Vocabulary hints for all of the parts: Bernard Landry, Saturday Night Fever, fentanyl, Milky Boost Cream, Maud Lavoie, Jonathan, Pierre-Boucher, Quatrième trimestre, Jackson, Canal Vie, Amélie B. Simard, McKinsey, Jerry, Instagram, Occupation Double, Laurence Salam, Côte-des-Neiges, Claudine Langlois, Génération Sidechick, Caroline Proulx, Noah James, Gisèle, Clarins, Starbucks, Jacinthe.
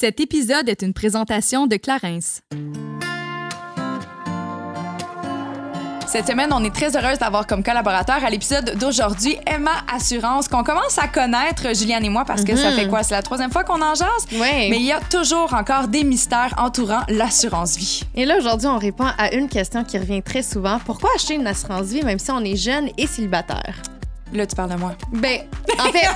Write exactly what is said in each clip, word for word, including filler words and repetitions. Cet épisode est une présentation de Clarins. Cette semaine, on est très heureuse d'avoir comme collaborateur à l'épisode d'aujourd'hui Emma Assurance, qu'on commence à connaître, Juliane et moi, parce que mm-hmm. ça fait quoi? C'est la troisième fois qu'on en jase? Oui. Mais il y a toujours encore des mystères entourant l'assurance-vie. Et là, aujourd'hui, on répond à une question qui revient très souvent. Pourquoi acheter une assurance-vie même si on est jeune et célibataire? Là, tu parles de moi. Ben, en fait,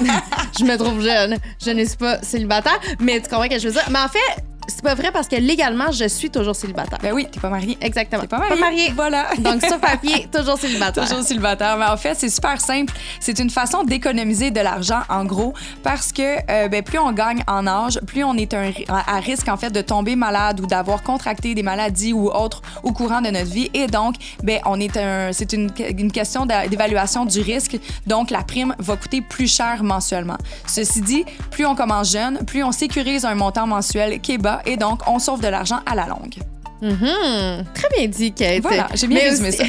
je me trouve jeune. Je ne suis pas célibataire, mais tu comprends ce que je veux dire? Mais en fait... C'est pas vrai parce que légalement, je suis toujours célibataire. Ben oui, t'es pas mariée. Exactement. T'es pas mariée. Pas mariée. Voilà. Donc, sur papier, toujours célibataire. Toujours célibataire. Mais en fait, c'est super simple. C'est une façon d'économiser de l'argent, en gros, parce que euh, ben, plus on gagne en âge, plus on est un, à risque, en fait, de tomber malade ou d'avoir contracté des maladies ou autres au courant de notre vie. Et donc, ben, on est un, c'est une, une question d'évaluation du risque. Donc, la prime va coûter plus cher mensuellement. Ceci dit, plus on commence jeune, plus on sécurise un montant mensuel qui est bas. Et donc, on sauve de l'argent à la longue. Mm-hmm. Très bien dit, Kate. Voilà, j'ai bien mais résumé aussi... ça.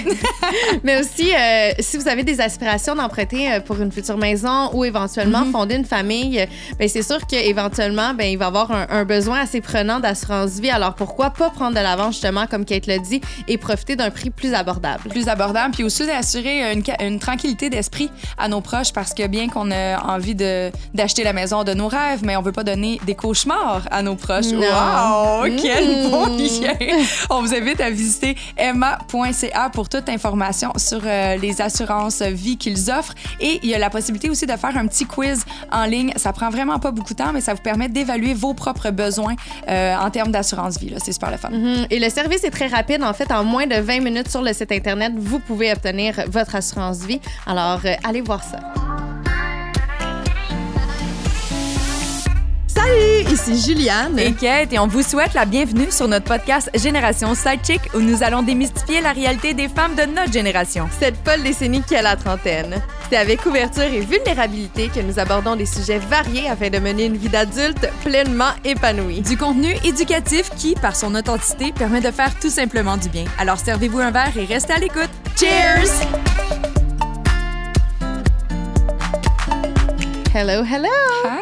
Mais aussi, euh, si vous avez des aspirations d'emprunter pour une future maison ou éventuellement mm-hmm. fonder une famille, ben c'est sûr qu'éventuellement, ben, il va y avoir un, un besoin assez prenant d'assurance-vie. Alors, pourquoi pas prendre de l'avance, justement, comme Kate l'a dit, et profiter d'un prix plus abordable? Plus abordable, puis aussi d'assurer une, une tranquillité d'esprit à nos proches parce que bien qu'on ait envie de, d'acheter la maison de nos rêves, mais on ne veut pas donner des cauchemars à nos proches. Non. Wow! Quel mm-hmm. bon lien! On vous invite à visiter emma point c a pour toute information sur euh, les assurances vie qu'ils offrent. Et il y a la possibilité aussi de faire un petit quiz en ligne. Ça prend vraiment pas beaucoup de temps, mais ça vous permet d'évaluer vos propres besoins euh, en termes d'assurance vie. Là. C'est super le fun. Mm-hmm. Et le service est très rapide. En fait, en moins de vingt minutes sur le site Internet, vous pouvez obtenir votre assurance vie. Alors, euh, allez voir ça. Salut, ici Juliane et Kate et on vous souhaite la bienvenue sur notre podcast Génération Sidechick où nous allons démystifier la réalité des femmes de notre génération. Cette folle décennie qu'est la trentaine. C'est avec ouverture et vulnérabilité que nous abordons des sujets variés afin de mener une vie d'adulte pleinement épanouie. Du contenu éducatif qui, par son authenticité, permet de faire tout simplement du bien. Alors servez-vous un verre et restez à l'écoute. Cheers! Hello, hello! Hi!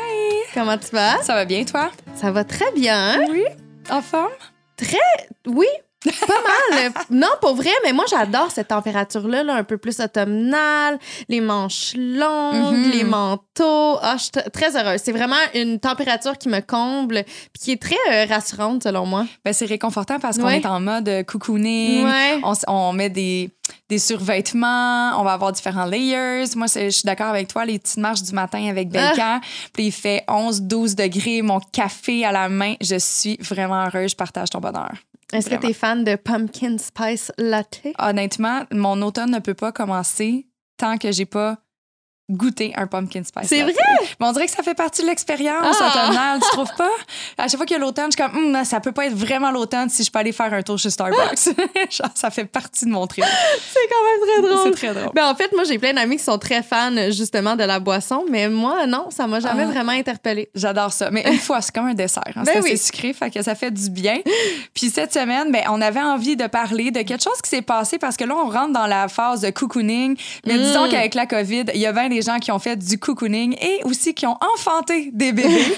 Comment tu vas? Ça va bien, toi? Ça va très bien. Hein? Oui. En forme? Très, oui. Pas mal. Non, pour vrai, mais moi, j'adore cette température-là, là, un peu plus automnale, les manches longues, mm-hmm. les manteaux. Ah, je suis t- très heureuse. C'est vraiment une température qui me comble puis qui est très euh, rassurante, selon moi. Ben, c'est réconfortant parce qu'on ouais. est en mode cocooning. Ouais. On, on met des... des survêtements, on va avoir différents layers. Moi, je suis d'accord avec toi, les petites marches du matin avec Bianca. Ah. Puis il fait onze douze degrés, mon café à la main. Je suis vraiment heureuse, je partage ton bonheur. Est-ce vraiment. Que t'es fan de pumpkin spice latte? Honnêtement, mon automne ne peut pas commencer tant que j'ai pas goûter un pumpkin spice. C'est latte. Vrai? Mais on dirait que ça fait partie de l'expérience ah. automnale, tu trouves pas? À chaque fois qu'il y a l'automne, je suis comme, mmm, ça peut pas être vraiment l'automne si je peux aller faire un tour chez Starbucks. Genre, ça fait partie de mon trip. C'est quand même très drôle. C'est très drôle. Ben, en fait, moi, j'ai plein d'amis qui sont très fans, justement, de la boisson, mais moi, non, ça m'a jamais ah. vraiment interpellée. J'adore ça. Mais une fois, c'est comme un dessert. Hein. Ben c'est oui. assez sucré, fait que ça fait du bien. Puis cette semaine, ben, on avait envie de parler de quelque chose qui s'est passé parce que là, on rentre dans la phase de cocooning. Mais mm. disons qu'avec la COVID, il y a bien des gens qui ont fait du cocooning et aussi qui ont enfanté des bébés.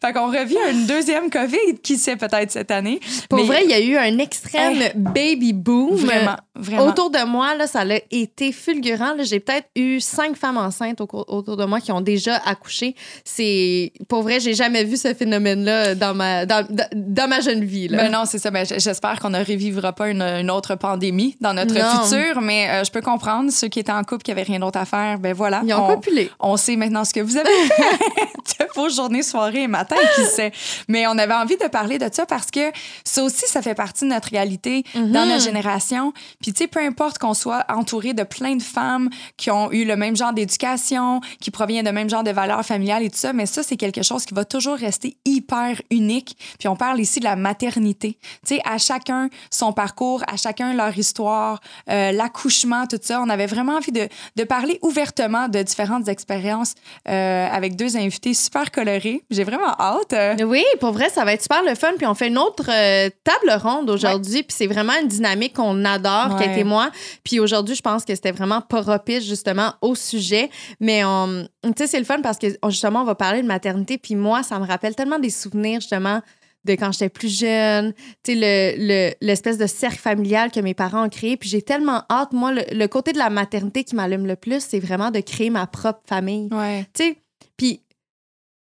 Fait qu'on revit à une deuxième COVID, qui sait peut-être cette année. Pour mais... vrai, il y a eu un extrême hey. baby boom. Vraiment, vraiment. Autour de moi, là, ça a été fulgurant. Là, j'ai peut-être eu cinq femmes enceintes au- autour de moi qui ont déjà accouché. C'est... Pour vrai, j'ai jamais vu ce phénomène-là dans ma, dans, dans ma jeune vie. Là. Ben non, c'est ça. Ben, j'espère qu'on ne revivra pas une, une autre pandémie dans notre non. futur, mais euh, je peux comprendre ceux qui étaient en couple qui n'avaient rien d'autre à faire, ben voilà. Ils ont on, populé. On sait maintenant ce que vous avez fait de vos journées, soirées et matins, qui sait. Mais on avait envie de parler de ça parce que ça aussi, ça fait partie de notre réalité mm-hmm. dans notre génération. Puis tu sais, peu importe qu'on soit entouré de plein de femmes qui ont eu le même genre d'éducation, qui proviennent de même genre de valeurs familiales et tout ça, mais ça, c'est quelque chose qui va toujours rester hyper unique. Puis on parle ici de la maternité. Tu sais, à chacun son parcours, à chacun leur histoire, euh, l'accouchement, tout ça. On avait vraiment envie de, de parler ouvertement de différentes expériences euh, avec deux invités super colorés. J'ai vraiment hâte. Euh. Oui, pour vrai, ça va être super le fun. Puis on fait une autre euh, table ronde aujourd'hui. Ouais. Puis c'est vraiment une dynamique qu'on adore. qui a été moi. Puis aujourd'hui, je pense que c'était vraiment propice justement au sujet. Mais on, tu sais, c'est le fun parce que justement, on va parler de maternité. Puis moi, ça me rappelle tellement des souvenirs justement de quand j'étais plus jeune, tu sais, le, le, l'espèce de cercle familial que mes parents ont créé. Puis j'ai tellement hâte. Moi, le, le côté de la maternité qui m'allume le plus, c'est vraiment de créer ma propre famille. Ouais. Tu sais, puis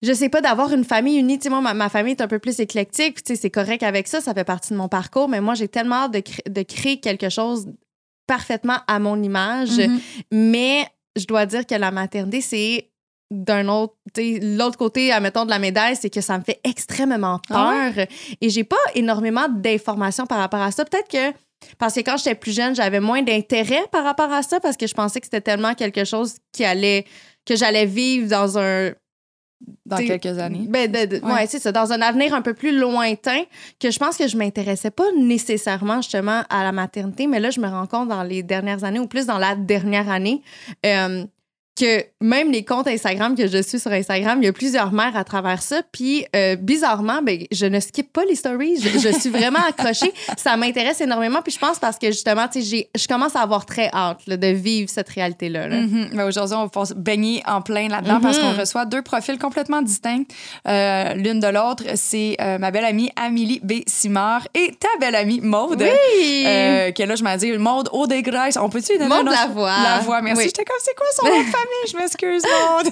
je sais pas, d'avoir une famille unie. Tu sais, moi, ma, ma famille est un peu plus éclectique. Tu sais, c'est correct avec ça. Ça fait partie de mon parcours. Mais moi, j'ai tellement hâte de, cr- de créer quelque chose parfaitement à mon image. Mm-hmm. Mais je dois dire que la maternité, c'est d'un autre, tu sais, l'autre côté, admettons, de la médaille, c'est que ça me fait extrêmement peur. Ah ouais? Et j'ai pas énormément d'informations par rapport à ça. Peut-être que, parce que quand j'étais plus jeune, j'avais moins d'intérêt par rapport à ça parce que je pensais que c'était tellement quelque chose qui allait, que j'allais vivre dans un... Dans t'sais, quelques années. Ben, de, de, ouais. Ouais, c'est ça. Dans un avenir un peu plus lointain, que je pense que je m'intéressais pas nécessairement justement à la maternité, mais là, je me rends compte dans les dernières années, ou plus dans la dernière année, euh, que même les comptes Instagram que je suis sur Instagram, il y a plusieurs mères à travers ça. Puis, euh, bizarrement, ben, je ne skip pas les stories. Je, je suis vraiment accrochée. Ça m'intéresse énormément. Puis, je pense parce que, justement, tu sais, j'ai, je commence à avoir très hâte là, de vivre cette réalité-là. Là. Mm-hmm. Ben, aujourd'hui, on va se baigner en plein là-dedans mm-hmm. parce qu'on reçoit deux profils complètement distincts. Euh, l'une de l'autre, c'est euh, ma belle amie Amélie B. Simard et ta belle amie Maud. Oui! Euh, que là, je m'en dis, Maud, au dégraisse. On peut-tu donner Maud Lavoie. Lavoie, merci. Oui. J'étais comme, c'est quoi son nom de famille? Je m'excuse, Maud,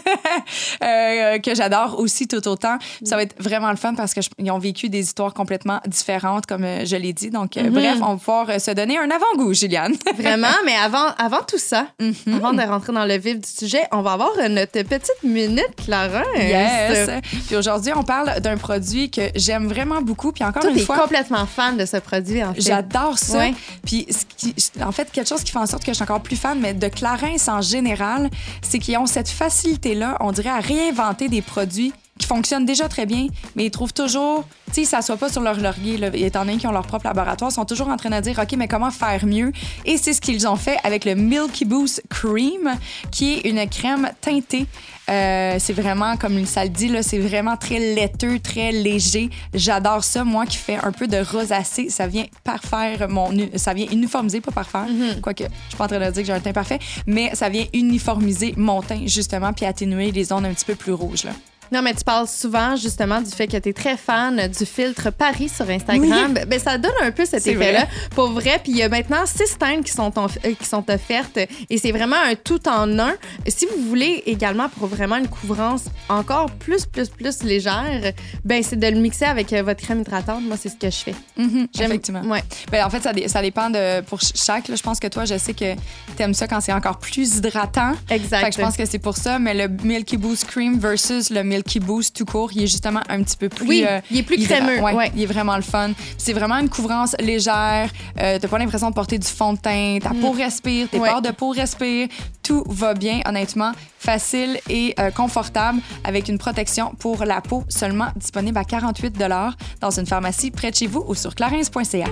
euh, que j'adore aussi tout autant. Puis ça va être vraiment le fun parce qu'ils ont vécu des histoires complètement différentes, comme je l'ai dit. Donc, mm-hmm. bref, on va pouvoir se donner un avant-goût, Juliane. Vraiment, mais avant, avant tout ça, mm-hmm. avant de rentrer dans le vif du sujet, on va avoir notre petite minute, Clarins. Yes! Puis aujourd'hui, on parle d'un produit que j'aime vraiment beaucoup. Puis encore Toi, une fois... Toi, t'es complètement fan de ce produit, en fait. J'adore ça. Ouais. Puis, ce qui, en fait, quelque chose qui fait en sorte que je suis encore plus fan, mais de Clarins en général... c'est qu'ils ont cette facilité-là, on dirait, à réinventer des produits qui fonctionnent déjà très bien, mais ils trouvent toujours... Tu sais, ils ne s'assoient pas sur leur laurier, là, étant donné qu'ils ont leur propre laboratoire, ils sont toujours en train de dire « OK, mais comment faire mieux? » Et c'est ce qu'ils ont fait avec le Milky Boost Cream, qui est une crème teintée. Euh, c'est vraiment, comme ça le dit, là, c'est vraiment très laiteux, très léger. J'adore ça. Moi, qui fais un peu de rosacée, ça vient parfaire mon... Ça vient uniformiser, pas parfaire. Mm-hmm. Quoique, je ne suis pas en train de dire que j'ai un teint parfait, mais ça vient uniformiser mon teint, justement, puis atténuer les zones un petit peu plus rouges, là. Non, mais tu parles souvent, justement, du fait que tu es très fan du filtre Paris sur Instagram. Oui. Ben, ça donne un peu cet c'est effet-là. Vrai. Pour vrai. Puis il y a maintenant six teintes qui sont, en, qui sont offertes et c'est vraiment un tout-en-un. Si vous voulez également, pour vraiment une couvrance encore plus, plus, plus légère, ben c'est de le mixer avec votre crème hydratante. Moi, c'est ce que je fais. Mm-hmm, J'aime, effectivement. Ouais. Ben, en fait, ça, ça dépend de, pour chaque. Là, je pense que toi, je sais que tu aimes ça quand c'est encore plus hydratant. Exact. Fait que je pense que c'est pour ça. Mais le Milky Boost Cream versus le Milky qui booste tout court, il est justement un petit peu plus... Oui, euh, il est plus crémeux. Ouais, ouais. Il est vraiment le fun. Puis c'est vraiment une couvrance légère. Euh, t'as pas l'impression de porter du fond de teint. Ta mm. peau respire, tes ouais. pores de peau respirent. Tout va bien, honnêtement. Facile et euh, confortable avec une protection pour la peau seulement disponible à quarante-huit dollars dans une pharmacie près de chez vous ou sur clarins point c a.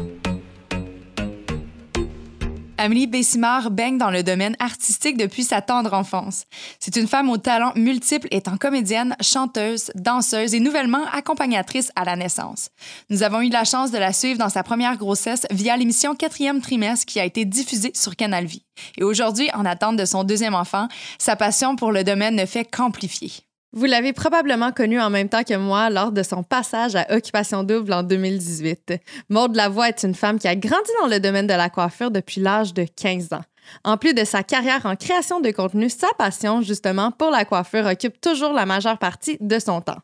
Amélie B. Simard baigne dans le domaine artistique depuis sa tendre enfance. C'est une femme aux talents multiples étant comédienne, chanteuse, danseuse et nouvellement accompagnatrice à la naissance. Nous avons eu la chance de la suivre dans sa première grossesse via l'émission Quatrième trimestre qui a été diffusée sur Canal Vie. Et aujourd'hui, en attente de son deuxième enfant, sa passion pour le domaine ne fait qu'amplifier. Vous l'avez probablement connue en même temps que moi lors de son passage à Occupation Double en deux mille dix-huit. Maud Lavoie est une femme qui a grandi dans le domaine de la coiffure depuis l'âge de quinze ans. En plus de sa carrière en création de contenu, sa passion, justement, pour la coiffure occupe toujours la majeure partie de son temps.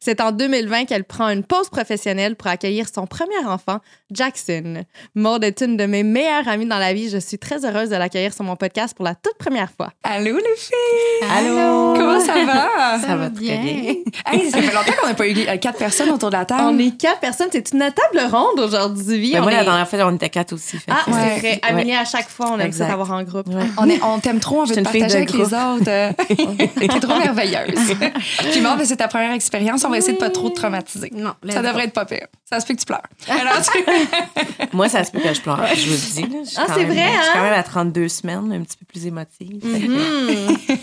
C'est en deux mille vingt qu'elle prend une pause professionnelle pour accueillir son premier enfant, Jackson. Maud est une de mes meilleures amies dans la vie. Je suis très heureuse de l'accueillir sur mon podcast pour la toute première fois. Allô, les filles! Allô! Comment ça va? Ça, ça va bien. Très bien. Hey, ça fait longtemps qu'on n'a pas eu quatre personnes autour de la table. On est quatre personnes. C'est une table ronde aujourd'hui. Mais on moi, est... la dernière fois, on était quatre aussi. Fait. Ah, ouais. C'est vrai. Amélie, ouais. à chaque fois, on aime ça t'avoir en groupe. Ouais. On, est, on t'aime trop, on veut te partager avec groupe. Les autres. T'es trop merveilleuse. Puis Maud, c'est ta première expérience. On va essayer de pas trop te traumatiser. Non, ça devrait être pas pire. Ça se peut que tu pleures. Alors, tu... Moi, ça se peut que je pleure. Je vous le dis. Là, je suis ah, c'est même, vrai, hein? Je suis quand même à trente-deux semaines, un petit peu plus émotive. Mm-hmm.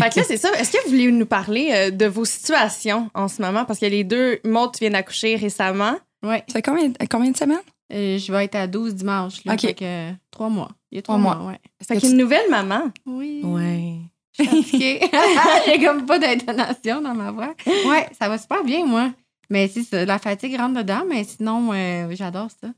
Fait que là, c'est ça. Est-ce que vous voulez nous parler de vos situations en ce moment? Parce que les deux, Maud, tu viens d'accoucher récemment. Oui. Ça fait combien, combien de semaines? Euh, je vais être à douze dimanche. Là, OK. Fait que trois mois. Il y a trois mois, mois ouais. Ça fait qu'une nouvelle maman. Oui. Ouais. Je suis fatiguée. J'ai comme pas d'intonation dans ma voix. Ouais, ça va super bien, moi. Mais si la fatigue rentre dedans, mais sinon, euh, j'adore ça.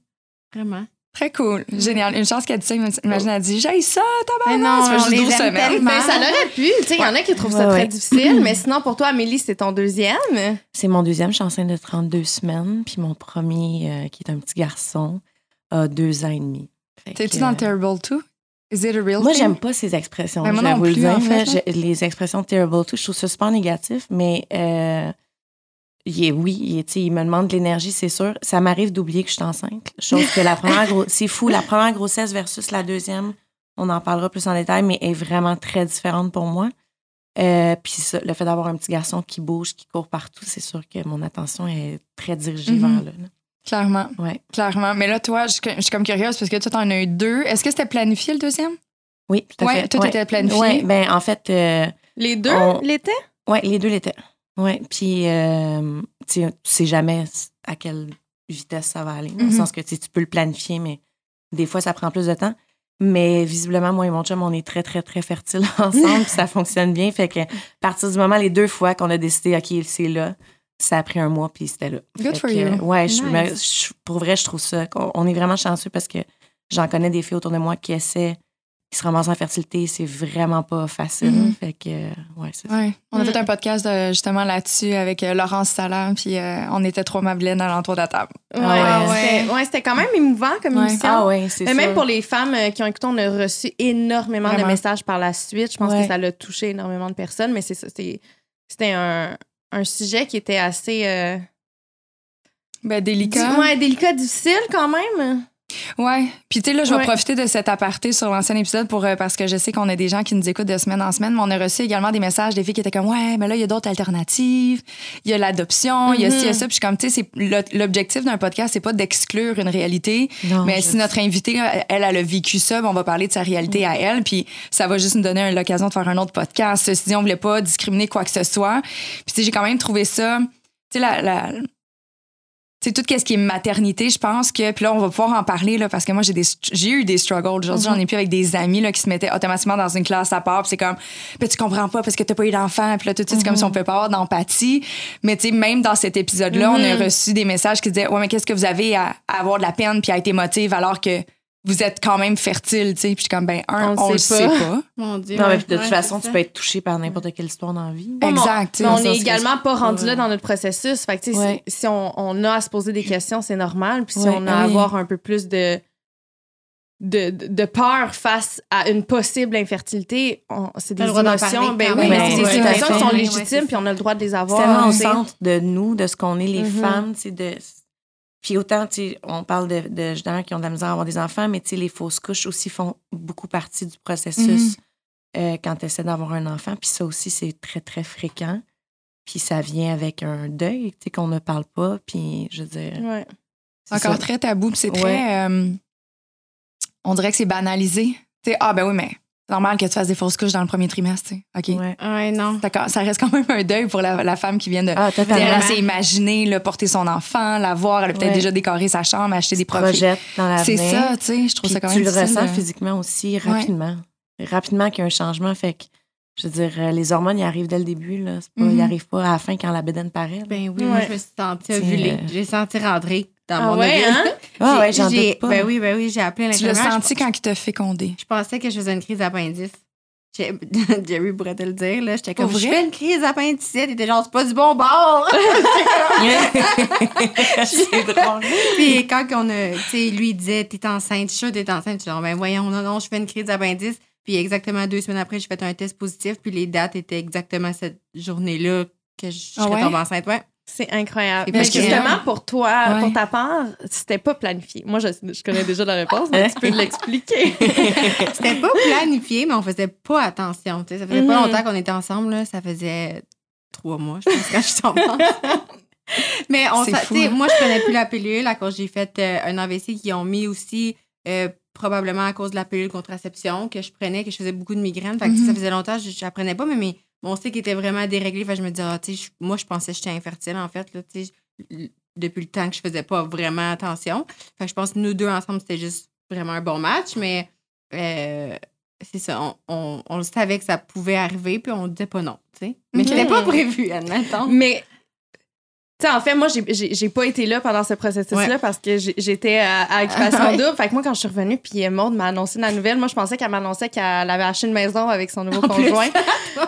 Vraiment. Très cool. Génial. Une chance qu'elle dit ça. Imagine, elle dit « J'aille ça, tabarnak! » Ça fait juste douze semaines. Mais ça l'aurait pu. Tu sais, il y en a qui trouvent ça très difficile. Mais sinon, pour toi, Amélie, c'est ton deuxième? C'est mon deuxième. Je suis enceinte de trente-deux semaines. Puis mon premier, euh, qui est un petit garçon, a deux ans et demi. T'es-tu dans le Terrible Two? Is it a real moi, thing? J'aime pas ces expressions. Ben, moi non plus, en fait, je, les expressions Terrible Two, je trouve ça super négatif. Mais... Euh, Il est, oui, il, est, il me demande de l'énergie, c'est sûr. Ça m'arrive d'oublier que je suis enceinte. Chose que la première gros, c'est fou. La première grossesse versus la deuxième, on en parlera plus en détail, mais est vraiment très différente pour moi. Euh, puis ça, le fait d'avoir un petit garçon qui bouge, qui court partout, c'est sûr que mon attention est très dirigée mm-hmm. vers là. là. Clairement. Ouais. Clairement. Mais là, toi, je, je suis comme curieuse parce que toi, t'en as eu deux. Est-ce que c'était planifié le deuxième? Oui, tout à ouais, fait. Tout ouais. était planifié. Oui, bien, en fait. Euh, les deux on... l'étaient? Oui, les deux l'étaient. Oui, puis euh, tu sais jamais à quelle vitesse ça va aller. Mm-hmm. Dans le sens que tu peux le planifier, mais des fois, ça prend plus de temps. Mais visiblement, moi et mon chum, on est très, très, très fertiles ensemble, puis ça fonctionne bien. Fait que à partir du moment, les deux fois qu'on a décidé, OK, c'est là, ça a pris un mois, puis c'était là. Good fait for que, you. Oui, nice. Pour vrai, je trouve ça. On est vraiment chanceux parce que j'en connais des filles autour de moi qui essaient. Qui se ramassent en fertilité, c'est vraiment pas facile. Mm-hmm. Fait que, ouais, c'est ouais. ça. On a fait un podcast de, justement là-dessus avec euh, Laurence Salam, puis euh, on était trois Mabelines à l'entour de la table. Ouais, ah ouais. C'était, ouais, c'était quand même émouvant comme ouais. émission. Ah ouais, c'est ça. Même pour les femmes euh, qui ont écouté, on a reçu énormément vraiment. de messages par la suite. Je pense ouais. que ça l'a touché énormément de personnes, mais c'est ça. C'est, c'était un, un sujet qui était assez. Euh, ben, délicat. Du, ouais, délicat, difficile quand même. Ouais, puis tu sais là, je vais ouais. profiter de cet aparté sur l'ancien épisode pour euh, parce que je sais qu'on a des gens qui nous écoutent de semaine en semaine, mais on a reçu également des messages des filles qui étaient comme ouais, mais là il y a d'autres alternatives, il y a l'adoption, il mm-hmm. y a ci, il y a ça, puis je suis comme tu sais, c'est l'objectif d'un podcast, c'est pas d'exclure une réalité, non, mais si sais. notre invitée elle, elle elle a vécu ça, ben, on va parler de sa réalité mm-hmm. à elle, puis ça va juste nous donner l'occasion de faire un autre podcast. Ceci dit, on voulait pas discriminer quoi que ce soit. Puis tu sais, j'ai quand même trouvé ça, tu sais la, la c'est tout ce qui est maternité, je pense que... Puis là, on va pouvoir en parler, là, parce que moi, j'ai des j'ai eu des struggles. Aujourd'hui, mm-hmm. j'en ai plus avec des amis là, qui se mettaient automatiquement dans une classe à part. Puis c'est comme, ben, tu comprends pas parce que t'as pas eu d'enfant. Puis là, tout de suite, mm-hmm. c'est comme si on peut pas avoir d'empathie. Mais tu sais, même dans cet épisode-là, mm-hmm. on a reçu des messages qui disaient, ouais, mais qu'est-ce que vous avez à, à avoir de la peine puis à être émotive alors que vous êtes quand même fertile, tu sais. Puis je suis comme, ben, un, on, on le sait pas. pas. Mon Dieu. Non, mais puis de ouais, toute façon, ça. tu peux être touché par n'importe quelle histoire dans la vie. Exact. On n'est également pas rendu là dans notre processus. Fait que, tu sais, ouais. si, si on, on a à se poser des questions, c'est normal. Puis si ouais, on a à oui. avoir un peu plus de, de, de peur face à une possible infertilité, on, c'est des émotions. Ben oui, mais c'est des situations qui sont légitimes, puis on a le droit de les avoir. C'est vraiment au centre de nous, de ce qu'on est, les femmes, tu sais, de. Puis autant, tu sais, on parle de, de gens qui ont de la misère à avoir des enfants, mais tu sais, les fausses couches aussi font beaucoup partie du processus mm-hmm. euh, quand tu essaies d'avoir un enfant. Puis ça aussi, c'est très, très fréquent. Puis ça vient avec un deuil, tu sais, qu'on ne parle pas. Puis je veux dire... Ouais. C'est encore ça. Très tabou. Puis c'est ouais. très... Euh, on dirait que c'est banalisé. Tu sais, ah ben oui, mais... normal que tu fasses des fausses couches dans le premier trimestre, tu sais. OK. Ouais. Ouais, non. D'accord. Ça reste quand même un deuil pour la, la femme qui vient de... Ah, totalement. Elle s'est imaginée, là, porter son enfant, la voir, elle a peut-être ouais. déjà décoré sa chambre, acheter des profils. Projette dans l'avenir. C'est ça, tu sais. Je trouve Puis ça quand même tu le ressens de... physiquement aussi, rapidement. Ouais. Rapidement qu'il y a un changement, fait que, je veux dire, les hormones, ils arrivent dès le début, là. C'est pas, mm-hmm. Ils arrivent pas à la fin quand la bédaine paraît. Là. Ben oui, ouais. moi, je me suis sentie ovulée. Euh... J'ai senti rentrer. Dans ah mon ouais, hein? Ah ouais, j'en doute pas. Ben oui, ben oui, j'ai appelé à l'infirmière. Tu l'as senti je, quand il t'a fécondé? Je pensais que je faisais une crise d'appendice. J'ai, Jerry pourrait te le dire, là. J'étais comme, je fais une crise d'appendicite. Il était genre, c'est pas du bon bord! C'est drôle. Puis quand on a, tu sais, lui, il disait, t'es enceinte, je suis sûre, t'es enceinte. Je suis genre, ben voyons, non, non, je fais une crise d'appendice. Puis exactement deux semaines après, j'ai fait un test positif. Puis les dates étaient exactement cette journée-là que je suis ah ouais? tombée enceinte. Ouais. C'est incroyable. Mais justement, pour toi, ouais. pour ta part, c'était pas planifié. Moi, je, je connais déjà la réponse, mais tu peux l'expliquer. C'était pas planifié, mais on faisait pas attention. T'sais. Ça faisait mm-hmm. pas longtemps qu'on était ensemble. Là. Ça faisait trois mois, je pense, quand je suis tombée ensemble. Mais on s'a, fou, hein? moi, je prenais plus la pilule à cause j'ai fait euh, un A V C qu'ils ont mis aussi, euh, probablement à cause de la pilule contraception que je prenais, que je faisais beaucoup de migraines. Fait que mm-hmm. ça faisait longtemps que je n'apprenais pas, mais... mais mon cycle était vraiment déréglé. Fait, je me disais, ah, tu sais, moi, je pensais que j'étais infertile, en fait. Là, depuis le temps que je faisais pas vraiment attention. Fait que je pense que nous deux ensemble, c'était juste vraiment un bon match, mais euh, c'est ça, on, on, on savait que ça pouvait arriver, puis on disait pas non, tu sais. Mais c'était pas prévu, admettons. Mais, tu sais, en fait, moi, j'ai, j'ai, j'ai pas été là pendant ce processus-là ouais. parce que j'ai, j'étais à, à Occupation Double. Fait que moi, quand je suis revenue, puis Maud m'a annoncé la nouvelle, moi, je pensais qu'elle m'annonçait qu'elle avait acheté une maison avec son nouveau en conjoint.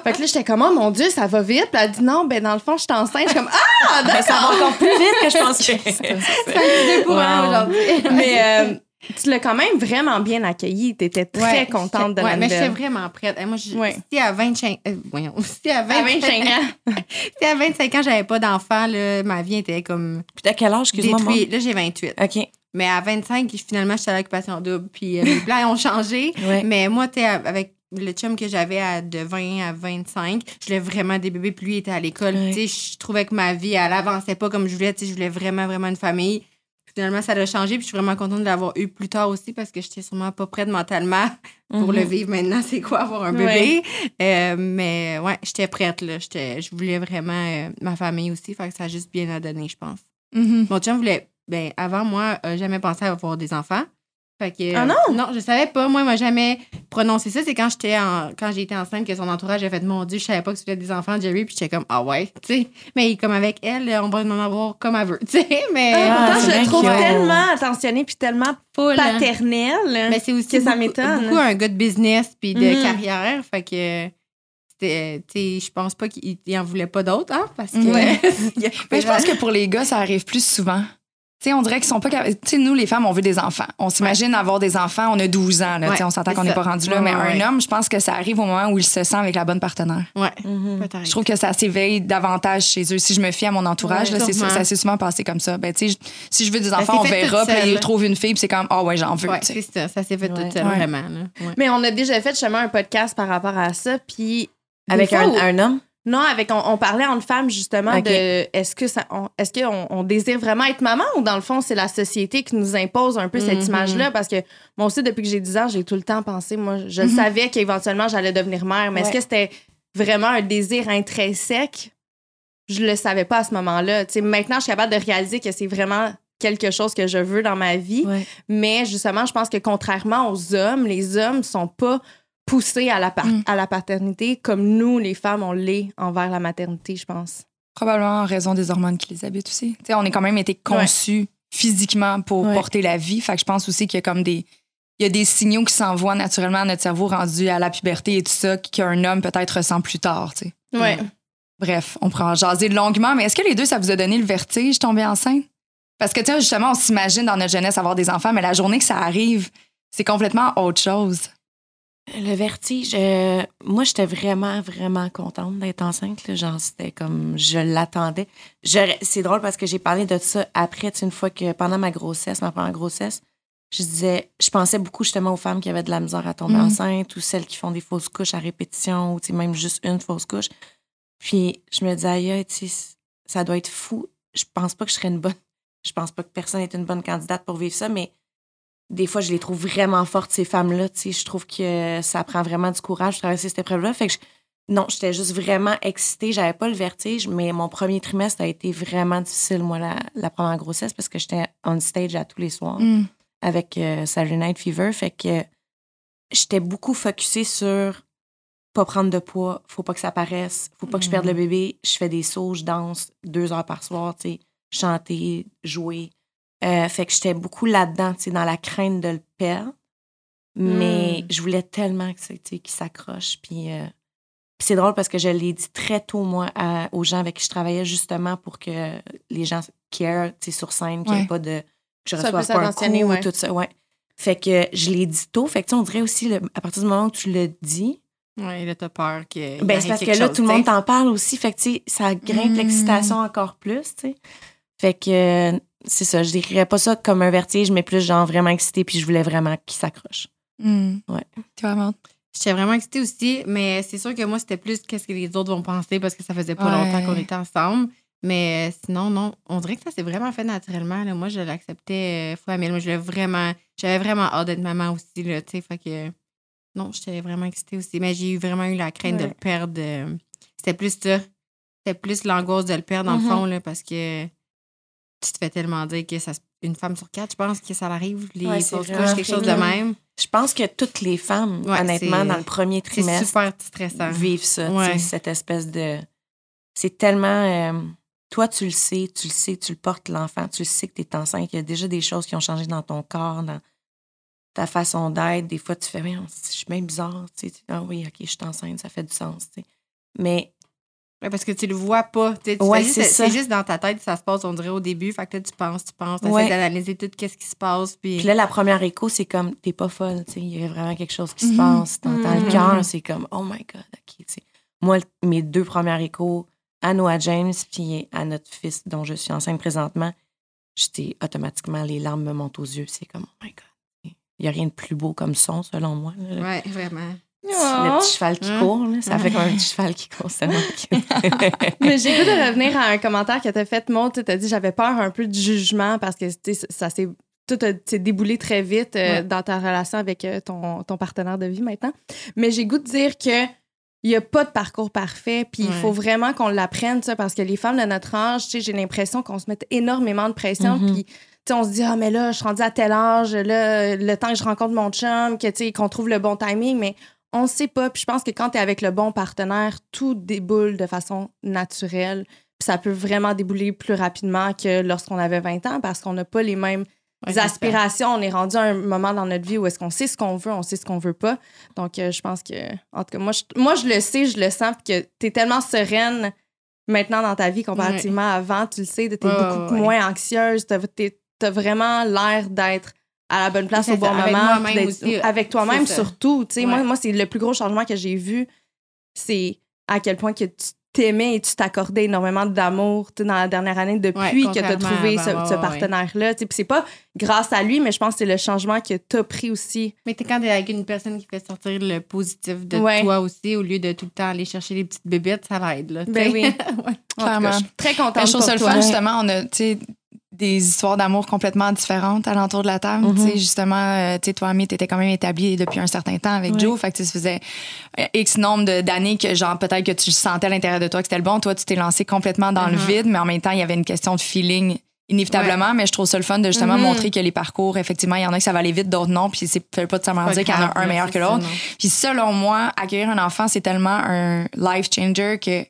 Fait que là, j'étais comme, oh mon Dieu, ça va vite. Puis elle a dit non, ben dans le fond, je suis enceinte. Je suis comme, ah, d'accord! Ça va encore plus vite que je pensais. Ça me décourage aujourd'hui. Mais... Euh, tu l'as quand même vraiment bien accueilli. Tu étais très ouais, contente de ouais, la nouvelle. Oui, mais j'étais vraiment prête. Moi, je, ouais. si à vingt-cinq ans... Euh, voyons, si à vingt-cinq ans... si à vingt-cinq ans, j'avais pas d'enfant, là, ma vie était comme... Puis t'as quel âge, excuse-moi, moi? Là, j'ai vingt-huit. OK. Mais à vingt-cinq, finalement, j'étais à l'occupation double. Puis euh, les plans ont changé. Ouais. Mais moi, t'es avec le chum que j'avais à, de vingt à vingt-cinq, je voulais vraiment des bébés. Puis lui, il était à l'école. Ouais. Tu sais, je trouvais que ma vie, elle avançait pas comme je voulais. Tu sais, je voulais vraiment, vraiment une famille. Finalement, ça a changé, puis je suis vraiment contente de l'avoir eu plus tard aussi parce que j'étais sûrement pas prête mentalement pour mm-hmm. le vivre maintenant. C'est quoi avoir un bébé? Ouais. Euh, mais ouais, j'étais prête, là. J'étais, je voulais vraiment euh, ma famille aussi, fait que ça a juste bien à donner, je pense. Mm-hmm. Mon chum voulait, ben avant moi, euh, jamais pensé à avoir des enfants. Fait que, euh, ah non? Non, je savais pas. Moi, il m'a jamais prononcé ça. C'est quand j'étais en, quand j'ai été enceinte que son entourage a fait mon Dieu, je savais pas que tu voulais des enfants, Jerry. Puis j'étais comme, ah ouais, tu sais. Mais comme avec elle, on va en avoir comme elle veut, tu sais. Mais ah, pourtant, je le trouve cute. Tellement attentionnée puis tellement Full, paternelle. Hein. Mais c'est aussi que beaucoup, ça m'étonne. Beaucoup un gars de business puis de mm-hmm. carrière. Fait que. Je pense pas qu'il en voulait pas d'autres, hein, parce que. Ouais. Mais je pense que pour les gars, ça arrive plus souvent. T'sais, on dirait qu'ils sont pas capables. Tu sais, nous, les femmes, on veut des enfants. On s'imagine ouais. avoir des enfants, on a douze ans. Là, ouais, on s'entend qu'on n'est pas rendu là. Ouais, mais ouais. un homme, je pense que ça arrive au moment où il se sent avec la bonne partenaire. Ouais. Mm-hmm. Je trouve que ça s'éveille davantage chez eux. Si je me fie à mon entourage, ouais, là, c'est, ça s'est souvent passé comme ça. Ben, tu sais, si je veux des enfants, on verra. Puis ils trouvent une fille, puis c'est comme, ah oh, ouais, j'en veux. Ouais, c'est ça, ça s'est fait ouais. tout seul, ouais. vraiment. Là. Ouais. Mais on a déjà fait justement un podcast par rapport à ça. Puis. Avec un, un homme? Non, avec on, on parlait entre femmes justement okay. de est-ce que ça on, est-ce qu'on on désire vraiment être maman ou dans le fond c'est la société qui nous impose un peu mm-hmm. cette image-là parce que moi aussi depuis que j'ai dix ans j'ai tout le temps pensé moi je mm-hmm. savais qu'éventuellement j'allais devenir mère mais ouais. est-ce que c'était vraiment un désir intrinsèque je le savais pas à ce moment-là tu sais maintenant je suis capable de réaliser que c'est vraiment quelque chose que je veux dans ma vie ouais. mais justement je pense que contrairement aux hommes les hommes sont pas poussé à la, par- mm. à la paternité comme nous, les femmes, on l'est envers la maternité, je pense. Probablement en raison des hormones qui les habitent aussi. T'sais, on a quand même été conçus ouais. physiquement pour ouais. porter la vie. Fait que je pense aussi qu'il y a comme des, il y a des signaux qui s'envoient naturellement à notre cerveau rendu à la puberté et tout ça qu'un homme peut-être ressent plus tard. T'sais. Ouais. Mm. Bref, on pourra en jaser longuement, mais est-ce que les deux, ça vous a donné le vertige, tomber enceinte? Parce que t'sais, justement, on s'imagine dans notre jeunesse avoir des enfants, mais la journée que ça arrive, c'est complètement autre chose. Le vertige, euh, moi, j'étais vraiment, vraiment contente d'être enceinte. Là. Genre, c'était comme, je l'attendais. Je, c'est drôle parce que j'ai parlé de ça après, tu sais, une fois que, pendant ma grossesse, ma première grossesse, je disais, je pensais beaucoup justement aux femmes qui avaient de la misère à tomber mmh. enceinte ou celles qui font des fausses couches à répétition ou, tu sais, même juste une fausse couche. Puis, je me disais, aïe, tu sais, ça doit être fou. Je pense pas que je serais une bonne... Je pense pas que personne est une bonne candidate pour vivre ça, mais... Des fois, je les trouve vraiment fortes, ces femmes-là. Tu sais, je trouve que ça prend vraiment du courage de traverser cette épreuve-là. Fait que je... non, j'étais juste vraiment excitée. J'avais pas le vertige, mais mon premier trimestre a été vraiment difficile, moi, la, la première grossesse, parce que j'étais on stage à tous les soirs mm. avec euh, Saturday Night Fever. Fait que j'étais beaucoup focusée sur pas prendre de poids, faut pas que ça paraisse, faut pas mm. que je perde le bébé. Je fais des sauts, je danse deux heures par soir, tu sais, chanter, jouer. Euh, fait que j'étais beaucoup là-dedans, tu sais, dans la crainte de le perdre. Mais mm. je voulais tellement que, tu sais, qu'il s'accroche. Puis, euh, puis c'est drôle parce que je l'ai dit très tôt, moi, à, aux gens avec qui je travaillais, justement pour que les gens care, tu sais, sur scène, qu'il n'y ait ouais. pas de... que je reçoive pas un coup ouais. ou tout ça, ouais. Fait que je l'ai dit tôt. Fait que, tu sais, on dirait aussi, le, à partir du moment où tu le dis... Ouais, là, t'as peur que... Ben, c'est parce que là, chose, tout le monde t'en parle aussi. Fait que, tu sais, ça grimpe mm. l'excitation encore plus, tu sais. Fait que... Euh, c'est ça, je décrirais pas ça comme un vertige, mais plus genre vraiment excitée, puis je voulais vraiment qu'il s'accroche. Mmh. Ouais. Tu vois, Maud? J'étais vraiment excitée aussi, mais c'est sûr que moi, c'était plus qu'est-ce que les autres vont penser parce que ça faisait pas ouais. longtemps qu'on était ensemble. Mais sinon, non, on dirait que ça s'est vraiment fait naturellement. Là. Moi, je l'acceptais fois mille. Moi, je l'ai vraiment, j'avais vraiment hâte d'être maman aussi, là, tu sais. Fait que non, j'étais vraiment excitée aussi. Mais j'ai vraiment eu la crainte ouais. de le perdre. C'était plus ça. C'était plus l'angoisse de le perdre, dans mmh. le fond, là, parce que. tu te fais tellement dire que ça, une femme sur quatre, je pense que ça l'arrive, les ouais, fausses couches, quelque chose de même. Je pense que toutes les femmes, ouais, honnêtement, dans le premier trimestre, super stressant. Vivent ça, ouais. cette espèce de... C'est tellement... Euh, toi, tu le sais, tu le sais, tu le portes, l'enfant, tu le sais que tu es enceinte, qu'il y a déjà des choses qui ont changé dans ton corps, dans ta façon d'être. Des fois, tu fais, mais je suis bien bizarre, tu sais. Ah oui, OK, je suis enceinte, ça fait du sens, tu sais. Mais... Ouais, parce que tu le vois pas. Tu ouais, c'est juste, c'est juste dans ta tête, ça se passe, on dirait, au début. Fait que là, tu penses, tu penses, tu essaies ouais. d'analyser tout ce qui se passe. Puis... puis là, la première écho, c'est comme, t'es pas folle, tu sais. Il y a vraiment quelque chose qui se passe. T'entends mm-hmm. le cœur, c'est comme, oh my God, OK, t'sais. Moi, mes deux premières échos, à Noah James, puis à notre fils dont je suis enceinte présentement, j'étais automatiquement, les larmes me montent aux yeux. C'est comme, oh my God. Il y a rien de plus beau comme son, selon moi. Là. Ouais, vraiment. Le petit cheval qui court, là, ça fait comme un petit cheval qui court, c'est Mais j'ai goût de revenir à un commentaire que t'as fait, Maud. Tu as dit j'avais peur un peu du jugement parce que ça s'est tout a déboulé très vite euh, ouais. dans ta relation avec euh, ton, ton partenaire de vie maintenant. Mais j'ai goût de dire que il n'y a pas de parcours parfait, puis il ouais. faut vraiment qu'on l'apprenne, ça, parce que les femmes de notre âge, j'ai l'impression qu'on se met énormément de pression, mm-hmm. puis t'sais, on se dit, ah, mais là, je suis rendue à tel âge, là, le temps que je rencontre mon chum, que, qu'on trouve le bon timing, mais on ne sait pas. Puis je pense que quand tu es avec le bon partenaire, tout déboule de façon naturelle. Puis ça peut vraiment débouler plus rapidement que lorsqu'on avait vingt ans parce qu'on n'a pas les mêmes ouais, aspirations. On est rendu à un moment dans notre vie où est-ce qu'on sait ce qu'on veut, on sait ce qu'on veut pas. Donc, euh, je pense que... En tout cas, moi je, moi, je le sais, je le sens. Puis que tu es tellement sereine maintenant dans ta vie comparativement ouais. à avant. Tu le sais, tu es oh, beaucoup ouais. moins anxieuse. Tu as vraiment l'air d'être... à la bonne place, c'est au bon avec moment. Moi-même aussi, avec toi-même, surtout. Ouais. Moi, moi c'est le plus gros changement que j'ai vu. C'est à quel point que tu t'aimais et tu t'accordais énormément d'amour dans la dernière année depuis ouais, que tu as trouvé ce, ce partenaire-là. Puis c'est pas grâce à lui, mais je pense que c'est le changement que tu as pris aussi. Mais t'es quand t'es avec une personne qui fait sortir le positif de ouais. toi aussi, au lieu de tout le temps aller chercher les petites bébites, ça l'aide. Là, ben oui. ouais. Clairement. Cas, je suis très contente pour toi. Chose le fun, justement, on a... des histoires d'amour complètement différentes alentour de la table. Mm-hmm. Tu sais, justement, euh, tu sais, toi, Amie, t'étais quand même établie depuis un certain temps avec oui. Joe. Fait que tu faisais X nombre de, d'années que, genre, peut-être que tu sentais à l'intérieur de toi que c'était le bon. Toi, tu t'es lancé complètement dans mm-hmm. le vide, mais en même temps, il y avait une question de feeling inévitablement. Ouais. Mais je trouve ça le fun de justement mm-hmm. montrer que les parcours, effectivement, il y en a que ça va aller vite, d'autres non. Puis c'est pas de ça me dire qu'il y en a un meilleur que l'autre. Puis selon moi, accueillir un enfant, c'est tellement un life changer que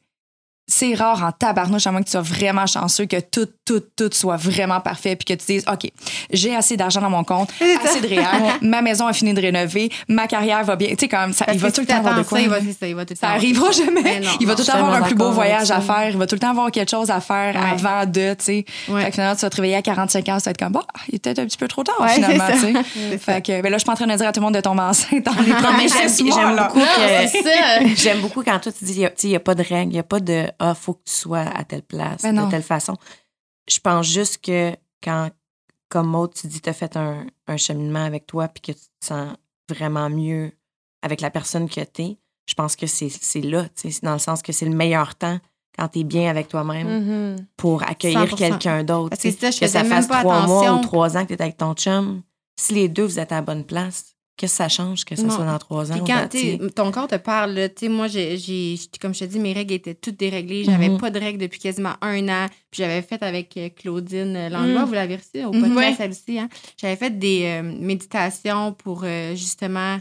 c'est rare en tabarnouche, à moins que tu sois vraiment chanceux, que tout, tout, tout soit vraiment parfait, puis que tu dises, OK, j'ai assez d'argent dans mon compte, assez de réel, ma maison a fini de rénover, ma carrière va bien. Tu sais, comme ça, il va tout le temps avoir de quoi. Ça, il va, ça, il va tout le temps ça arrivera jamais. Non, il va non, tout le temps avoir un plus beau voyage à faire. Il va tout le temps avoir quelque chose à faire ouais. avant de, tu sais. Ouais. Fait que finalement, tu vas te réveiller à quarante-cinq ans, tu vas être comme, bah, il est peut-être un petit peu trop tard, ouais, finalement, tu sais. Fait que, ben là, je suis pas en train de dire à tout le monde de tomber enceinte dans les premiers six mois. J'aime beaucoup quand toi, tu dis, il n'y a pas de règles, il n'y a pas de. Ah, faut que tu sois à telle place, de telle façon. Je pense juste que quand, comme Maud, tu dis que tu as fait un, un cheminement avec toi puis que tu te sens vraiment mieux avec la personne que tu es, je pense que c'est, c'est là, tu sais, dans le sens que c'est le meilleur temps quand tu es bien avec toi-même mm-hmm. pour accueillir cent pour cent quelqu'un d'autre. Parce que, ça, je que ça fasse trois mois ou trois ans que tu es avec ton chum, si les deux, vous êtes à la bonne place, qu'est-ce que ça change que ça non. soit dans trois ans? Puis quand t'sais, ton corps te parle, tu sais, moi, j'ai, j'ai, comme je te dis, mes règles étaient toutes déréglées. J'avais mm-hmm. pas de règles depuis quasiment un an. Puis j'avais fait avec Claudine Langlois, mm. vous l'avez reçue au podcast, mm-hmm. celle-ci. Hein? J'avais fait des euh, méditations pour euh, justement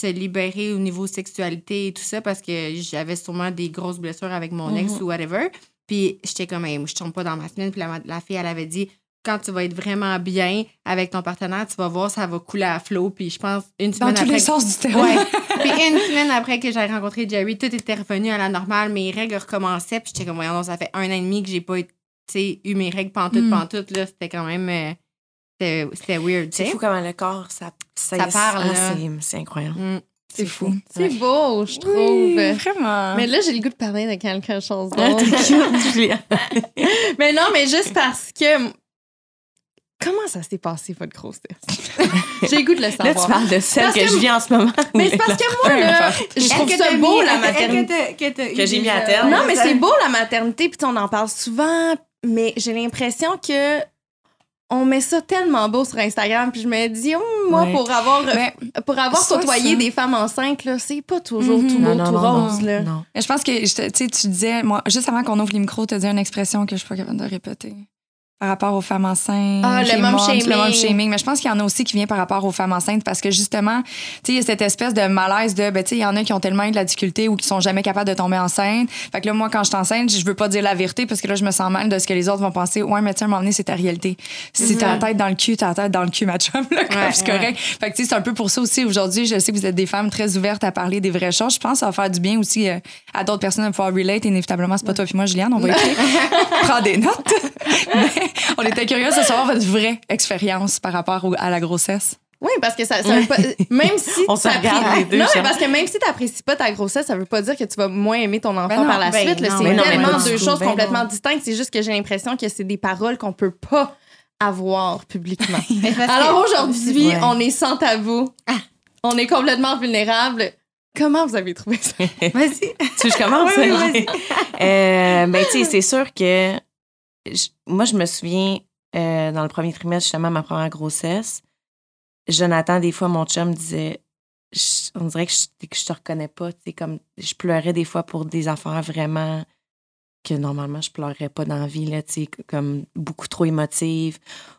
se libérer au niveau sexualité et tout ça parce que j'avais sûrement des grosses blessures avec mon mm-hmm. ex ou whatever. Puis j'étais comme, hey, moi, je tombe pas dans ma semaine. Puis la, la fille, elle avait dit... Quand tu vas être vraiment bien avec ton partenaire, tu vas voir, ça va couler à flot. Puis je pense, une semaine dans tous après... les sens du terrain. Ouais. Puis une semaine après que j'avais rencontré Jerry, tout était revenu à la normale. Mes règles recommençaient. Puis j'étais comme, voyons, ça fait un an et demi que j'ai pas eu mes règles pantoute, pantoute. Là, c'était quand même... Euh, c'était, c'était weird, tu sais. C'est fou comment le corps, ça... Ça, ça parle, là. Ah, c'est, c'est incroyable. Mm. C'est, c'est fou. C'est beau, je trouve. Oui, vraiment. Mais là, j'ai le goût de parler de quelque chose d'autre. Mais non, mais juste parce que... Comment ça s'est passé, votre grossesse? J'ai le goût de le savoir. Là, tu parles de celle que, que je vis en ce moment. Mais c'est parce que moi, là, je trouve que ça beau, la maternité. Que, que, que, que j'ai mis à terme. Non, mais c'est beau, la maternité, puis on en parle souvent, mais j'ai l'impression que on met ça tellement beau sur Instagram, puis je me dis, oh, moi, ouais. pour avoir, mais, pour avoir côtoyé ça. Des femmes enceintes, là, c'est pas toujours mm-hmm. tout beau, non, non, tout non, rose. Non, là. Non. Je pense que, tu sais, tu disais, moi, juste avant qu'on ouvre les micros, tu as dit une expression que je suis pas capable de répéter. par rapport aux femmes enceintes. Ah, le mom shaming. Le mom shaming. Mais je pense qu'il y en a aussi qui vient par rapport aux femmes enceintes parce que justement, tu sais, il y a cette espèce de malaise de, ben, tu sais, il y en a qui ont tellement eu de la difficulté ou qui sont jamais capables de tomber enceinte. Fait que là, moi, quand je suis enceinte, je veux pas dire la vérité parce que là, je me sens mal de ce que les autres vont penser. Ouais, mais tiens, à un moment donné, c'est ta réalité. Si mm-hmm. t'as la tête dans le cul, t'as la tête dans le cul, ma chum, là, comme ouais, c'est ouais. correct. Fait que, tu sais, c'est un peu pour ça aussi. Aujourd'hui, je sais que vous êtes des femmes très ouvertes à parler des vraies choses. Je pense que ça va faire du bien aussi euh, à d'autres personnes à pouvoir relate. Et inévitablement, c'est pas toi puis moi, Juliane. On va écrire. Prends des notes. Mais, on était curieux de savoir votre vraie expérience par rapport au, à la grossesse. Oui, parce que ça, ça veut pas. Même si on se regarde les deux. Non, mais parce que même si t'apprécies pas ta grossesse, ça veut pas dire que tu vas moins aimer ton enfant ben non, par la ben suite. Non, là, c'est ben tellement non, deux tout, choses ben complètement non. distinctes. C'est juste que j'ai l'impression que c'est des paroles qu'on peut pas avoir publiquement. Alors aujourd'hui, ouais. on est sans tabou. Ah. On est complètement vulnérable. Comment vous avez trouvé ça? Vas-y. Tu veux que je commence? Oui, oui, vas-y. euh, ben, tu sais, c'est sûr que. Je, moi, je me souviens, euh, dans le premier trimestre, justement, ma première grossesse, Jonathan, des fois, mon chum disait, je, on dirait que je, que je te reconnais pas. Tu sais, comme, je pleurais des fois pour des affaires vraiment que normalement, je pleurais pas dans la vie, là, tu sais, comme beaucoup trop émotive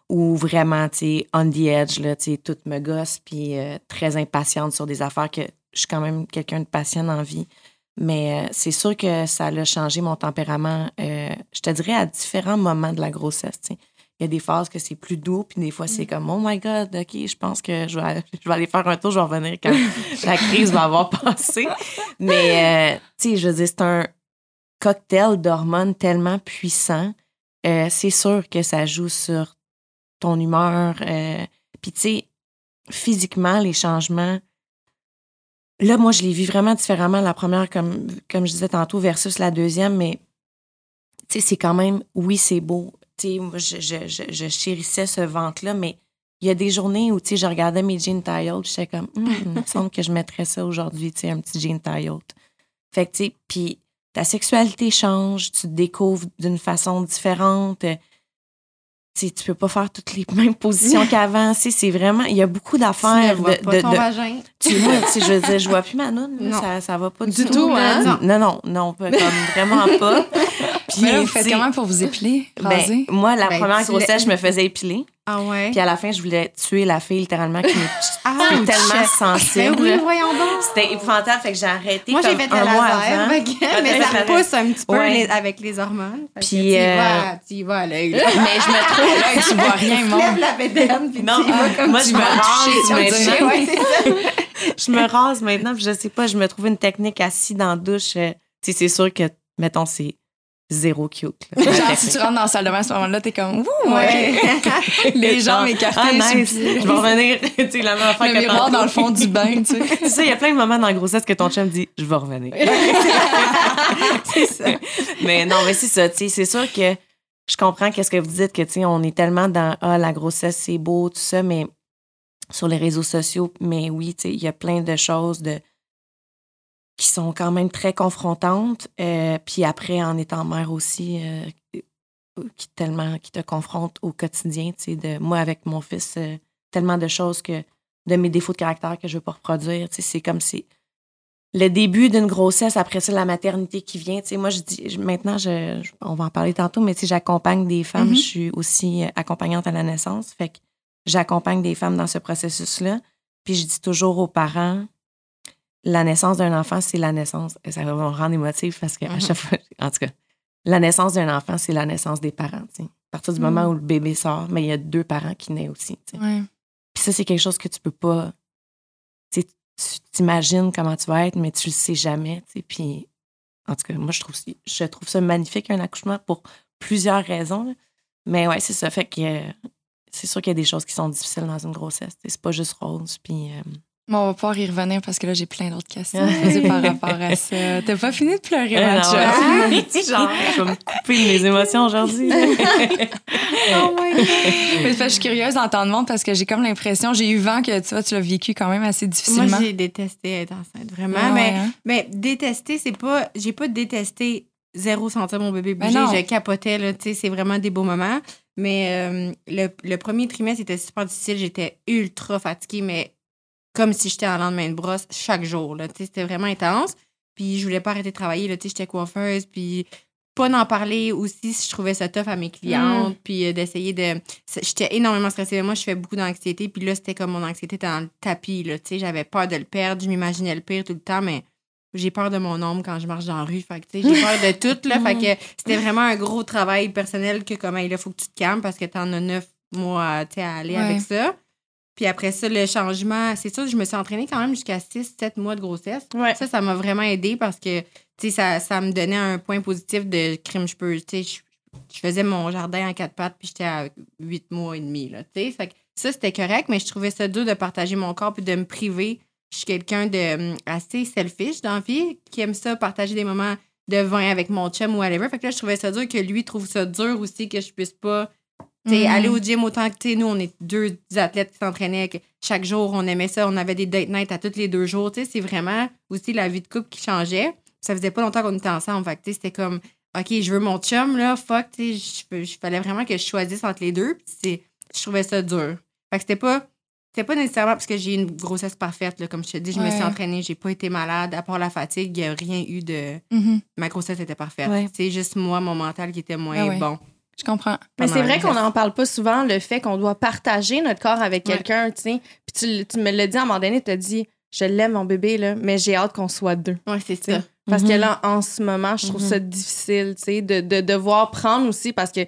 ou vraiment, tu sais, on the edge, là, tu sais, tout me gosse, puis euh, très impatiente sur des affaires que je suis quand même quelqu'un de patiente en vie. Mais euh, c'est sûr que ça a changé mon tempérament, euh, je te dirais, à différents moments de la grossesse. T'sais. Il y a des phases que c'est plus doux, puis des fois, mm. c'est comme « Oh my God, OK, je pense que je vais, je vais aller faire un tour, je vais revenir quand la crise va avoir passé. » Mais, euh, tu sais, je veux dire, c'est un cocktail d'hormones tellement puissant. Euh, c'est sûr que ça joue sur ton humeur. Euh, puis, tu sais, physiquement, les changements... Là, moi, je l'ai vu vraiment différemment, la première, comme, comme je disais tantôt, versus la deuxième, mais tu sais, c'est quand même, oui, c'est beau. Tu sais, moi, je, je, je, je chérissais ce ventre-là, mais il y a des journées où, tu sais, je regardais mes jeans tie-out, j'étais comme, hum, il me semble que je mettrais ça aujourd'hui, tu sais, un petit jean tie-out. Fait que, tu sais, puis ta sexualité change, tu te découvres d'une façon différente. Tu peux pas faire toutes les mêmes positions qu'avant. C'est, c'est vraiment... Il y a beaucoup d'affaires. Tu ne vois de, pas de, ton de, vagin. Tu vois, je veux dire, je vois plus ma noune. Ça, ça va pas du, du tout. tout hein? Non, non, non, pas, comme, vraiment pas. Puis, là, vous faites comment pour vous épiler? Ben, moi, la ben, première grossesse, je me faisais épiler. Ah ouais? Puis à la fin, je voulais tuer la fille, littéralement, qui me tellement sensible. Mais oui, voyons donc! C'était épouvantable, fait que j'ai arrêté moi, comme j'ai fait un mois avant. Moi, j'ai mais ça repousse un petit peu ouais. les, avec les hormones. Puis... Tu y vas, tu y vas à l'œil. Mais je me trouve... Là, tu vois rien, mon... Tu lèves la bédaine, puis non, tu y vas comme moi, tu vas toucher. Moi, je me rase maintenant. Je me rase maintenant, puis je sais pas, je me trouve une technique assis dans la douche. Tu sais, c'est sûr que, mettons, c'est... Zéro cute. Là. Genre, si tu rentres dans la salle de bain à ce moment-là, t'es comme ouh, ouais. Okay. Les jambes écartées. Ah, nice. Je vais revenir. Tu sais, la même affaire que le miroir dans le fond du bain, tu sais. Tu sais, il y a plein de moments dans la grossesse que ton chum dit je vais revenir. C'est ça. Mais non, mais c'est ça. Tu sais, c'est sûr que je comprends qu'est-ce que vous dites, que tu sais, on est tellement dans ah, la grossesse, c'est beau, tout ça, mais sur les réseaux sociaux, mais oui, tu sais, il y a plein de choses de. Qui sont quand même très confrontantes. Euh, puis après, en étant mère aussi, euh, qui, tellement, qui te confrontent au quotidien. Tu sais, de, moi, avec mon fils, euh, tellement de choses que de mes défauts de caractère que je ne veux pas reproduire. Tu sais, c'est comme si le début d'une grossesse, après ça, la maternité qui vient. Tu sais, moi, je dis je, maintenant, je, je, on va en parler tantôt, mais tu sais, j'accompagne des femmes. Mm-hmm. Je suis aussi accompagnante à la naissance. Fait que j'accompagne des femmes dans ce processus-là. Puis je dis toujours aux parents... La naissance d'un enfant, c'est la naissance. Ça va me rendre émotive parce que mm-hmm. à chaque fois, en tout cas, la naissance d'un enfant, c'est la naissance des parents. T'sais. À partir du mm. moment où le bébé sort, mais il y a deux parents qui naissent aussi. Ouais. Puis ça, c'est quelque chose que tu peux pas. Tu t'imagines comment tu vas être, mais tu le sais jamais. Puis, en tout cas, moi, je trouve, je trouve ça magnifique, un accouchement, pour plusieurs raisons. Là. Mais ouais, c'est ça. Fait que euh, c'est sûr qu'il y a des choses qui sont difficiles dans une grossesse. T'sais. C'est pas juste rose. Puis. Euh, Bon, on va pouvoir y revenir parce que là, j'ai plein d'autres questions par rapport à ça. T'as pas fini de pleurer, Mathieu? Genre, je vais me couper mes émotions aujourd'hui. Oh my God! Mais, fait, je suis curieuse d'entendre monde parce que j'ai comme l'impression, j'ai eu vent que tu vois, tu l'as vécu quand même assez difficilement. Moi, j'ai détesté être enceinte, vraiment. Ah, mais, ouais, hein? mais détester, c'est pas... J'ai pas détesté zéro sentir mon bébé bouger. Je capotais, là, tu sais, c'est vraiment des beaux moments. Mais euh, le, le premier trimestre, c'était super difficile. J'étais ultra fatiguée, mais... comme si j'étais en lendemain de brosse chaque jour. Là, c'était vraiment intense. Puis je voulais pas arrêter de travailler. Là, j'étais coiffeuse. Puis pas d'en parler aussi si je trouvais ça tough à mes clientes, mm. puis d'essayer de... J'étais énormément stressée. Moi, je fais beaucoup d'anxiété, puis là, c'était comme mon anxiété était dans le tapis, là, tu sais, j'avais peur de le perdre, je m'imaginais le pire tout le temps, mais j'ai peur de mon ombre quand je marche dans la rue, fait que, tu sais, j'ai peur de tout, là, fait que c'était vraiment un gros travail personnel que, comme, hey, là, faut que tu te calmes parce que t'en as neuf mois, tu sais, à aller ouais. avec ça. Puis après ça, le changement, c'est sûr, je me suis entraînée quand même jusqu'à six sept mois de grossesse. Ouais. Ça, ça m'a vraiment aidée parce que, tu sais, ça, ça me donnait un point positif de crime, je peux, tu sais, je, je faisais mon jardin en quatre pattes puis j'étais à huit mois et demi, là, tu sais. Ça, ça, c'était correct, mais je trouvais ça dur de partager mon corps puis de me priver. Je suis quelqu'un de assez selfish dans la vie, qui aime ça, partager des moments de vin avec mon chum ou whatever. Fait que là, je trouvais ça dur que lui trouve ça dur aussi, que je puisse pas... T'sais, mm-hmm. aller au gym autant que, nous, on est deux athlètes qui s'entraînaient chaque jour, on aimait ça, on avait des date nights à tous les deux jours. T'sais, c'est vraiment aussi la vie de couple qui changeait. Ça faisait pas longtemps qu'on était ensemble. Fait que, t'sais, c'était comme, OK, je veux mon chum, là, fuck, il fallait vraiment que je choisisse entre les deux. C'est, je trouvais ça dur. Fait que c'était pas, c'était pas nécessairement parce que j'ai une grossesse parfaite. Là, comme je te dis, je ouais. me suis entraînée, j'ai pas été malade. À part la fatigue, il n'y a rien eu de... Mm-hmm. Ma grossesse était parfaite. Ouais. C'est juste moi, mon mental qui était moins ah ouais. bon. Je comprends. Mais c'est vrai qu'on n'en parle pas souvent, le fait qu'on doit partager notre corps avec ouais. quelqu'un, tu sais. Puis tu, tu me l'as dit à un moment donné, tu as dit, je l'aime mon bébé, là, mais j'ai hâte qu'on soit deux. Oui, c'est t'sais. Ça. Parce mm-hmm. que là, en ce moment, je trouve mm-hmm. ça difficile, tu sais, de, de devoir prendre aussi parce que,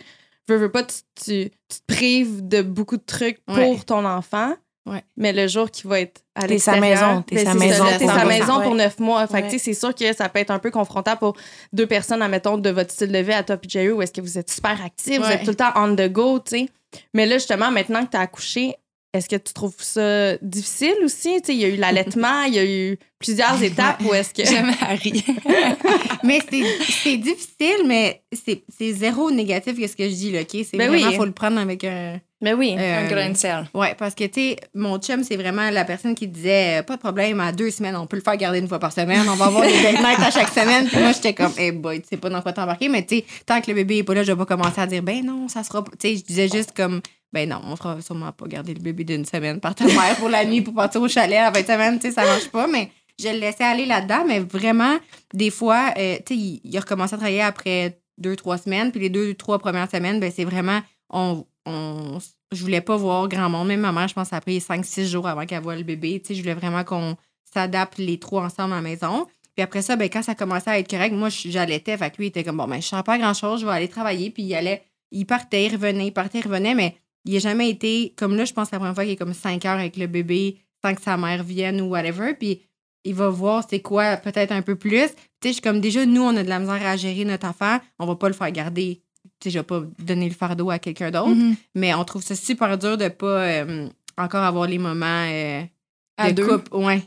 veux, veux pas, tu, tu, tu te prives de beaucoup de trucs pour ouais. ton enfant, ouais. mais le jour qu'il va être à l'extérieur... T'es sa maison. T'es sa maison pour neuf mois. Fait que, tu sais, c'est sûr que ça peut être un peu confrontant pour deux personnes, admettons, de votre style de vie à toi et Jerry, où est-ce que vous êtes super actifs, vous êtes tout le temps on the go, tu sais. Mais là, justement, maintenant que t'as accouché, est-ce que tu trouves ça difficile aussi? Tu sais, il y a eu l'allaitement, il y a eu plusieurs étapes où est-ce que... J'aime Harry. Mais c'est, c'est difficile, mais c'est, c'est zéro négatif que ce que je dis, là, OK? C'est ben vraiment, il oui. faut le prendre avec un... Mais oui, euh, un grain de sel. Oui, parce que, tu sais, mon chum, c'est vraiment la personne qui disait, pas de problème, à deux semaines, on peut le faire garder une fois par semaine, on va avoir des date nights à chaque semaine. Puis moi, j'étais comme, hey boy, tu sais pas dans quoi t'embarquer, mais tu sais, tant que le bébé est pas là, je vais pas commencer à dire, ben non, ça sera pas. Tu sais, je disais juste comme, ben non, on fera sûrement pas garder le bébé d'une semaine par ta mère pour la nuit, pour partir au chalet à vingt semaines, tu sais, ça marche pas, mais je le laissais aller là-dedans, mais vraiment, des fois, euh, tu sais, il, il a recommencé à travailler après deux, trois semaines, puis les deux, trois premières semaines, ben c'est vraiment, on. On, je voulais pas voir grand monde. Même ma mère, je pense, ça a pris cinq six jours avant qu'elle voie le bébé. Tu sais, je voulais vraiment qu'on s'adapte les trois ensemble à la maison. Puis après ça, ben, quand ça commençait à être correct, moi, j'allaitais. Fait que lui, il était comme, bon, ben, je sens pas grand-chose, je vais aller travailler. Puis il allait, il partait, il revenait, il partait, il revenait. Mais il n'a jamais été, comme là, je pense, la première fois qu'il est comme cinq heures avec le bébé, sans que sa mère vienne ou whatever. Puis il va voir c'est quoi, peut-être un peu plus. Tu sais, je suis comme, déjà, nous, on a de la misère à gérer notre enfant. On va pas le faire garder. Tu sais, je vais pas donner le fardeau à quelqu'un d'autre, mm-hmm. mais on trouve ça super dur de pas euh, encore avoir les moments euh, à de deux. Couple. Ouais.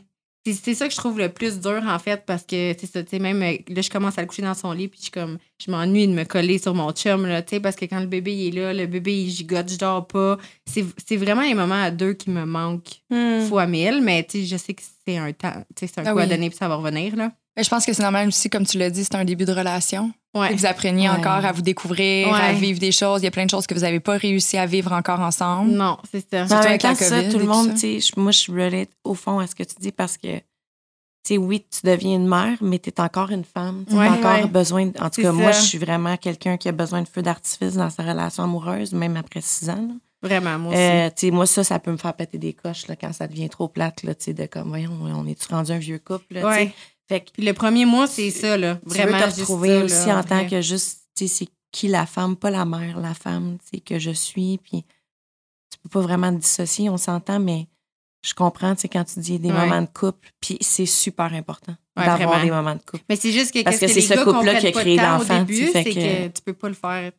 C'est, c'est ça que je trouve le plus dur, en fait, parce que, tu sais, même là, je commence à le coucher dans son lit, puis je, comme, je m'ennuie de me coller sur mon chum, là, tu sais, parce que quand le bébé il est là, le bébé il gigote, je dors pas. C'est, c'est vraiment les moments à deux qui me manquent mm. fois mille, mais tu sais, je sais que c'est un temps, tu sais, c'est un ah, coup oui. à donner, puis ça va revenir, là. Mais je pense que c'est normal aussi, comme tu l'as dit, c'est un début de relation. Ouais. Vous appreniez ouais. encore à vous découvrir, ouais. à vivre des choses. Il y a plein de choses que vous n'avez pas réussi à vivre encore ensemble. Non, c'est ça. Surtout avec la COVID, ça, tout le monde, tu sais, moi, je relate au fond à ce que tu dis parce que, tu sais, oui, tu deviens une mère, mais tu es encore une femme. Tu as ouais, encore ouais. besoin. De, en tout c'est cas, ça. Moi, je suis vraiment quelqu'un qui a besoin de feu d'artifice dans sa relation amoureuse, même après six ans. Là. Vraiment, moi aussi. Euh, tu sais, moi, ça, ça peut me faire péter des coches là, quand ça devient trop plate, tu sais, de comme, voyons, on est-tu rendu un vieux couple, là, ouais. tu sais. Fait que le premier mois, c'est ça, là. Vraiment, je veux te retrouver ça, aussi là, en ouais. tant que juste, tu sais, c'est qui la femme, pas la mère, la femme, tu sais, que je suis. Puis tu peux pas vraiment te dissocier, on s'entend, mais je comprends, tu sais, quand tu dis des ouais. moments de couple, puis c'est super important ouais, d'avoir vraiment. Des moments de couple. Mais c'est juste que parce que, que c'est les ce gars couple-là qui a créé l'enfant. Au début, c'est que, que tu peux pas le faire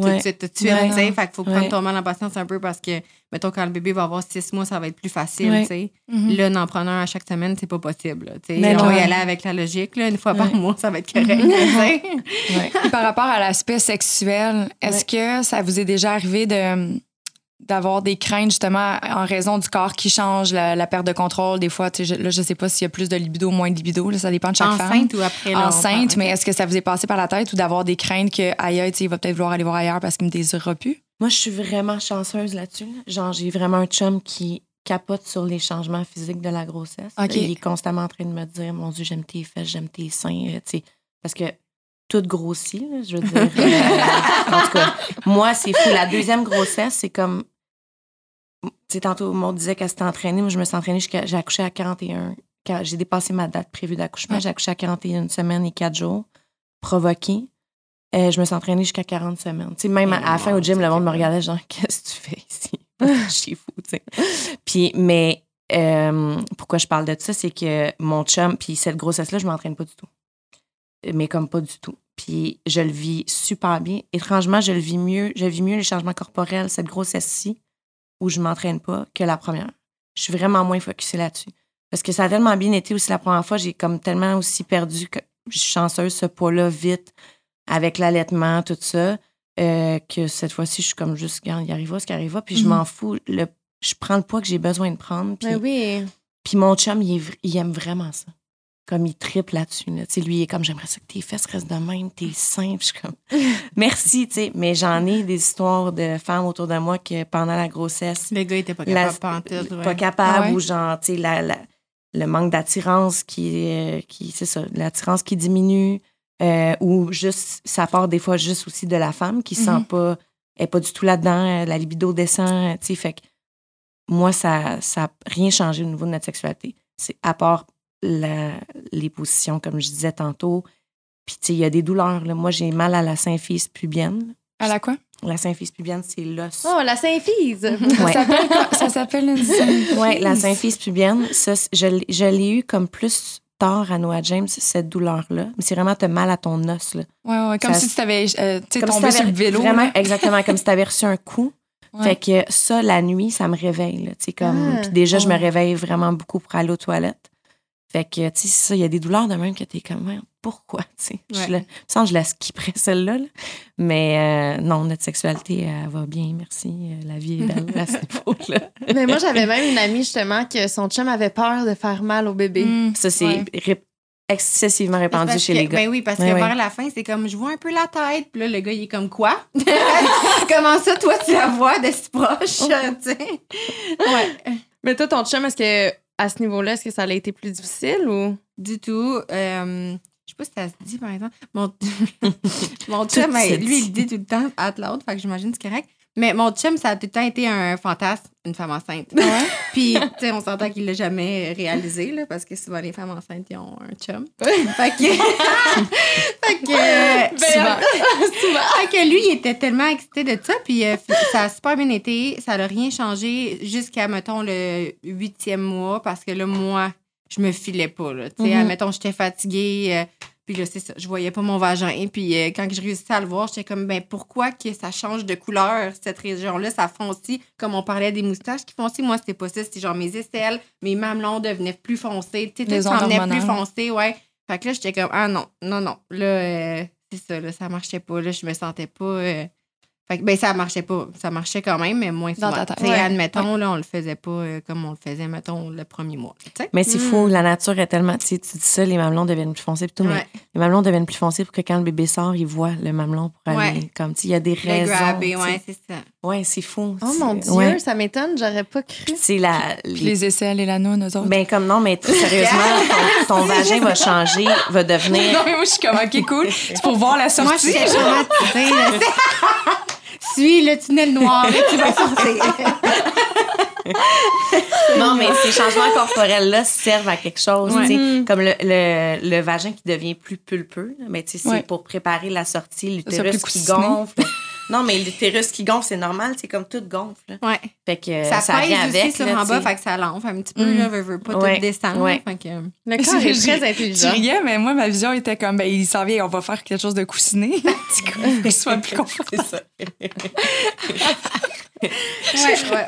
tout de suite, tout de suite, tu sais. Fait qu'il faut prendre ton mal en patience un peu parce que, mettons, quand le bébé va avoir six mois, ça va être plus facile, ouais. tu sais. Mm-hmm. Là, d'en prendre un à chaque semaine, c'est pas possible, tu sais. On va y aller avec la logique, là. Une fois ouais. par mois, ça va être correct, mm-hmm. tu sais. Ouais. Par rapport à l'aspect sexuel, est-ce ouais. que ça vous est déjà arrivé de... d'avoir des craintes, justement, en raison du corps qui change, la, la perte de contrôle. Des fois, je, là, je sais pas s'il y a plus de libido ou moins de libido. Là, ça dépend de chaque enceinte femme. Enceinte ou après? Là, enceinte, mais est-ce que ça vous est passé par la tête ou d'avoir des craintes que aïe, aïe, il va peut-être vouloir aller voir ailleurs parce qu'il me désirera plus? Moi, je suis vraiment chanceuse là-dessus. Genre, j'ai vraiment un chum qui capote sur les changements physiques de la grossesse. Okay. Il est constamment en train de me dire, mon Dieu, j'aime tes fesses, j'aime tes seins. T'sais, parce que toute grossie, là, je veux dire. euh, en tout cas, moi, c'est fou. La deuxième grossesse, c'est comme... Tu sais, tantôt, Maud disait qu'elle s'était entraînée. Moi, je me suis entraînée jusqu'à... J'ai accouché à quarante et un... Quand j'ai dépassé ma date prévue d'accouchement. J'ai accouché à quarante et une semaines et quatre jours, provoquée. Euh, je me suis entraînée jusqu'à quarante semaines. Tu sais, même à, à la fin au gym, le monde me regardait genre, qu'est-ce que tu fais ici? Je suis fou, tu sais. Puis, mais euh, pourquoi je parle de ça, c'est que mon chum, puis cette grossesse-là, je m'entraîne pas du tout. Mais comme pas du tout. Puis je le vis super bien. Étrangement, je le vis mieux. Je vis mieux les changements corporels, cette grossesse-ci, où je m'entraîne pas, que la première. Je suis vraiment moins focusée là-dessus. Parce que ça a tellement bien été aussi la première fois, j'ai comme tellement aussi perdu, que je suis chanceuse, ce poids-là, vite, avec l'allaitement, tout ça, euh, que cette fois-ci, je suis comme juste, regarde, il arrivera ce qui arrivera, puis mm-hmm. je m'en fous. Le, je prends le poids que j'ai besoin de prendre. Puis, oui. Puis mon chum, il, est, il aime vraiment ça. Comme il trippe là-dessus. Là. Tu sais, lui, il est comme, j'aimerais ça que tes fesses restent de même, t'es sain. Puis je suis comme, merci, tu sais. Mais j'en ai des histoires de femmes autour de moi que pendant la grossesse... Les gars étaient pas capables, pantoute, ouais. Pas capables, ah ouais. Ou genre, tu sais, la... la le manque d'attirance qui, euh, qui c'est ça, l'attirance qui diminue, euh, ou juste, ça part des fois juste aussi de la femme qui mm-hmm. sent pas, elle est pas du tout là-dedans, la libido descend, tu sais, fait que moi, ça, ça a rien changé au niveau de notre sexualité. C'est à part la, les positions, comme je disais tantôt, puis tu sais, il y a des douleurs, là. Moi, j'ai mal à la symphyse pubienne. À la quoi? La symphyse pubienne, c'est l'os. Oh, la symphyse! Ouais. Ça s'appelle quoi? Ça s'appelle une symphyse. Oui, la symphyse pubienne, ça, je, je l'ai eu comme plus tard à Noah James, cette douleur-là. Mais c'est vraiment, t'as mal à ton os. Là. Ouais, ouais, comme ça, si tu avais euh, tombé si sur le vélo. Vraiment, là. Exactement, comme si tu avais reçu un coup. Ouais. Fait que ça, la nuit, ça me réveille. Là, t'sais, comme, ah, puis déjà, ouais. Je me réveille vraiment beaucoup pour aller aux toilettes. Fait que, tu sais, ça, il y a des douleurs de même que t'es comme, merde, pourquoi, tu sais? Ouais. Je sens que je la skipperais, celle-là. Là. Mais euh, non, notre sexualité, elle va bien, merci. La vie est belle à ce niveau-là. Mais moi, j'avais même une amie, justement, que son chum avait peur de faire mal au bébé. Mmh, ça, c'est ouais. ré- excessivement répandu chez que, les gars. Ben oui, parce que oui, vers oui. la fin, c'est comme, je vois un peu la tête. Puis là, le gars, il est comme, quoi? Comment ça, toi, tu la vois de si proche, tu sais? Ouais. Mais toi, ton chum, est-ce que... À ce niveau-là, est-ce que ça a été plus difficile ou? Du tout. Euh, je sais pas si ça se dit, par exemple. Mon, mon chum, lui, dit. il dit tout le temps at l'autre, fait que j'imagine c'est correct. Mais mon chum, ça a tout le temps été un fantasme, une femme enceinte. Ouais. Puis, tu sais, on s'entend qu'il l'a jamais réalisé, là, parce que souvent, les femmes enceintes, ils ont un chum. Fait que... fait que... souvent. souvent. Fait que lui, il était tellement excité de ça, puis euh, ça a super bien été, ça n'a rien changé jusqu'à, mettons, le huitième mois, parce que là, moi, je me filais pas, là. Tu sais, mm-hmm. mettons, j'étais fatiguée... Euh, Puis là, c'est ça, je voyais pas mon vagin. Puis euh, quand je réussissais à le voir, j'étais comme, ben pourquoi que ça change de couleur, cette région-là, ça foncie. Comme on parlait des moustaches qui foncient, moi, c'était pas ça. C'était genre mes aisselles, mes mamelons devenaient plus foncés. Tu sais, ça devenait plus foncé, ouais. Fait que là, j'étais comme, ah non, non, non. Là, euh, c'est ça, là, ça marchait pas. Là, je me sentais pas. Euh... Fait que, ben ça marchait pas. Ça marchait quand même, mais moins souvent. Tu sais, admettons, là, on le faisait pas euh, comme on le faisait, mettons, le premier mois. T'sais? Mais c'est mm. fou, la nature est tellement... Tu dis ça, les mamelons deviennent plus foncés tout, ouais. mais les mamelons deviennent plus foncés pour que quand le bébé sort, il voit le mamelon pour ouais. aller... Comme, tu sais, il y a des raisons. Le grabber, ouais, c'est ça. Ouais, c'est fou. Oh mon Dieu, ouais. ça m'étonne, j'aurais pas cru. C'est la... Les... les aisselles et l'anneau, nous autres. Ben comme non, mais tout, sérieusement, ton, ton vagin va changer, va devenir... Non, mais moi, je suis comme, OK, cool, c'est pour voir la sortie. Moi, je suis le tunnel noir et tu vas sortir. Non, mais ces changements corporels-là servent à quelque chose. Ouais. Mm-hmm. Comme le, le, le vagin qui devient plus pulpeux. Mais c'est ouais. pour préparer la sortie, l'utérus qui gonfle. Non, mais l'utérus qui gonfle, c'est normal. C'est comme tout gonfle. Ouais. Fait que ça, ça vient avec. Ça pèse aussi sur en bas, fait que ça l'enfle un petit peu. Mm. Là, veut, veut pas ouais. tout descendre. Ouais. Fait que le corps est très intelligent. Tu riais, mais moi, ma vision était comme, ben, il s'en vient, on va faire quelque chose de coussiné. Pour qu'il soit plus confortable. C'est ça. ouais, ouais,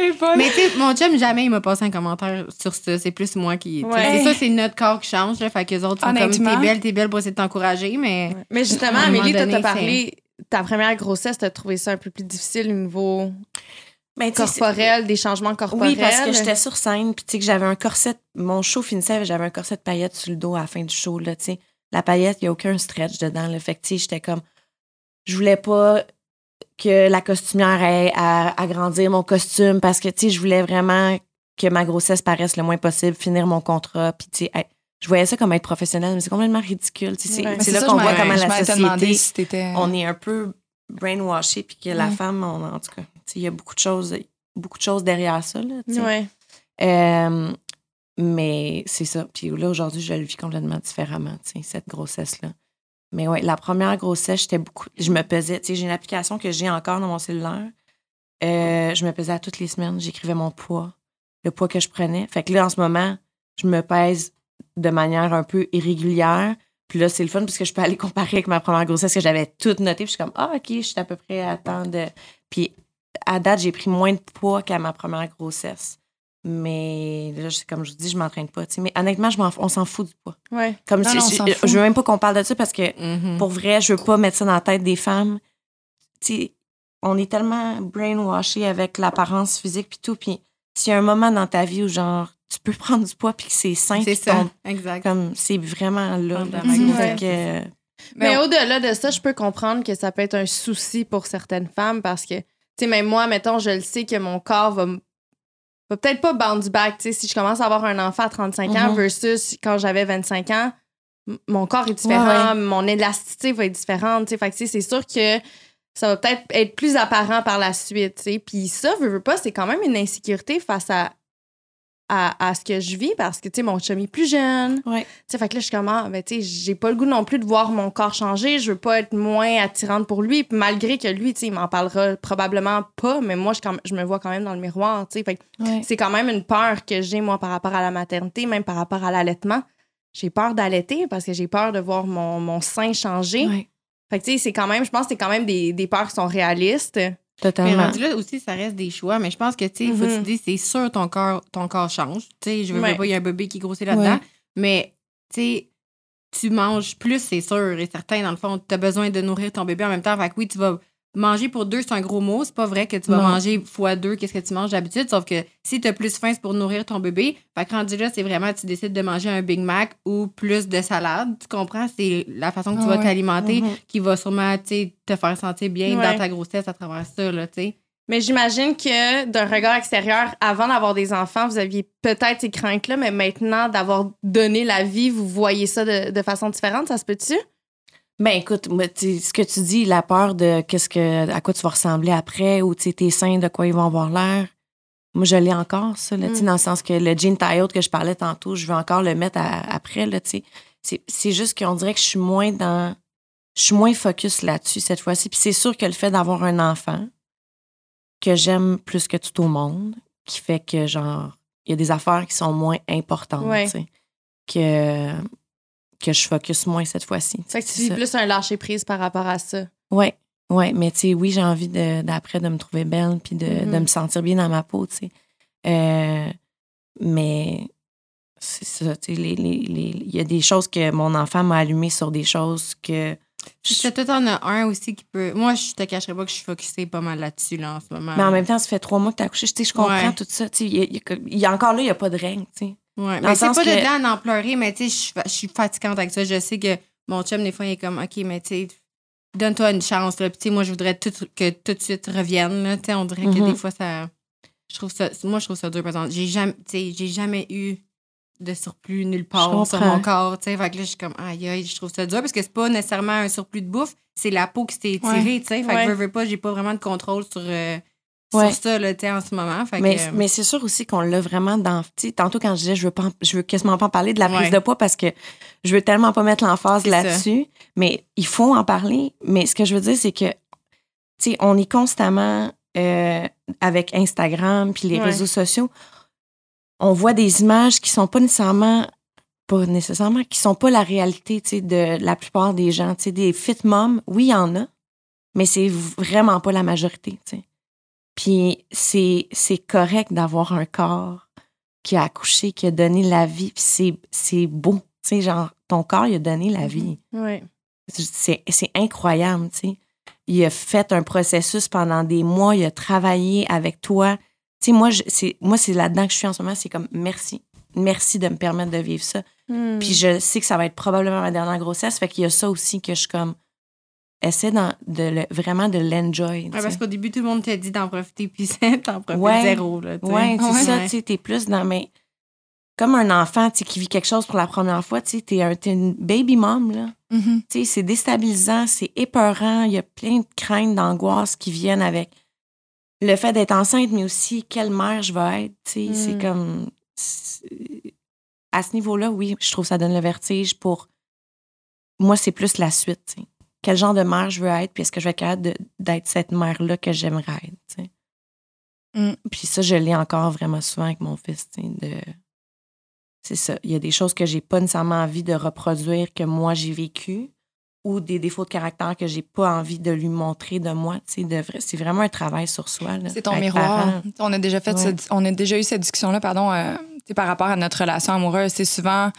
ouais. Mais tu sais, mon chum, jamais il m'a passé un commentaire sur ça. C'est plus moi qui... Ouais. C'est ça, c'est notre corps qui change. Là, fait que les autres sont comme, t'es belle, t'es belle pour essayer de t'encourager. Mais, ouais. mais justement, Amélie, toi, t'as parlé... Ta première grossesse, t'as trouvé ça un peu plus difficile au niveau ben, corporel, des changements corporels? Oui, parce que j'étais sur scène, puis tu sais que j'avais un corset... Mon show finissait, j'avais un corset de paillettes sur le dos à la fin du show, là, tu sais. La paillette, il n'y a aucun stretch dedans, là. Fait que tu sais, j'étais comme... Je voulais pas que la costumière aille à agrandir mon costume, parce que tu sais, je voulais vraiment que ma grossesse paraisse le moins possible, finir mon contrat, puis tu sais... je voyais ça comme être professionnel, mais c'est complètement ridicule. Tu sais, ouais. C'est, c'est là ça, qu'on voit comment la société, si on est un peu brainwashé, puis que la ouais. femme, on, en tout cas, il y a beaucoup de choses, beaucoup de choses derrière ça. Là, ouais. euh, mais c'est ça. Puis là, aujourd'hui, je le vis complètement différemment, cette grossesse-là. Mais oui, la première grossesse, j'étais beaucoup, je me pesais. J'ai une application que j'ai encore dans mon cellulaire. Euh, je me pesais à toutes les semaines. J'écrivais mon poids, le poids que je prenais. Fait que là, en ce moment, je me pèse de manière un peu irrégulière. Puis là, c'est le fun parce que je peux aller comparer avec ma première grossesse que j'avais toute notée. Puis je suis comme, ah, OK, je suis à peu près à temps de... Puis à date, j'ai pris moins de poids qu'à ma première grossesse. Mais là, comme je vous dis, je m'entraîne pas. T'sais. Mais honnêtement, je m'en, on s'en fout du poids. Ouais. Comme non, si, non, je, je veux même pas qu'on parle de ça parce que mm-hmm. pour vrai, je veux pas mettre ça dans la tête des femmes. T'sais, on est tellement brainwashés avec l'apparence physique puis tout. Puis s'il y a un moment dans ta vie où genre tu peux prendre du poids puis que c'est sain, c'est ça. Ton, exact. Comme c'est vraiment là. Mm-hmm. Fait que, mais on... au-delà de ça, je peux comprendre que ça peut être un souci pour certaines femmes parce que tu sais, même moi, mettons, je le sais que mon corps va va peut-être pas bounce back, tu sais, si je commence à avoir un enfant à trente-cinq mm-hmm. ans versus quand j'avais vingt-cinq ans, m- mon corps est différent, ouais, ouais. mon élasticité va être différente, tu sais, fait que c'est sûr que ça va peut-être être plus apparent par la suite, tu sais, puis ça, veux, veux pas, c'est quand même une insécurité face à à, à ce que je vis parce que, tu sais, mon chum est plus jeune, ouais. tu sais, fait que là, je suis comme, ah, ben, tu sais, j'ai pas le goût non plus de voir mon corps changer, je veux pas être moins attirante pour lui, puis malgré que lui, tu sais, il m'en parlera probablement pas, mais moi, je, quand, je me vois quand même dans le miroir, tu sais, fait que ouais. c'est quand même une peur que j'ai, moi, par rapport à la maternité, même par rapport à l'allaitement. J'ai peur d'allaiter parce que j'ai peur de voir mon, mon sein changer. Ouais. Fait que, tu sais, c'est quand même, je pense que c'est quand même des, des peurs qui sont réalistes. Totalement. Mais rendu là aussi, ça reste des choix. Mais je pense que, tu sais, il faut mm-hmm. se dire, c'est sûr, ton corps, ton corps change. Tu sais, je veux ouais. pas, il y a un bébé qui grossit là-dedans. Ouais. Mais, tu sais, tu manges plus, c'est sûr et certain. Dans le fond, tu as besoin de nourrir ton bébé en même temps. Fait que oui, tu vas manger pour deux, c'est un gros mot. C'est pas vrai que tu vas non. manger fois deux, qu'est-ce que tu manges d'habitude. Sauf que si tu as plus faim, c'est pour nourrir ton bébé. Fait que rendu là, c'est vraiment, tu décides de manger un Big Mac ou plus de salade. Tu comprends? C'est la façon que tu ah, vas ouais. t'alimenter mm-hmm. qui va sûrement, tu sais, te faire sentir bien ouais. dans ta grossesse à travers ça, là, tu sais. Mais j'imagine que d'un regard extérieur, avant d'avoir des enfants, vous aviez peut-être ces craintes-là, mais maintenant, d'avoir donné la vie, vous voyez ça de, de façon différente. Ça se peut-tu? Ben écoute, ce que tu dis, la peur de qu'est-ce que à quoi tu vas ressembler après ou tes seins, de quoi ils vont avoir l'air, moi je l'ai encore, ça, là, mm. dans le sens que le jean taille haute que je parlais tantôt, je veux encore le mettre à, après. Là, c'est, c'est juste qu'on dirait que je suis moins dans. Je suis moins focus là-dessus cette fois-ci. Puis c'est sûr que le fait d'avoir un enfant que j'aime plus que tout au monde, qui fait que genre il y a des affaires qui sont moins importantes. Ouais. Que. que je focus moins cette fois-ci. Ça fait que tu vis plus un lâcher-prise par rapport à ça. Oui, ouais, mais tu sais, oui, j'ai envie de, d'après de me trouver belle puis de, mm-hmm. de me sentir bien dans ma peau, tu sais. Euh, mais c'est ça, tu sais, il y a des choses que mon enfant m'a allumé sur des choses que... C'est peut-être en a un aussi qui peut... Moi, je te cacherais pas que je suis focusée pas mal là-dessus, là, en ce moment. Mais en même temps, ça fait trois mois que t'as accouché, tu sais, je comprends ouais. tout ça, tu sais. Y a, y a, y a, encore là, il n'y a pas de règle, tu sais. Ouais, mais c'est pas que... dedans à en pleurer, mais tu sais, je suis fatigante avec ça. Je sais que mon chum, des fois, il est comme, OK, mais tu sais, donne-toi une chance. Là. Puis tu sais, moi, je voudrais tout, que tout de suite revienne. Là. Tu sais, on dirait mm-hmm. que des fois, ça. Je trouve ça. Moi, je trouve ça dur, par exemple. J'ai jamais, tu sais, j'ai jamais eu de surplus nulle part sur mon corps. Tu sais, fait que là, je suis comme, aïe, aïe, je trouve ça dur parce que c'est pas nécessairement un surplus de bouffe, c'est la peau qui s'est étirée. Ouais. Tu sais, fait ouais. que je veux pas, j'ai pas vraiment de contrôle sur. Euh, Ouais. sur ça, là, tu sais, en ce moment. Fait mais, que... mais c'est sûr aussi qu'on l'a vraiment dans... T'sais, tantôt, quand je disais, je veux pas, je veux quasiment pas en parler de la prise ouais. de poids parce que je veux tellement pas mettre l'emphase c'est là-dessus, ça. Mais il faut en parler. Mais ce que je veux dire, c'est que, tu sais, on est constamment euh, avec Instagram puis les ouais. réseaux sociaux. On voit des images qui sont pas nécessairement... pas nécessairement... qui sont pas la réalité, tu sais, de la plupart des gens. Tu sais, des fit moms, oui, il y en a, mais c'est vraiment pas la majorité, tu sais. Puis c'est, c'est correct d'avoir un corps qui a accouché, qui a donné la vie. Puis c'est, c'est beau. Tu sais, genre, ton corps, il a donné la vie. Oui. C'est, c'est incroyable, tu sais. Il a fait un processus pendant des mois. Il a travaillé avec toi. Tu sais, moi, je, c'est, moi, c'est là-dedans que je suis en ce moment. C'est comme, merci. Merci de me permettre de vivre ça. Mm. Puis je sais que ça va être probablement ma dernière grossesse. Fait qu'il y a ça aussi que je suis comme... Essaie dans, de le, vraiment de l'enjoy. Ouais, parce qu'au début, tout le monde t'a dit d'en profiter, puis t'en profites ouais, zéro. Oui, c'est ouais. ça, tu sais, t'es plus dans... Mais comme un enfant qui vit quelque chose pour la première fois, tu sais, t'es, un, t'es une baby mom, là. Mm-hmm. Tu sais, c'est déstabilisant, c'est épeurant, il y a plein de craintes, d'angoisses qui viennent avec le fait d'être enceinte, mais aussi quelle mère je vais être, tu sais, mm. c'est comme... C'est... À ce niveau-là, oui, je trouve que ça donne le vertige pour... Moi, c'est plus la suite, tu sais. Quel genre de mère je veux être, puis est-ce que je vais être capable de, d'être cette mère-là que j'aimerais être, tu sais. Mm. Puis ça, je l'ai encore vraiment souvent avec mon fils, tu sais, de... C'est ça. Il y a des choses que j'ai pas nécessairement envie de reproduire que moi j'ai vécu ou des défauts de caractère que j'ai pas envie de lui montrer de moi. T'sais, de vrai, c'est vraiment un travail sur soi. Là, c'est ton miroir. Parent. On a déjà fait, ouais. cette, on a déjà eu cette discussion-là, pardon, euh, par rapport à notre relation amoureuse. C'est souvent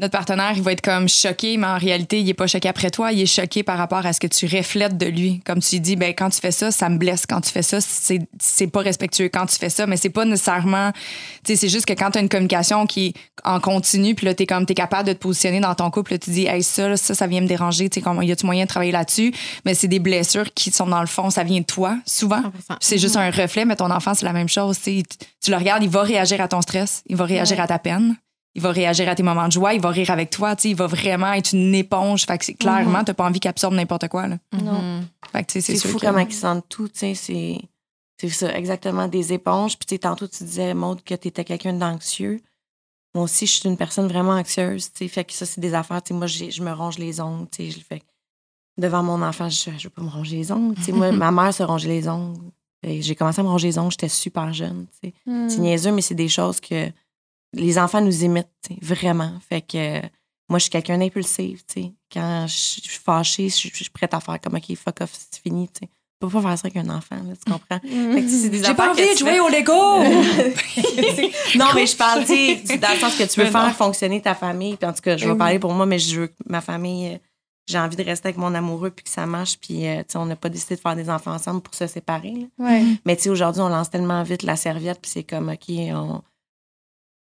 notre partenaire, il va être comme choqué, mais en réalité, il est pas choqué après toi. Il est choqué par rapport à ce que tu reflètes de lui. Comme tu dis, ben quand tu fais ça, ça me blesse. Quand tu fais ça, c'est c'est pas respectueux. Quand tu fais ça, mais c'est pas nécessairement. Tu sais, c'est juste que quand t'as une communication qui en continue, puis là t'es comme t'es capable de te positionner dans ton couple, là, tu dis, hey ça, ça, ça vient me déranger. Tu sais, comment y a-tu moyen de travailler là-dessus? Mais c'est des blessures qui sont dans le fond, ça vient de toi souvent. C'est juste un reflet, mais ton enfant c'est la même chose. Tu tu le regardes, il va réagir à ton stress, il va réagir ouais. à ta peine. Il va réagir à tes moments de joie, il va rire avec toi, tu sais, il va vraiment être une éponge. Fait que c'est, clairement, mm-hmm. t'as pas envie qu'il absorbe n'importe quoi, là. Non. Fait que, tu sais, c'est, c'est fou comment ils sentent tout, tu sais, c'est, c'est ça, exactement, des éponges. Puis, tu sais, tantôt, tu disais, Maud, que t'étais quelqu'un d'anxieux. Moi aussi, je suis une personne vraiment anxieuse, tu sais. Fait que ça, c'est des affaires, tu sais, moi, je me ronge les ongles, tu sais. Fait que devant mon enfant, je, je veux pas me ronger les ongles, tu sais. Moi, ma mère se rongeait les ongles. Et j'ai commencé à me ronger les ongles, j'étais super jeune, tu sais. Mm. C'est niaiseux, mais c'est des choses que... Les enfants nous imitent, vraiment. Fait que euh, moi, je suis quelqu'un d'impulsif. T'sais. Quand je suis fâchée, je suis prête à faire comme « OK, fuck off, c'est fini. » Tu peux pas faire ça avec un enfant, là, tu comprends? Fait que c'est des J'ai pas envie de jouer fais... au Lego! Non, mais je parle dans le sens que tu veux faire fonctionner ta famille. Puis en tout cas, je vais mm. parler pour moi, mais je veux que ma famille... J'ai envie de rester avec mon amoureux puis que ça marche. Puis, euh, tu sais, on n'a pas décidé de faire des enfants ensemble pour se séparer. Là. Ouais. Mais tu sais, aujourd'hui, on lance tellement vite la serviette puis c'est comme « OK, on... »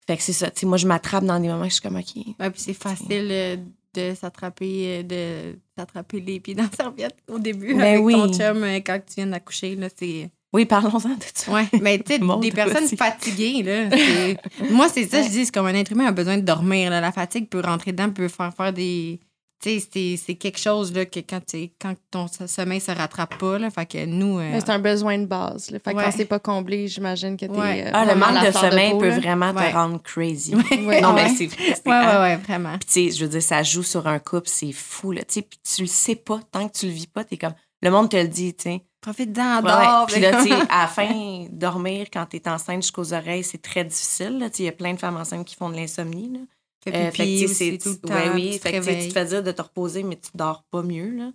Fait que c'est ça. Tu sais, moi, je m'attrape dans des moments que je suis comme, OK. Ouais, puis c'est facile euh, de s'attraper de s'attraper les pieds dans la serviette au début ben avec oui. ton chum quand tu viens d'accoucher. Là, c'est... Oui, parlons-en de ça. Oui, mais tu sais, des personnes aussi. Fatiguées, là. C'est... moi, c'est ça, ouais. je dis, c'est comme un être humain a besoin de dormir. Là. La fatigue peut rentrer dedans, peut faire faire des... Tu sais, c'est, c'est quelque chose là, que quand, quand ton sommeil se rattrape pas, là, fait que nous... Euh... C'est un besoin de base. Là, fait que ouais. quand c'est pas comblé, j'imagine que t'es... Ouais. Euh, ah, le manque de sommeil de peau, peut là. Vraiment ouais. te rendre crazy. Ouais. Non, ouais. mais c'est... c'est ouais, ouais, ouais, vraiment. Puis tu sais, je veux dire, ça joue sur un couple, c'est fou, là. Tu sais, puis tu le sais pas, tant que tu le vis pas, t'es comme... Le monde te le dit, tu sais. Profite-en, dors. Puis là, tu sais, à la fin, dormir quand t'es enceinte jusqu'aux oreilles, c'est très difficile, là. Tu sais, il y a plein de femmes enceintes qui font de l'insomnie, là. Euh, fait que, c'est tout le temps, ouais, oui, fait que, tu te fais dire de te reposer, mais tu dors pas mieux. Là.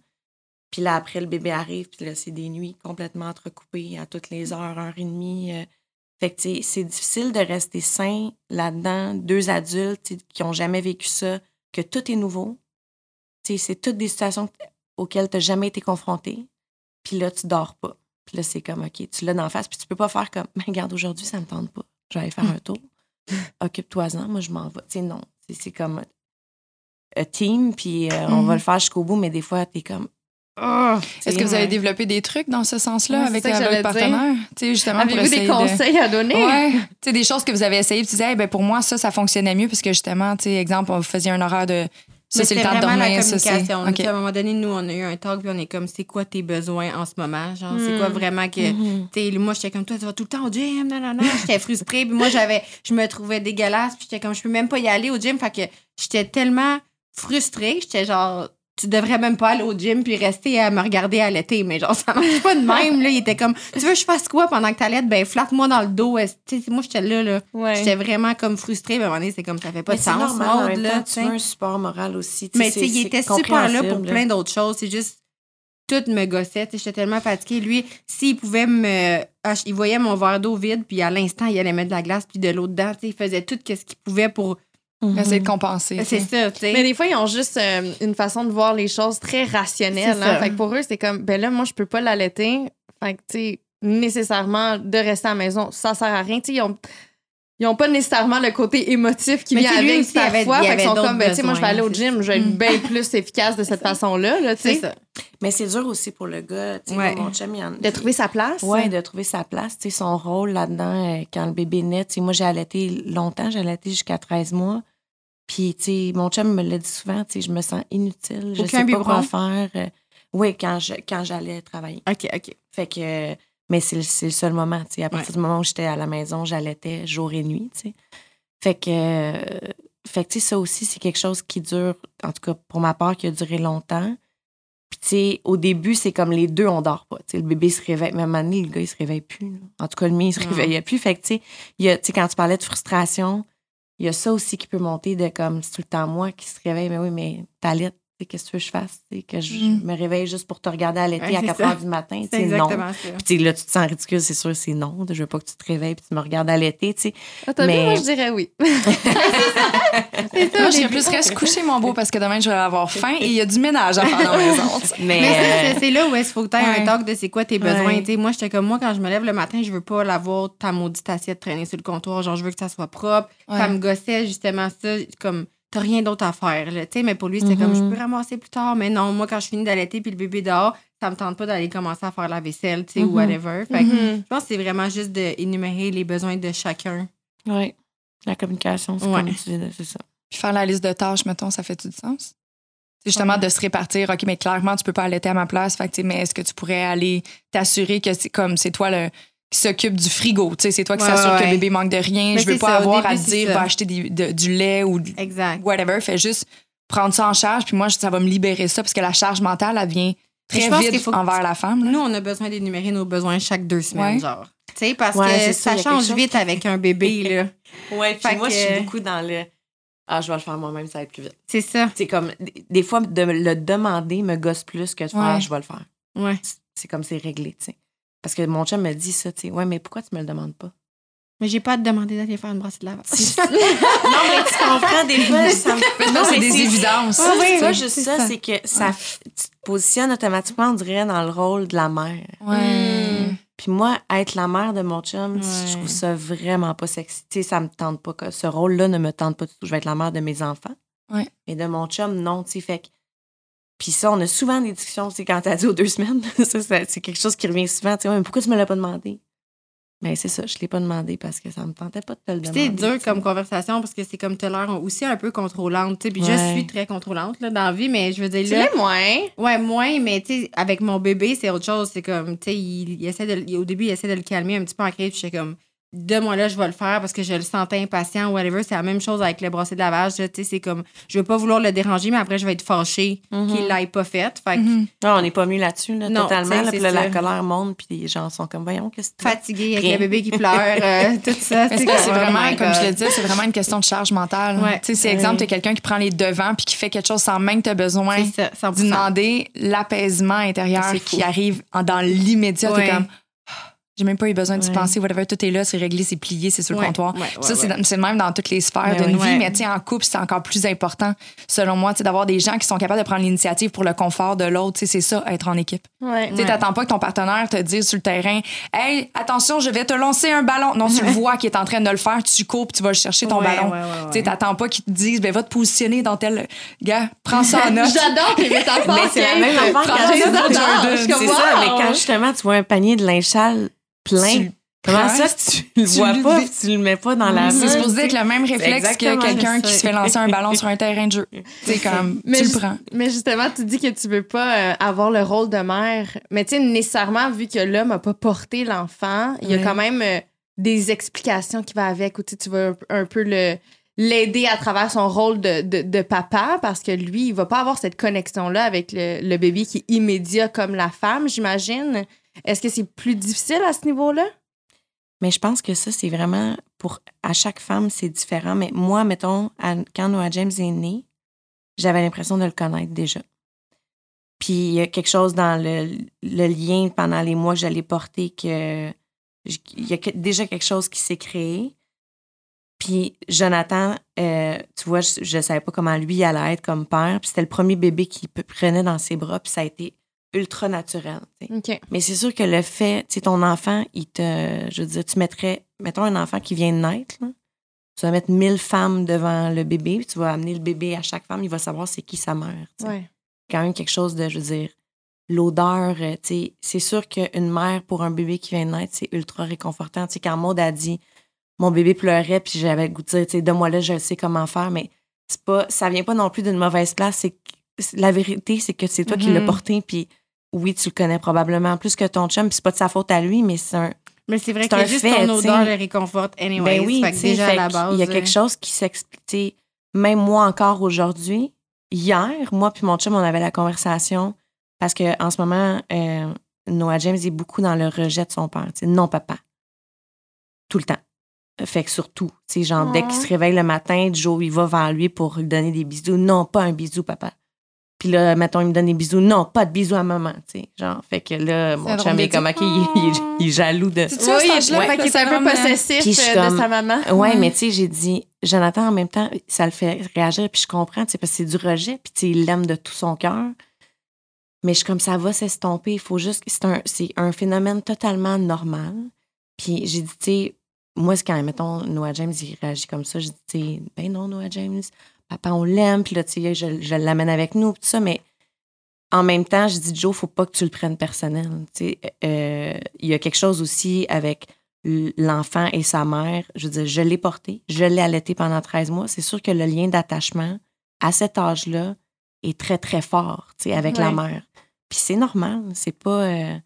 Puis là, après, le bébé arrive, puis là, c'est des nuits complètement entrecoupées à toutes les heures, heure et demie. Euh. Fait que, c'est difficile de rester sain là-dedans. Deux adultes qui n'ont jamais vécu ça, que tout est nouveau. T'sais, c'est toutes des situations auxquelles tu n'as jamais été confronté. Puis là, tu dors pas. Puis là, c'est comme, OK, tu l'as d'en face, puis tu peux pas faire comme, ben, regarde, aujourd'hui, ça me tente pas. Je vais aller faire un tour. Occupe-toi-en, moi, je m'en vais. Tu sais, non. C'est comme un team, puis euh, mm. on va le faire jusqu'au bout, mais des fois, t'es comme... Oh, est-ce que vous avez développé des trucs dans ce sens-là ouais, avec votre partenaire? Justement, avez-vous des conseils de... à donner? Ouais. Des choses que vous avez essayé, tu disais, hey, ben, pour moi, ça, ça fonctionnait mieux, parce que justement, exemple, on faisait un horaire de... Ça, c'est le temps de dormir, ça, c'est... Okay. À un moment donné, nous, on a eu un talk, puis on est comme, c'est quoi tes besoins en ce moment? Genre, mm. c'est quoi vraiment que... Mm-hmm. Tu sais, moi, j'étais comme, toi, tu vas tout le temps au gym, non, non, non. J'étais frustrée, puis moi, j'avais... Je me trouvais dégueulasse, puis j'étais comme, je peux même pas y aller au gym. Fait que j'étais tellement frustrée, j'étais genre, tu devrais même pas aller au gym, puis rester à me regarder allaiter. Mais genre, ça marche pas de même, là. Il était comme, tu veux que je fasse quoi pendant que t'allaites? Ben, flatte-moi dans le dos. Tu sais, moi, j'étais là, là. Ouais. J'étais vraiment comme frustrée. Ben, à un moment donné, c'est comme, ça fait pas mais de sens. Normal, mode, en même temps, là, tu veux un support moral aussi. T'sais, mais tu sais, il était super là pour plein d'autres choses. C'est juste, tout me gossait. J'étais tellement fatiguée. Lui, s'il pouvait me... Il voyait mon verre d'eau vide, puis à l'instant, il allait mettre de la glace puis de l'eau dedans. T'sais, il faisait tout ce qu'il pouvait pour... Mm-hmm. Essayer de compenser. C'est t'sais. Ça, tu sais. Mais des fois, ils ont juste euh, une façon de voir les choses très rationnelle. Hein? Fait que pour eux, c'est comme, ben là, moi, je peux pas l'allaiter. Fait que, tu sais, nécessairement, de rester à la maison, ça sert à rien. Tu sais, ils ont, ils n'ont pas nécessairement le côté émotif qui mais vient avec aussi, parfois. Avait, fait qu'ils sont comme, ben, tu sais, moi, je vais aller au gym, je vais être bien plus efficace de cette façon-là, là, tu sais. Mais c'est dur aussi pour le gars, tu sais, ouais. mon chum, il en... De trouver sa place. Oui, de trouver sa place, tu sais, son rôle là-dedans, euh, quand le bébé naît, tu sais, moi, j'ai allaité longtemps, j'ai allaité jusqu'à treize mois. Puis, tu sais, mon chum me le dit souvent, tu sais, je me sens inutile, je ne sais pas quoi faire. Euh, oui, quand, je, quand j'allais travailler. OK, OK. Fait que... Euh, mais c'est le, c'est le seul moment, tu sais. À partir ouais. du moment où j'étais à la maison, j'allaitais jour et nuit, tu sais. Fait que, euh, fait que, tu sais, ça aussi, c'est quelque chose qui dure, en tout cas, pour ma part, qui a duré longtemps. Puis, tu sais, au début, c'est comme les deux, on dort pas. Tu sais, le bébé se réveille. Même à le gars, il se réveille plus. Là. En tout cas, le mien, il se réveillait plus. Fait que, tu sais, il y a, tu sais, quand tu parlais de frustration, il y a ça aussi qui peut monter de comme, c'est tout le temps moi qui se réveille. Mais oui, mais t'allaites. Qu'est-ce que tu veux que je fasse? T'sais, que je mm. me réveille juste pour te regarder à l'été ouais, à quatre heures du matin. C'est exactement non. ça. Puis là, tu te sens ridicule, c'est sûr, c'est non. Je veux pas que tu te réveilles puis tu me regardes à l'été. Ah, t'as mais... vu, moi, je dirais oui. c'est ça. Moi, je plus reste coucher mon beau parce que demain, je vais avoir faim et il y a du ménage à faire dans la maison. Mais, mais euh... c'est là où il faut que tu aies ouais. un talk de c'est quoi tes besoins. Ouais. Moi, j'étais comme moi, quand je me lève le matin, je veux pas l'avoir ta maudite assiette traînée sur le comptoir. Genre, je veux que ça soit propre. Ouais. Ça me gossait justement ça, comme... T'as rien d'autre à faire, là. Tu sais, mais pour lui, c'était mm-hmm. comme, je peux ramasser plus tard. Mais non, moi, quand je finis d'allaiter puis le bébé dehors, ça me tente pas d'aller commencer à faire la vaisselle, tu sais, mm-hmm. ou whatever. Fait mm-hmm. que je pense que c'est vraiment juste d'énumérer les besoins de chacun. Oui. La communication, c'est ouais. comme tu dis, c'est ça. Puis faire la liste de tâches, mettons, ça fait-tu du sens? C'est justement ouais. de se répartir. OK, mais clairement, tu peux pas allaiter à ma place. Fait que, tu sais, mais est-ce que tu pourrais aller t'assurer que c'est comme, c'est toi le... qui s'occupe du frigo, tu sais, c'est toi qui ouais, s'assure ouais. que le bébé manque de rien, mais je veux pas ça, avoir début, à te dire va acheter des, de, du lait ou exact. Whatever, fais juste prendre ça en charge puis moi ça va me libérer ça parce que la charge mentale elle vient très vite envers que... la femme. Là. Nous on a besoin d'énumérer nos besoins chaque deux semaines ouais. genre, tu sais parce ouais, que ça, ça change vite avec un bébé là. Ouais, puis moi que... je suis beaucoup dans le ah, je vais le faire moi-même, ça va être plus vite. C'est ça. C'est comme des fois de le demander me gosse plus que de faire ouais. je vais le faire. Ouais. C'est comme c'est réglé, tu sais. Parce que mon chum me dit ça, tu sais. Ouais, mais pourquoi tu me le demandes pas? Mais j'ai pas à te demander d'aller faire une brassée de lavage. non, mais tu comprends des fois. Ça me... mais non, c'est des c'est... évidences. Ouais, oui, c'est oui, juste c'est ça, ça, c'est que ouais. ça, tu te positionnes automatiquement, on dirait, dans le rôle de la mère. Ouais. Mmh. Puis moi, être la mère de mon chum, ouais. je trouve ça vraiment pas sexy. Tu sais, ça me tente pas. Ce rôle-là ne me tente pas du tout. Je vais être la mère de mes enfants. Ouais. Et de mon chum, non, tu sais. Fait que. Puis ça, on a souvent des discussions, tu sais, quand t'as dit aux deux semaines, ça, ça, c'est quelque chose qui revient souvent, tu sais, ouais, mais pourquoi tu me l'as pas demandé? Mais c'est ça, je l'ai pas demandé parce que ça me tentait pas de te le demander. C'est dur t'sais. Comme conversation parce que c'est comme t'as l'air aussi un peu contrôlante, tu sais, puis ouais. je suis très contrôlante, là, dans la vie, mais je veux dire... Tu l'es moins. Ouais, moins, mais tu sais, avec mon bébé, c'est autre chose, c'est comme, tu sais, il, il essaie de... Il, au début, il essaie de le calmer un petit peu en crise, puis je suis comme... de moi là je vais le faire parce que je le sentais impatient ou whatever, c'est la même chose avec le brassé de lavage, tu sais, c'est comme je veux pas vouloir le déranger mais après je vais être fâchée mm-hmm. qu'il l'aille pas faite fait que... mm-hmm. non, on n'est pas mieux là-dessus là, non, totalement là, puis là, la colère monte puis les gens sont comme voyons qu'est-ce que fatigué avec le bébé qui pleure euh, tout ça c'est, que c'est vraiment oh comme je le disais c'est vraiment une question de charge mentale ouais. tu sais c'est ouais. exemple t'as quelqu'un qui prend les devants puis qui fait quelque chose sans même que t'as besoin ça, d'y demander l'apaisement intérieur c'est qui fou. Arrive dans l'immédiat ouais. t'es comme j'ai même pas eu besoin d'y ouais. penser, whatever, tout est là, c'est réglé, c'est plié, c'est sur le ouais, comptoir. Ouais, ça, ouais, c'est, ouais. c'est le même dans toutes les sphères mais de nos ouais. vies, mais t'sais, en couple, c'est encore plus important, selon moi, t'sais, d'avoir des gens qui sont capables de prendre l'initiative pour le confort de l'autre. T'sais, c'est ça, être en équipe. Ouais, ouais. T'attends pas que ton partenaire te dise sur le terrain « Hey, attention, je vais te lancer un ballon. » Non, tu le vois qui est en train de le faire, tu cours puis tu vas chercher ton ouais, ballon. Ouais, ouais, ouais. T'attends pas qu'ils te disent « Va te positionner dans tel... Gars, prends ça en note. » J'adore les métaphores. Mais c'est la même affaire quand c'est ça, mais quand justement tu vois un panier de linge sale plein. Comment ça, tu le vois pas et tu le mets pas dans la main? C'est supposé être le même réflexe que quelqu'un qui se fait lancer un ballon sur un terrain de jeu. C'est comme, mais tu le prends. Mais justement, tu dis que tu veux pas avoir le rôle de mère. Mais tu sais, nécessairement, vu que l'homme a pas porté l'enfant, il y a quand même euh, des explications qui va avec où tu vas un peu le... l'aider à travers son rôle de, de, de papa parce que lui, il va pas avoir cette connexion-là avec le, le bébé qui est immédiat comme la femme, j'imagine. Est-ce que c'est plus difficile à ce niveau-là? Mais je pense que ça, c'est vraiment pour... À chaque femme, c'est différent. Mais moi, mettons, à, quand Noah James est né, j'avais l'impression de le connaître déjà. Puis il y a quelque chose dans le, le lien pendant les mois que j'allais porter que... Il y a que, déjà quelque chose qui s'est créé. Puis Jonathan, euh, tu vois, je ne savais pas comment lui allait être comme père. Puis c'était le premier bébé qu'il prenait dans ses bras. Puis ça a été ultra naturel. Okay. Mais c'est sûr que le fait, tu sais, ton enfant, il te... Je veux dire, tu mettrais... Mettons un enfant qui vient de naître, là, tu vas mettre mille femmes devant le bébé, puis tu vas amener le bébé à chaque femme, il va savoir c'est qui sa mère. Ouais. C'est quand même quelque chose de, je veux dire, l'odeur, tu sais, c'est sûr qu'une mère pour un bébé qui vient de naître, c'est ultra réconfortant. Tu sais, quand Maud a dit, mon bébé pleurait, puis j'avais le goût de dire, tu sais, donne-moi là, je sais comment faire, mais c'est pas, ça vient pas non plus d'une mauvaise place. C'est, la vérité, c'est que c'est toi mm-hmm. qui l'as porté, puis oui, tu le connais probablement plus que ton chum, puis c'est pas de sa faute à lui, mais c'est un. Mais c'est vrai c'est que juste fait, ton odeur le réconforte anyway. Ben oui, déjà à la base. Il y a quelque chose qui s'explique. Même moi encore aujourd'hui, hier, moi puis mon chum, on avait la conversation parce qu'en ce moment, euh, Noah James est beaucoup dans le rejet de son père. T'sais. Non, papa. Tout le temps. Fait que surtout, genre oh. dès qu'il se réveille le matin, Joe, il va vers lui pour lui donner des bisous. Non, pas un bisou, papa. Puis là, mettons, il me donne des bisous. Non, pas de bisous à maman, tu sais. Genre, fait que là, mon chum est comme, OK, il, il, il est jaloux de... C'est-tu oui, ce là ouais. fait qu'il est un peu possessif de sa maman. Ouais, mais tu sais, j'ai dit, Jonathan, en même temps, ça le fait réagir, puis je comprends, tu sais, parce que c'est du rejet, puis tu sais, il l'aime de tout son cœur. Mais je suis comme, ça va s'estomper, il faut juste... C'est un, c'est un phénomène totalement normal. Puis j'ai dit, tu sais, moi, c'est quand, mettons, Noah James, il réagit comme ça, j'ai dit, tu sais, ben non, Noah James... Papa, on l'aime, puis là, tu sais, je, je l'amène avec nous, tout ça, mais en même temps, je dis, Joe, faut pas que tu le prennes personnel. Tu sais, euh, il y a quelque chose aussi avec l'enfant et sa mère. Je veux dire, je l'ai porté, je l'ai allaité pendant treize mois. C'est sûr que le lien d'attachement à cet âge-là est très, très fort, tu sais, avec ouais. la mère. Puis c'est normal, c'est pas... Euh,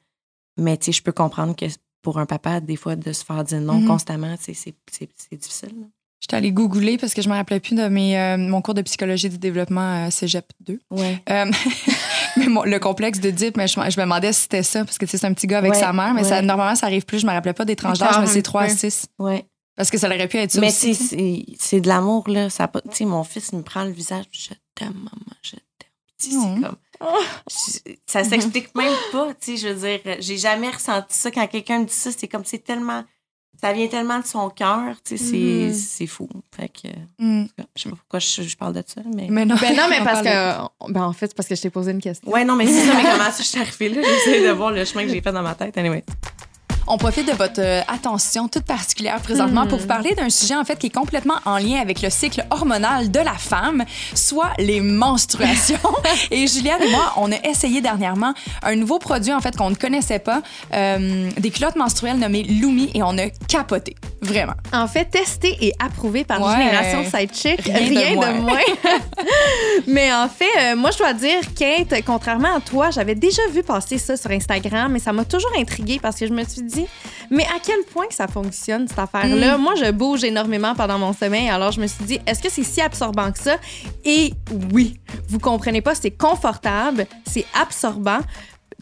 mais tu sais, je peux comprendre que pour un papa, des fois, de se faire dire non mm-hmm. constamment, tu sais, c'est, c'est, c'est difficile, là. J'étais allée googler parce que je me rappelais plus de mes, euh, mon cours de psychologie du développement euh, Cégep deux. Ouais. Euh, mais mon, le complexe de Dip, mais je, je me demandais si c'était ça parce que c'est un petit gars avec ouais, sa mère, mais ouais. ça, normalement, ça arrive plus. Je me rappelais pas des tranches d'âge, mais c'est trois à six. Ouais. Parce que ça aurait pu être ça. Mais aussi, c'est, c'est, c'est de l'amour, là. Ça, mon fils il me prend le visage, je t'aime, maman, je t'aime. T'sais, mmh. c'est comme, oh. je, ça s'explique mmh. même pas. Je veux dire, j'ai jamais ressenti ça quand quelqu'un me dit ça. C'est comme, c'est tellement. Ça vient tellement de son cœur, tu sais, mm. c'est, c'est fou. Fait que, mm. je sais pas pourquoi je, je parle de ça, mais... mais non, ben non mais parce que... De... Ben en fait, c'est parce que je t'ai posé une question. Ouais, non, mais c'est ça, mais comment ça je suis arrivée là? J'essaie de voir le chemin que j'ai fait dans ma tête, anyway. On profite de votre attention toute particulière présentement mmh. pour vous parler d'un sujet en fait qui est complètement en lien avec le cycle hormonal de la femme, soit les menstruations. Et Juliane et moi, on a essayé dernièrement un nouveau produit en fait qu'on ne connaissait pas, euh, des culottes menstruelles nommées Lumi, et on a capoté, vraiment. En fait, testé et approuvé par ouais. Génération Sidechick, rien, rien de moins. De moins. Mais en fait, euh, moi je dois dire, Kate, contrairement à toi, j'avais déjà vu passer ça sur Instagram, mais ça m'a toujours intriguée parce que je me suis dit, mais à quel point que ça fonctionne, cette affaire-là? Mm. Moi, je bouge énormément pendant mon sommeil, alors je me suis dit, est-ce que c'est si absorbant que ça? Et oui, vous comprenez pas, c'est confortable, c'est absorbant.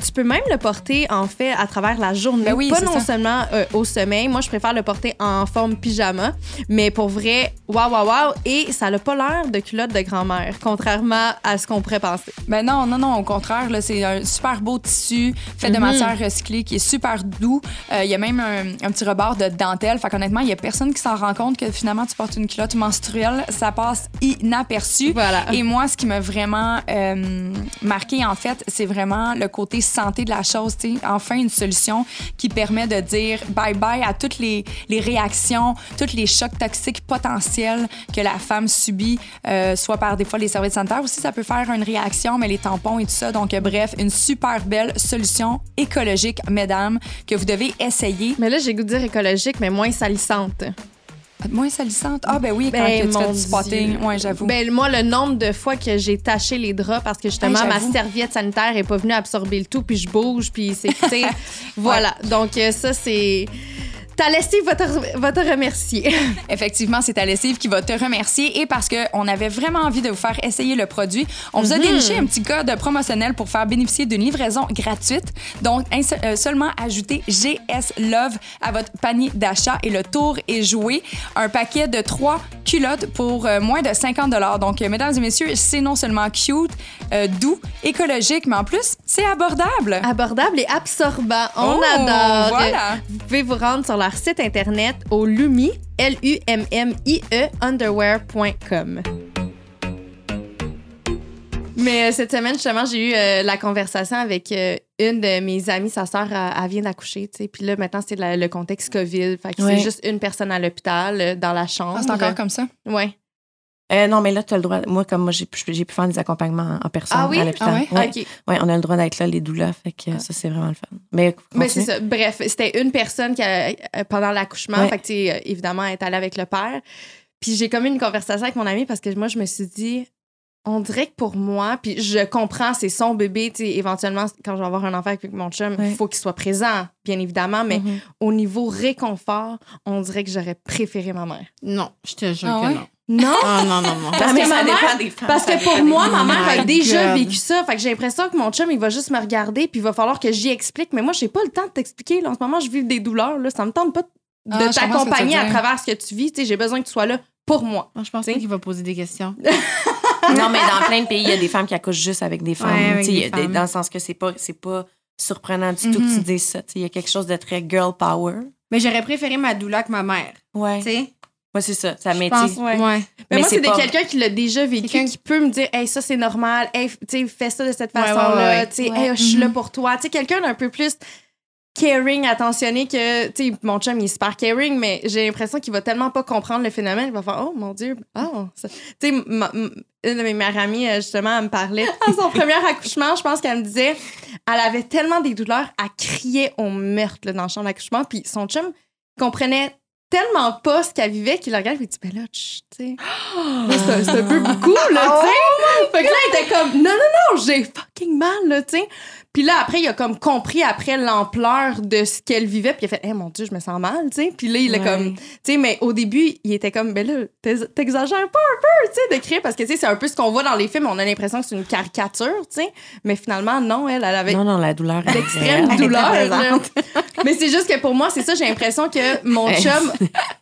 Tu peux même le porter, en fait, à travers la journée. Ben oui, pas non ça. Seulement euh, au sommeil. Moi, je préfère le porter en forme pyjama. Mais pour vrai, waouh, waouh, waouh. Et ça n'a pas l'air de culotte de grand-mère, contrairement à ce qu'on pourrait penser. Ben non, non, non. Au contraire, là, c'est un super beau tissu fait de mm-hmm. matière recyclée qui est super doux. Il euh, y a même un, un petit rebord de dentelle. Fait qu'honnêtement, il n'y a personne qui s'en rend compte que finalement, tu portes une culotte menstruelle. Ça passe inaperçu. Voilà. Et moi, ce qui m'a vraiment euh, marqué, en fait, c'est vraiment le côté santé de la chose, tu sais, enfin une solution qui permet de dire bye-bye à toutes les, les réactions, tous les chocs toxiques potentiels que la femme subit, euh, soit par des fois les services sanitaires aussi, ça peut faire une réaction, mais les tampons et tout ça, donc euh, bref, une super belle solution écologique, mesdames, que vous devez essayer. Mais là, j'ai goût de dire écologique, mais moins salissante. Moins salissante? Ah, ben oui, quand ben, tu fais du spotting. Oui, j'avoue. Ben, moi, le nombre de fois que j'ai taché les draps parce que justement, hey, ma serviette sanitaire n'est pas venue absorber le tout, puis je bouge, puis c'est. Voilà. Ouais. Donc, ça, c'est. Ta lessive va te, va te remercier. Effectivement, c'est ta lessive qui va te remercier. Et parce qu'on avait vraiment envie de vous faire essayer le produit, on vous a mm-hmm. déniché un petit code promotionnel pour faire bénéficier d'une livraison gratuite. Donc, ins- euh, seulement ajouter G S Love à votre panier d'achat et le tour est joué. Un paquet de trois culottes pour euh, moins de cinquante dollars. Donc, euh, mesdames et messieurs, c'est non seulement cute, euh, doux, écologique, mais en plus, c'est abordable. Abordable et absorbant. On oh, adore. Voilà. Vous pouvez vous rendre sur la leur site internet au Lumi, L U M M I E, underwear point com. Mais cette semaine, justement, j'ai eu euh, la conversation avec euh, une de mes amies, sa sœur, elle, elle vient d'accoucher, tu sais. Puis là, maintenant, c'est la, le contexte COVID. Fait que ouais. c'est juste une personne à l'hôpital, dans la chambre. Ah, c'est encore comme ça? Oui. Euh, non, mais là, tu as le droit. Moi, comme moi, j'ai pu, j'ai pu faire des accompagnements en personne ah oui? à l'hôpital. Ah oui? Ouais. Okay. Ouais, on a le droit d'être là, les doulas. Fait que ah. ça, c'est vraiment le fun. Mais, mais c'est ça. Bref, c'était une personne qui a, pendant l'accouchement. Ouais. Fait que, tu sais, évidemment, elle est allée avec le père. Puis j'ai comme eu une conversation avec mon amie parce que moi, je me suis dit, on dirait que pour moi, puis je comprends, c'est son bébé, tu sais, éventuellement, quand je vais avoir un enfant avec mon chum, il oui. faut qu'il soit présent, bien évidemment, mais mm-hmm. au niveau réconfort, on dirait que j'aurais préféré ma mère. Non, je te jure ah que ouais? non. Non? Oh, non, non, non. Parce que, ma mère, des femmes, parce que pour moi, ma mère a déjà vécu ça. Fait que j'ai l'impression que mon chum, il va juste me regarder, puis il va falloir que j'y explique. Mais moi, j'ai pas le temps de t'expliquer. Là, en ce moment, je vis des douleurs. Là. Ça me tente pas de ah, t'accompagner à travers ce que tu vis. T'sais, j'ai besoin que tu sois là pour moi. moi je pense pas qu'il va poser des questions. Non, mais dans plein de pays, il y a des femmes qui accouchent juste avec des femmes. Ouais, avec des femmes. Dans le sens que c'est pas, c'est pas surprenant du mm-hmm. tout que tu dises ça. Il y a quelque chose de très girl power. Mais j'aurais préféré ma doula que ma mère. Ouais. T'sais? Moi, ouais, c'est ça. Ça m'étire. Ouais. Ouais. Mais, mais moi, c'est, c'est des, quelqu'un qui l'a déjà vécu, quelqu'un qui peut me dire, hey, ça, c'est normal. Hey, tu sais, fais ça de cette façon-là. Ouais, ouais, ouais. Tu sais, ouais. hey, je suis mm-hmm. là pour toi. Tu sais, quelqu'un d'un peu plus caring, attentionné que, tu sais, mon chum, il est super caring, mais j'ai l'impression qu'il va tellement pas comprendre le phénomène. Il va faire, oh, mon Dieu. Oh, tu sais, ma, ma, une de mes meilleures amies, justement, elle me parlait. À son premier accouchement, je pense qu'elle me disait, elle avait tellement des douleurs, elle criait au meurtre là, dans le champ d'accouchement. Puis son chum comprenait tellement pas ce qu'elle vivait qu'il la regarde et dit ben là tu sais oh, c'est, c'est un peu beaucoup là tu sais oh fait que là il était comme non non non j'ai fucking mal là tu sais puis là après il a comme compris après l'ampleur de ce qu'elle vivait puis il a fait eh hey, mon Dieu je me sens mal tu sais puis là il est ouais. comme tu sais mais au début il était comme ben là t'ex- t'exagères pas un peu tu sais de crier parce que tu sais c'est un peu ce qu'on voit dans les films on a l'impression que c'est une caricature tu sais mais finalement non elle elle avait non non la douleur l'extrême douleur mais c'est juste que pour moi c'est ça j'ai l'impression que mon chum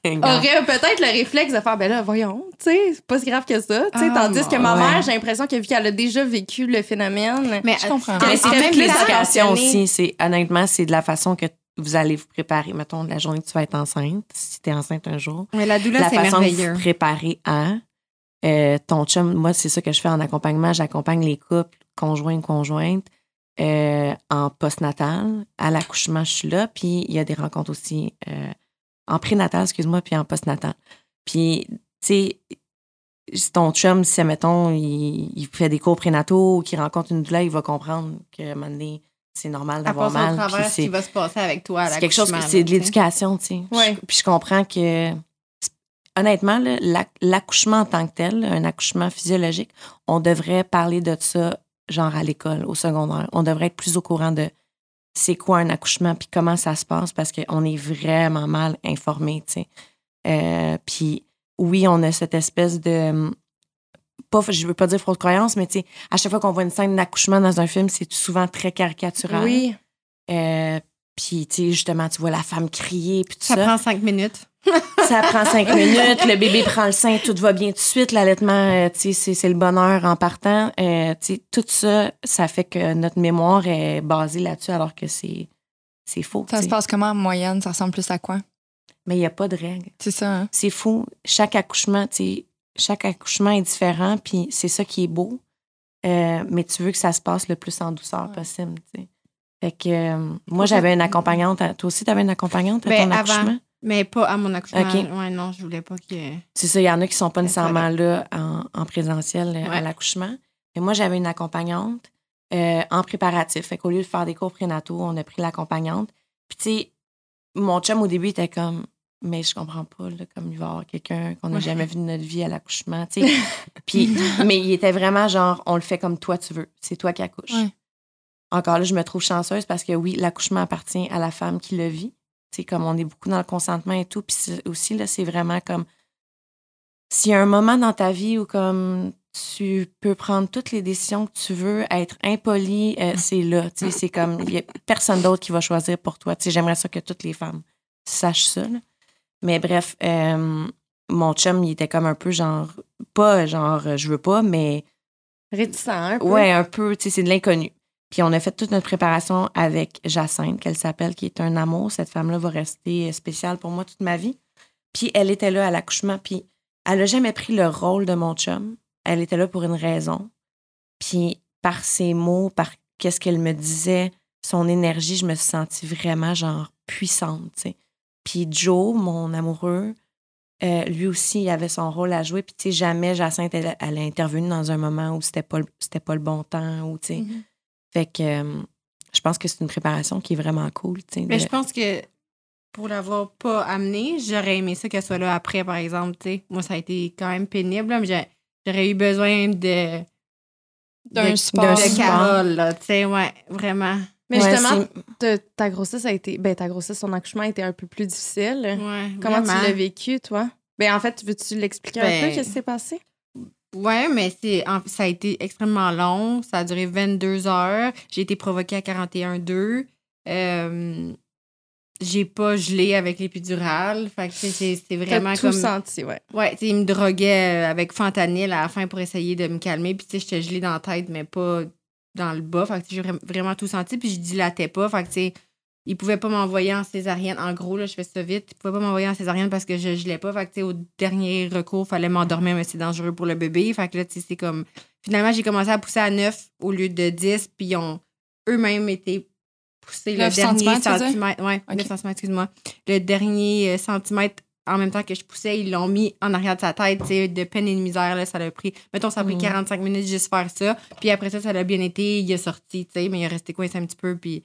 aurait peut-être le réflexe de faire ben là voyons tu sais c'est pas si grave que ça tu sais ah, tandis que ma ouais. mère j'ai l'impression que vu qu'elle a déjà vécu le phénomène mais je comprends mais c'est même l'éducation aussi c'est honnêtement c'est de la façon que vous allez vous préparer mettons la journée que tu vas être enceinte si t'es enceinte un jour mais la douleur la c'est façon merveilleux de vous préparer à euh, ton chum moi c'est ça que je fais en accompagnement j'accompagne les couples conjoints conjointes euh, en postnatal à l'accouchement je suis là puis il y a des rencontres aussi euh, en prénatal, excuse-moi, puis en postnatal. Puis, tu sais, ton chum, si, mettons, il, il fait des cours prénataux ou qu'il rencontre une doula, il va comprendre que, à un moment donné, c'est normal d'avoir mal. À travers ce qui va se passer avec toi à l'accouchement. C'est quelque chose, que, c'est de l'éducation, tu sais. Ouais. Puis je comprends que, honnêtement, là, l'accouchement en tant que tel, un accouchement physiologique, on devrait parler de ça, genre à l'école, au secondaire. On devrait être plus au courant de c'est quoi un accouchement, puis comment ça se passe, parce qu'on est vraiment mal informés, tu sais. Euh, puis oui, on a cette espèce de... Pas, je veux pas dire fausse croyance, mais tu sais, à chaque fois qu'on voit une scène d'accouchement dans un film, c'est souvent très caricatural. Oui. Euh, puis, tu sais, justement, tu vois la femme crier, puis tout ça. Ça prend cinq minutes. Ça prend cinq minutes, le bébé prend le sein, tout va bien tout de suite, l'allaitement, euh, tu sais, c'est, c'est le bonheur en partant. Euh, tu sais, tout ça, ça fait que notre mémoire est basée là-dessus alors que c'est, c'est faux. Ça t'sais. Se passe comment en moyenne? Ça ressemble plus à quoi? Mais il n'y a pas de règle. C'est ça, hein? C'est fou. Chaque accouchement, tu sais, chaque accouchement est différent, puis c'est ça qui est beau. Euh, mais tu veux que ça se passe le plus en douceur ouais. possible, tu sais. Fait que euh, moi, j'avais une accompagnante. À, toi aussi, t'avais une accompagnante à ben, ton accouchement? Avant. Mais pas à mon accouchement. Okay. Ouais, non, je voulais pas que. C'est ça, il y en a qui sont pas nécessairement là en, en présentiel ouais. à l'accouchement. Mais moi, j'avais une accompagnante euh, en préparatif. Fait qu'au lieu de faire des cours prénataux, on a pris l'accompagnante. Puis, tu sais, mon chum, au début, était comme, mais je comprends pas, là, comme il va y avoir quelqu'un qu'on n'a ouais. jamais vu de notre vie à l'accouchement, tu sais. Puis, mais il était vraiment genre, on le fait comme toi tu veux. C'est toi qui accouches. Ouais. Encore là, je me trouve chanceuse parce que oui, l'accouchement appartient à la femme qui le vit. C'est comme on est beaucoup dans le consentement et tout. Puis aussi, là, c'est vraiment comme s'il y a un moment dans ta vie où comme tu peux prendre toutes les décisions que tu veux, être impoli, euh, c'est là. C'est comme il n'y a personne d'autre qui va choisir pour toi. T'sais, j'aimerais ça que toutes les femmes sachent ça. Là. Mais bref, euh, mon chum, il était comme un peu genre, pas genre je veux pas, mais. Réticent, un peu. Ouais, un peu. C'est de l'inconnu. Puis on a fait toute notre préparation avec Jacinthe, qu'elle s'appelle, qui est un amour. Cette femme-là va rester spéciale pour moi toute ma vie. Puis elle était là à l'accouchement. Puis elle n'a jamais pris le rôle de mon chum. Elle était là pour une raison. Puis par ses mots, par qu'est-ce qu'elle me disait, son énergie, je me suis sentie vraiment genre puissante, tu sais. Puis Joe, mon amoureux, euh, lui aussi, il avait son rôle à jouer. Puis tu sais, jamais Jacinthe, elle, elle a intervenu dans un moment où c'était pas, c'était pas le bon temps, ou tu sais. Mm-hmm. Fait que euh, je pense que c'est une préparation qui est vraiment cool, tu sais. Mais de... je pense que pour l'avoir pas amenée, j'aurais aimé ça qu'elle soit là après, par exemple, tu sais. Moi, ça a été quand même pénible, là, mais j'ai, j'aurais eu besoin de... d'un sport de Carole, là, tu sais, ouais, vraiment. Mais ouais, justement, ta, ta grossesse a été... Ben, ta grossesse, son accouchement a été un peu plus difficile. Ouais, Comment vraiment. Tu l'as vécu, toi? Ben, en fait, veux-tu l'expliquer ben, un peu, qu'est-ce qui s'est passé? Ouais, mais c'est, en, ça a été extrêmement long. Ça a duré vingt-deux heures. J'ai été provoquée à quarante et un deux. Euh, j'ai pas gelé avec l'épidurale. Fait que c'est, c'est vraiment tout comme... tout senti, ouais. Ouais, tu sais, il me droguait avec fentanyl à la fin pour essayer de me calmer. Puis tu sais, j'étais gelée dans la tête, mais pas... dans le bas, fait que j'ai vraiment tout senti, puis je dilatais pas, fait que tu sais, ils pouvaient pas m'envoyer en césarienne, en gros, là, je fais ça vite, ils pouvaient pas m'envoyer en césarienne parce que je gelais pas, fait que tu sais, au dernier recours, fallait m'endormir, mais c'est dangereux pour le bébé, fait que là, tu sais, c'est comme... Finalement, j'ai commencé à pousser à neuf au lieu de dix, puis ils ont eux-mêmes été poussés le dernier centimètre, ouais, okay. neuf centimètres, excuse-moi, le dernier centimètre en même temps que je poussais, ils l'ont mis en arrière de sa tête, tu sais, de peine et de misère, là, ça l'a pris, mettons, ça a pris mmh. quarante-cinq minutes juste faire ça, puis après ça, ça l'a bien été, il est sorti, tu sais, mais il est resté coincé un petit peu, puis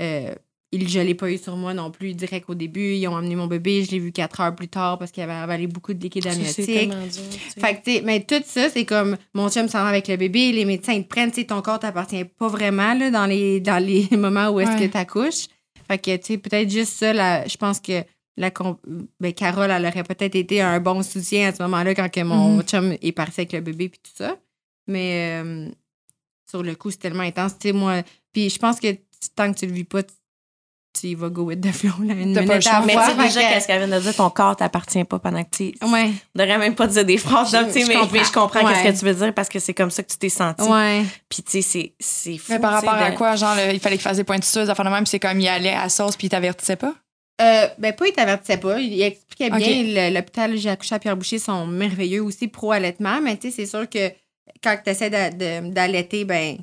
euh, il, je l'ai pas eu sur moi non plus, direct au début, ils ont amené mon bébé, je l'ai vu quatre heures plus tard, parce qu'il avait avalé beaucoup de liquide amniotique. C'est tellement dur, t'sais. Fait que, tu sais, mais tout ça, c'est comme, mon chum s'en va avec le bébé, les médecins, ils te prennent, tu sais, ton corps t'appartient pas vraiment, là, dans les, dans les moments où est-ce ouais. que t'accouches, fait que, tu sais, peut-être juste ça, là, je pense que La comp- ben Carole, elle aurait peut-être été un bon soutien à ce moment-là quand que mon mm-hmm. chum est parti avec le bébé puis tout ça. Mais euh, sur le coup, c'est tellement intense. Tu sais, moi... Puis je pense que tant que tu le vis pas, tu, tu y vas go with the flow. Là, une T'as minute à mais tu sais déjà, qu'est-ce qu'elle vient de dire, ton corps t'appartient pas pendant que tu... Ouais. On devrait même pas dire des phrases. Là, je, je mais, comprends, mais je comprends ouais. qu'est-ce que tu veux dire parce que c'est comme ça que tu t'es sentie. Ouais. Puis tu sais, c'est, c'est fou. Mais par rapport de... à quoi? Genre, le, il fallait qu'il fasse des pointilleuses à faire de même, c'est comme il allait à sauce puis il t'avertissait pas? Euh, ben pas, il t'avertissait pas. Il expliquait bien. Okay. Le, l'hôpital où j'ai accouché à Pierre-Boucher sont merveilleux aussi, pro-allaitement. Mais tu sais, c'est sûr que quand tu essaies d'a, d'allaiter, ben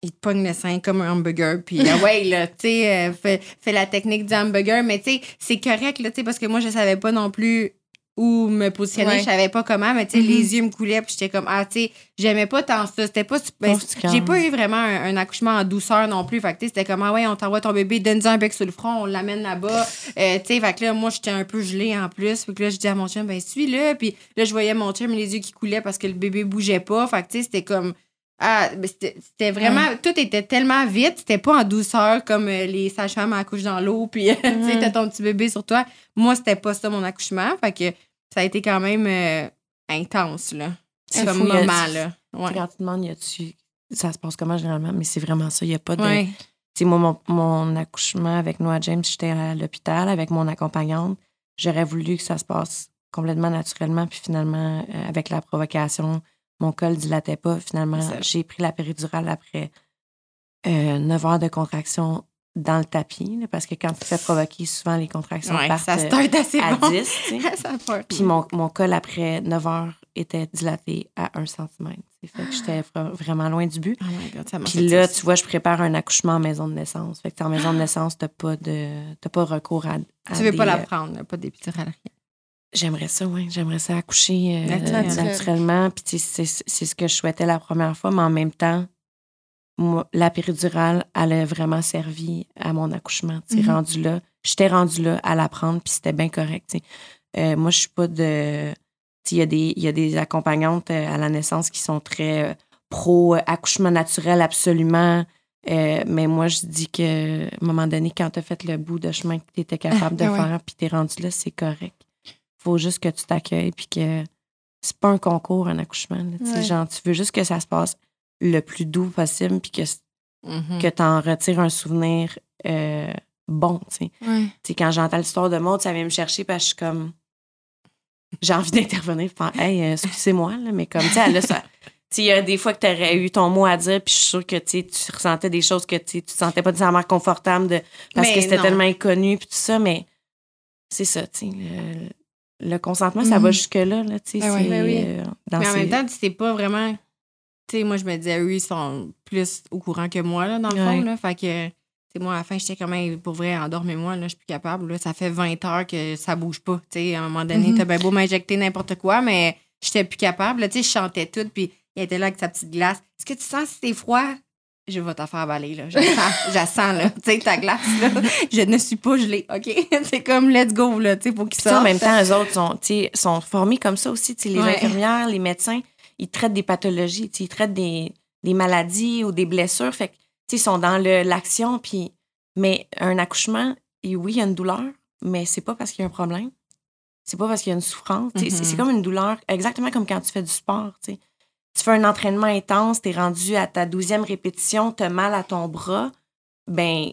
il te pogne le sein comme un hamburger. Puis là, ouais, là, tu sais, euh, fais, fais la technique du hamburger. Mais tu sais, c'est correct, là, tu sais, parce que moi, je savais pas non plus où me positionner. Ouais. Je savais pas comment. Mais tu sais, mm-hmm. les yeux me coulaient. Puis j'étais comme, ah, tu sais, j'aimais pas tant ça. C'était pas super. Ben, j'ai pas eu vraiment un, un accouchement en douceur non plus. Fait que tu sais, c'était comme, ah ouais, on t'envoie ton bébé, donne-lui un bec sur le front, on l'amène là-bas. Euh, tu sais, fait que là, moi, j'étais un peu gelée en plus. Fait que là, je dis à mon chum, ben, suis-le. Puis là, je voyais mon chum, les yeux qui coulaient parce que le bébé bougeait pas. Fait que tu sais, c'était comme, ah, ben, c'était, c'était vraiment, mm. tout était tellement vite. C'était pas en douceur comme euh, les sages-femmes accouchent dans l'eau. Puis mm. tu sais, t'as ton petit bébé sur toi. Moi, c'était pas ça mon accouchement. Fait que ça a été quand même euh, intense, là. C'est comme moment, tu, là. Ouais. Quand tu demandes, y a-tu, ça se passe comment généralement, mais c'est vraiment ça. Il n'y a pas de. Ouais. Tu sais, moi, mon, mon accouchement avec Noah James, j'étais à l'hôpital avec mon accompagnante. J'aurais voulu que ça se passe complètement naturellement. Puis finalement, euh, avec la provocation, mon col ne dilatait pas. Finalement, j'ai pris la péridurale après euh, neuf heures de contraction dans le tapis, là, parce que quand tu te fais provoquer, souvent les contractions ouais, partent ça se euh, assez à bon. dix. Puis mon, mon col après neuf heures était dilaté à un centimètre. Fait que j'étais vraiment loin du but. Oh puis là, tu vois, je prépare un accouchement en maison de naissance. Fait que en maison de naissance, t'as pas de t'as pas recours à, à tu veux des, pas la prendre, pas d'épidurale, rien. J'aimerais ça, oui. J'aimerais ça accoucher euh, naturellement. naturellement. Puis c'est, c'est, c'est ce que je souhaitais la première fois, mais en même temps, moi, la péridurale, elle a vraiment servi à mon accouchement. Mm-hmm. Rendu là, j'étais rendue là à la prendre, puis c'était bien correct. Euh, moi, je suis pas de... Il y, y a des accompagnantes à la naissance qui sont très euh, pro-accouchement naturel, absolument. Euh, mais moi, je dis que, à un moment donné, quand tu as fait le bout de chemin que tu étais capable de ouais. faire, puis tu es rendu là, c'est correct. Faut juste que tu t'accueilles, puis que c'est pas un concours, un accouchement. Là, ouais. genre, tu veux juste que ça se passe le plus doux possible, puis que, mm-hmm. que tu en retires un souvenir euh, bon. T'sais. Ouais. T'sais, quand j'entends l'histoire de Maud, ça vient me chercher, parce que je suis comme. J'ai envie d'intervenir et faire « Hey, euh, excusez-moi, là, mais comme, tu sais, là, ça... » Tu sais, il y a des fois que tu aurais eu ton mot à dire puis je suis sûre que, tu tu ressentais des choses que, tu te sentais pas nécessairement confortable de... Parce mais que c'était non. tellement inconnu puis tout ça, mais c'est ça, tu sais, le, le consentement, mm-hmm. ça va jusque-là, là, tu sais, ben c'est... Ben oui. euh, dans mais en ces... même temps, tu sais pas vraiment... Tu sais, moi, je me disais, eux, ils sont plus au courant que moi, là, dans le ouais. fond, là, fait que... T'sais, moi, à la fin, j'étais comme, hey, pour vrai, endormez-moi, là, je suis plus capable. Là, ça fait vingt heures que ça bouge pas. T'sais, à un moment donné, mm-hmm. t'as bien beau m'injecter n'importe quoi, mais j'étais plus capable. Je chantais tout, puis il était là avec sa petite glace. Est-ce que tu sens si c'est froid? Je vais t'en faire balayer, là. Je la sens, je la sens, là. Tu sais, ta glace, là. Je ne suis pas gelée, OK? C'est comme, let's go, là. Tu sais, pour qu'ils sortent. En même temps, eux autres sont, sont formés comme ça aussi. Tu sais, les ouais. infirmières, les médecins, ils traitent des pathologies, tu sais, ils traitent des, des maladies ou des blessures. Fait que, tu sais, ils sont dans le, l'action. Puis, mais un accouchement, et oui, il y a une douleur, mais c'est pas parce qu'il y a un problème. C'est pas parce qu'il y a une souffrance. Mm-hmm. c'est, c'est comme une douleur, exactement comme quand tu fais du sport, tu sais. Tu fais un entraînement intense, t'es rendu à ta douzième répétition, t'as mal à ton bras, ben,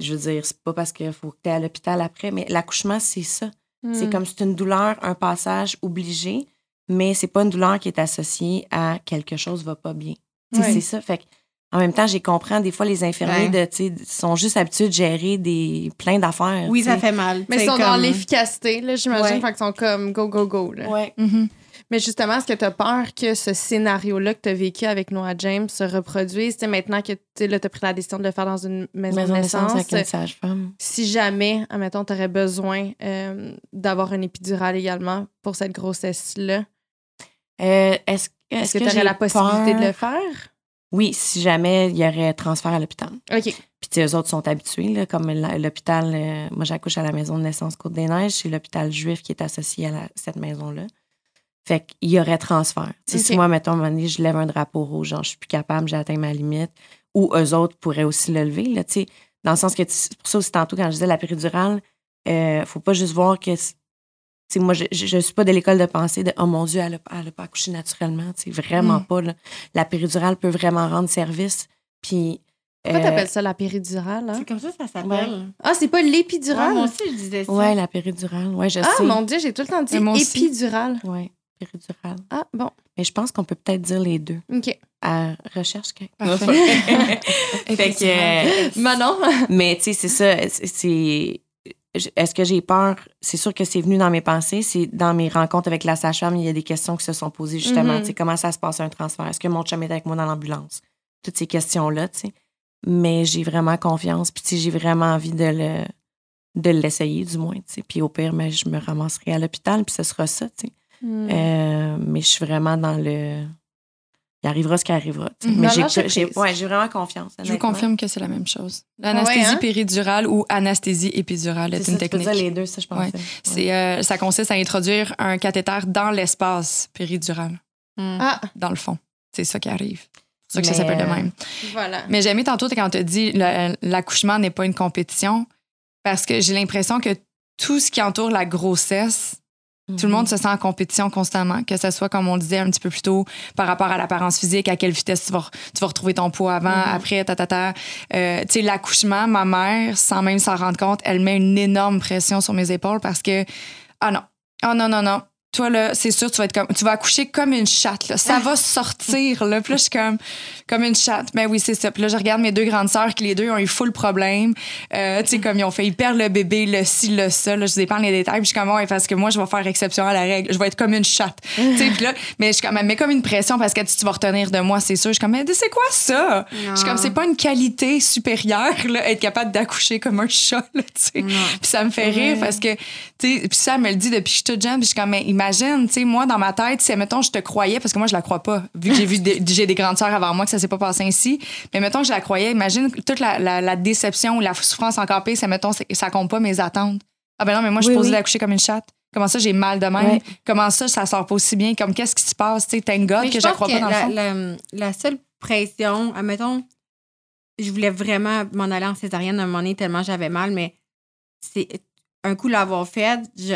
je veux dire, c'est pas parce qu'il faut que t'es à l'hôpital après, mais l'accouchement, c'est ça. Mm. C'est comme si c'est une douleur, un passage obligé, mais c'est pas une douleur qui est associée à quelque chose va pas bien. Oui. C'est ça. Fait que, en même temps, j'ai compris, des fois, les infirmiers ouais. de, sont juste habitués de gérer des, plein d'affaires. Oui, t'sais. Ça fait mal. Mais ils sont comme... dans l'efficacité, là, j'imagine, ouais. qu'ils sont comme go, go, go. Là. Ouais. Mm-hmm. Mais justement, est-ce que tu as peur que ce scénario-là que tu as vécu avec Noah James se reproduise? T'sais, maintenant que tu as pris la décision de le faire dans une maison, maison de naissance, avec une sage-femme. Si jamais, admettons, tu aurais besoin euh, d'avoir un épidural également pour cette grossesse-là, euh, est-ce, est-ce, est-ce que, que tu aurais la possibilité peur? De le faire? Oui, si jamais il y aurait transfert à l'hôpital. OK. Puis eux autres sont habitués, là, comme l'hôpital... Euh, moi, j'accouche à la maison de naissance Côte-des-Neiges, c'est l'hôpital juif qui est associé à la, cette maison-là. Fait qu'il y aurait transfert. Okay. Si moi, mettons, à un moment donné, je lève un drapeau rouge, genre, je suis plus capable, j'ai atteint ma limite, ou eux autres pourraient aussi le lever, là, tu sais, dans le sens que, c'est pour ça aussi, tantôt, quand je disais la péridurale, euh, faut pas juste voir que, tu sais, moi, je, je, je suis pas de l'école de pensée de « Oh mon Dieu, elle a, elle a pas accouché naturellement », tu sais, vraiment mm. pas, là. La péridurale peut vraiment rendre service, puis... Pourquoi euh, t'appelles ça la péridurale? Hein? C'est comme ça ça s'appelle. Ouais. Ah, c'est pas l'épidurale? Ouais, moi aussi, je disais ça. Ouais, la péridurale, ouais, je ah, sais. Ah, mon Dieu, j'ai tout le temps dit épidurale. Ouais. Péridurale. Ah, bon. Mais je pense qu'on peut peut-être dire les deux. OK. À recherche. Parfait. Fait que... Euh, Manon. Mais tu sais, c'est ça. C'est, c'est, est-ce que j'ai peur? C'est sûr que c'est venu dans mes pensées. C'est dans mes rencontres avec la sage-femme, il y a des questions qui se sont posées, justement. Mm-hmm. Tu sais, comment ça se passe un transfert? Est-ce que mon chum est avec moi dans l'ambulance? Toutes ces questions-là, tu sais. Mais j'ai vraiment confiance. Puis tu sais, j'ai vraiment envie de le de l'essayer, du moins, tu sais. Puis au pire, mais je me ramasserai à l'hôpital, puis ce sera ça, tu sais. Mm. Euh, mais je suis vraiment dans le... Il arrivera ce qui arrivera. Mm-hmm. Mais j'ai, j'ai, j'ai, ouais, j'ai vraiment confiance. Je vous confirme que c'est la même chose. L'anesthésie ah ouais, hein? péridurale ou anesthésie épidurale c'est est ça, une technique. C'est ça, les deux, ça, je pense. Ouais. C'est, euh, ça consiste à introduire un cathéter dans l'espace péridural. Mm. Ah. Dans le fond. C'est ça qui arrive. C'est ça que mais, ça s'appelle de même. Voilà. Mais j'ai aimé tantôt quand tu as dit le, l'accouchement n'est pas une compétition parce que j'ai l'impression que tout ce qui entoure la grossesse, tout le monde se sent en compétition constamment, que ce soit, comme on le disait un petit peu plus tôt, par rapport à l'apparence physique, à quelle vitesse tu vas, tu vas retrouver ton poids avant, mm-hmm. après, ta, ta, ta. Euh, tu sais, l'accouchement, ma mère, sans même s'en rendre compte, elle met une énorme pression sur mes épaules parce que, ah non, ah non, non, non, toi, là, c'est sûr, tu vas être comme, tu vas accoucher comme une chatte, là. Ça va sortir, là. Puis là, je suis comme, comme une chatte. Mais oui, c'est ça. Puis là, je regarde mes deux grandes sœurs qui, les deux, ont eu full problème. Euh, tu sais, comme ils ont failli perdre le bébé, le ci, le ça. Là, je vous épargne les détails. Puis je suis comme, ouais, parce que moi, je vais faire exception à la règle. Je vais être comme une chatte. Tu sais, puis là, mais je suis comme, elle met comme une pression parce qu'elle dit, tu vas retenir de moi, c'est sûr. Je suis comme, mais c'est quoi ça? Non. Je suis comme, c'est pas une qualité supérieure, là, être capable d'accoucher comme un chat, là, tu sais. Puis ça me fait rire parce que, tu sais, puis ça me le dit depuis que je suis toute jeune. Puis je suis comme, mais, imagine, tu sais, moi, dans ma tête, si, mettons, je te croyais, parce que moi, je la crois pas, vu que j'ai vu des, j'ai des grandes sœurs avant moi, que ça s'est pas passé ainsi, mais mettons, je la croyais, imagine toute la, la, la déception ou la souffrance encore pire, si, mettons, ça compte pas mes attentes. Ah ben non, mais moi, je suis oui, posée oui. d'accoucher comme une chatte. Comment ça, j'ai mal de même? Oui. Comment ça, ça sort pas aussi bien? Comme, qu'est-ce qui se passe? Tu sais, thank God que je la crois pas dans le fond. La, la seule pression, admettons, je voulais vraiment m'en aller en césarienne à un moment donné tellement j'avais mal, mais c'est un coup l'avoir fait, je...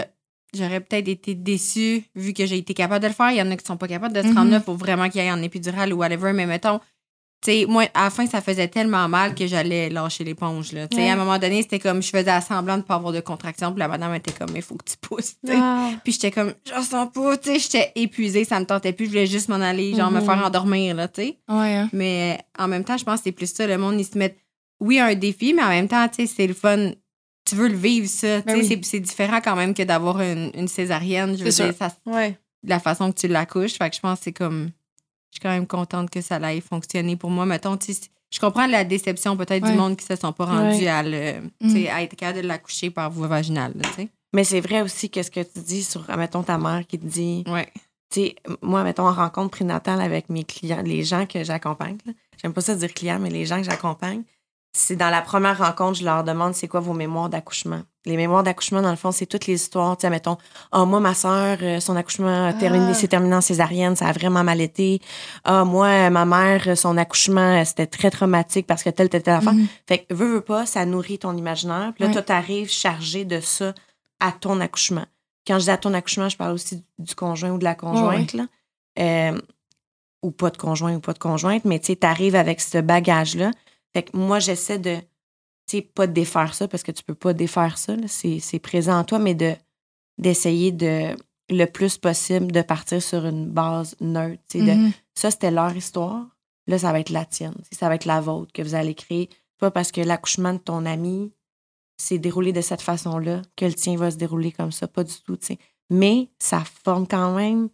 j'aurais peut-être été déçue vu que j'ai été capable de le faire. Il y en a qui sont pas capables de se rendre mm-hmm. là pour vraiment qu'il y ait en épidural ou whatever. Mais mettons, tu sais, moi, à la fin, ça faisait tellement mal que j'allais lâcher l'éponge, là. Tu sais, mm. à un moment donné, c'était comme, je faisais semblant de pas avoir de contraction. Puis la madame était comme, il faut que tu pousses, tu sais. Ah. Puis j'étais comme, j'en sens pas, tu sais. J'étais épuisée, ça me tentait plus. Je voulais juste m'en aller, genre, mm-hmm. me faire endormir, là, tu sais. Ouais, hein. Mais en même temps, je pense que c'est plus ça. Le monde, ils se mettent, oui, à un défi, mais en même temps, tu sais, c'est le fun. Tu veux le vivre, ça. Ben oui. c'est, c'est différent quand même que d'avoir une, une césarienne. Je veux dire, ça, ouais. la façon que tu l'accouches. Fait que je pense que c'est comme... Je suis quand même contente que ça aille fonctionner pour moi. Mettons, tu sais, je comprends la déception peut-être ouais. du monde qui se sont pas rendus ouais. à, le, mmh. à être capable de l'accoucher par voie vaginale. Là, mais c'est vrai aussi que ce que tu dis sur, mettons, ta mère qui te dit... Ouais. T'sais, moi, mettons, en rencontre prénatale avec mes clients, les gens que j'accompagne, là, j'aime pas ça dire clients, mais les gens que j'accompagne, c'est dans la première rencontre, je leur demande c'est quoi vos mémoires d'accouchement. Les mémoires d'accouchement, dans le fond, c'est toutes les histoires. T'sais, mettons, ah, oh, moi, ma sœur, son accouchement a terminé, ah. s'est terminé en césarienne, ça a vraiment mal été. Ah, oh, moi, ma mère, son accouchement, c'était très traumatique parce que telle, telle, telle affaire. Mm-hmm. Fait que, veux, veux pas, ça nourrit ton imaginaire. Puis là, oui. toi, t'arrives chargé de ça à ton accouchement. Quand je dis à ton accouchement, je parle aussi du conjoint ou de la conjointe, ouais, ouais. là. Euh, ou pas de conjoint ou pas de conjointe, mais tu sais, t'arrives avec ce bagage-là. Fait que moi, j'essaie de, tu sais, pas de défaire ça parce que tu peux pas défaire ça, là, c'est, c'est présent en toi, mais de, d'essayer de, le plus possible de partir sur une base neutre. Tu sais, mm-hmm. de, ça, c'était leur histoire. Là, ça va être la tienne. Ça va être la vôtre que vous allez créer. Pas parce que l'accouchement de ton ami c'est déroulé de cette façon-là, que le tien va se dérouler comme ça, pas du tout, tu sais. Mais ça forme quand même,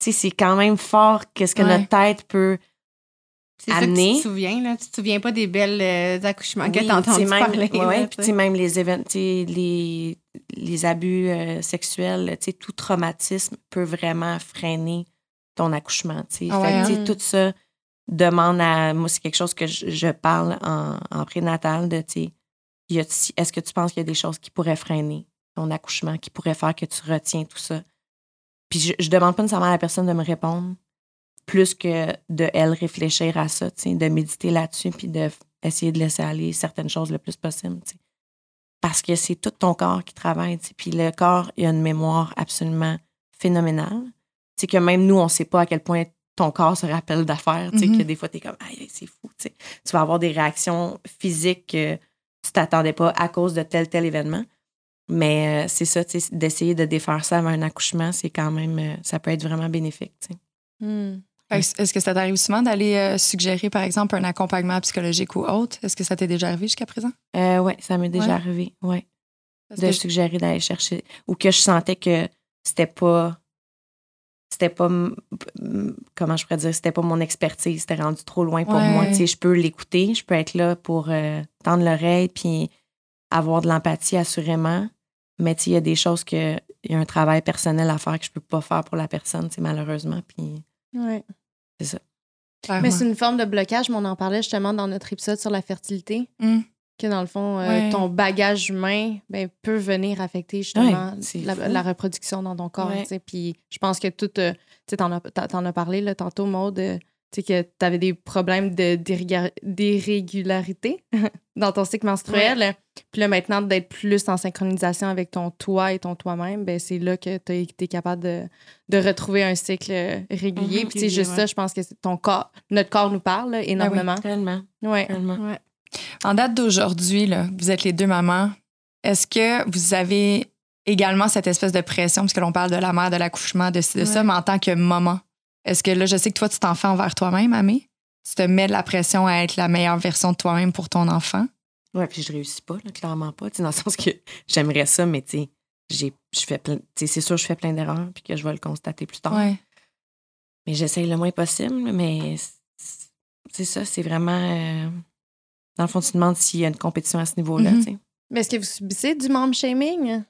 tu sais, c'est quand même fort qu'est-ce que ouais. notre tête peut c'est amener. C'est ça que tu te souviens, là. Tu te souviens pas des belles euh, accouchements oui, que t'as entendu même, parler. Oui, ouais, puis tu sais, même les, éven- les, les abus euh, sexuels, tu sais, tout traumatisme peut vraiment freiner ton accouchement, tu sais. Ah ouais, fait que, hein. tout ça demande à... Moi, c'est quelque chose que je, je parle en, en prénatal de, tu sais, est-ce que tu penses qu'il y a des choses qui pourraient freiner ton accouchement, qui pourraient faire que tu retiens tout ça? Puis je, je demande pas nécessairement à la personne de me répondre, plus que de elle réfléchir à ça, tu sais, de méditer là-dessus, puis de essayer de laisser aller certaines choses le plus possible, tu sais. Parce que c'est tout ton corps qui travaille, tu sais. Puis le corps, il a une mémoire absolument phénoménale, tu sais, que même nous, on sait pas à quel point ton corps se rappelle d'affaires, tu sais, mm-hmm. que des fois t'es comme aïe, c'est fou, tu sais. Tu vas avoir des réactions physiques. Euh, tu t'attendais pas à cause de tel, tel événement. Mais euh, c'est ça, tu sais, d'essayer de défaire ça avant un accouchement, c'est quand même, euh, ça peut être vraiment bénéfique, tu sais. Mm. Ouais. Est-ce que ça t'arrive souvent d'aller euh, suggérer, par exemple, un accompagnement psychologique ou autre? Est-ce que ça t'est déjà arrivé jusqu'à présent? Euh, oui, ça m'est déjà ouais. arrivé, oui. De que... suggérer d'aller chercher, ou que je sentais que c'était pas, c'était pas, comment je pourrais dire, c'était pas mon expertise, c'était rendu trop loin pour ouais. moi. Tu sais, je peux l'écouter, je peux être là pour euh, tendre l'oreille puis avoir de l'empathie assurément, mais tu sais, il y a des choses que, il y a un travail personnel à faire que je peux pas faire pour la personne, tu sais, malheureusement, puis ouais. c'est ça. Clairement. Mais c'est une forme de blocage, mais on en parlait justement dans notre épisode sur la fertilité, mm. que dans le fond, euh, ouais. ton bagage humain ben, peut venir affecter justement ouais, la, la reproduction dans ton corps. Puis je pense que tout, euh, tu t'en as, t'en as parlé là, tantôt, Maud, euh, tu sais que tu avais des problèmes de, d'irriga- d'irrégularité dans ton cycle menstruel. Puis là, maintenant, d'être plus en synchronisation avec ton toi et ton toi-même, ben, c'est là que tu es capable de, de retrouver un cycle régulier. Mmh, Puis c'est juste ouais. ça, je pense que ton corps, notre corps nous parle là, énormément. Ah oui, tellement. Ouais. tellement. Ouais. En date d'aujourd'hui, là, vous êtes les deux mamans. Est-ce que vous avez également cette espèce de pression, parce que l'on parle de la mère, de l'accouchement, de, de ouais. ça, mais en tant que maman, est-ce que là, je sais que toi, tu t'en fais envers toi-même, Amé? Tu te mets de la pression à être la meilleure version de toi-même pour ton enfant? Oui, puis je réussis pas, là, clairement pas. Dans le sens que j'aimerais ça, mais tu sais, c'est sûr que je fais plein d'erreurs puis que je vais le constater plus tard. Ouais. Mais j'essaye le moins possible, mais c'est ça, c'est vraiment... Euh... Dans le fond, tu te demandes s'il y a une compétition à ce niveau-là. Mm-hmm. Tu sais. Mais est-ce que vous subissez du mom-shaming?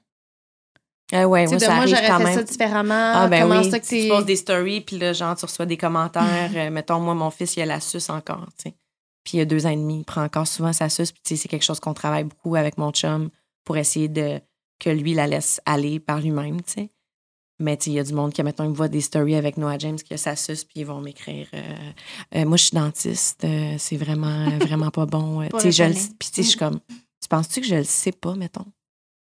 Euh, ouais, moi, de, ça moi, j'aurais quand fait même. ça différemment. Ah, ben Comment oui. ça que tu poses des stories, puis là, genre, tu reçois des commentaires. euh, mettons, moi, mon fils, il a la suce encore. Tu sais. Puis il y a deux ans et demi, il prend encore souvent sa suce. Puis tu sais, c'est quelque chose qu'on travaille beaucoup avec mon chum pour essayer de que lui la laisse aller par lui-même. Tu sais. Mais tu sais, il y a du monde qui, mettons, il me voit des stories avec Noah James qui a sa suce, puis ils vont m'écrire euh, euh, moi, je suis dentiste, euh, c'est vraiment, vraiment pas bon. Euh, tu sais, je Puis tu sais, je suis comme, tu penses-tu que je le sais pas, mettons?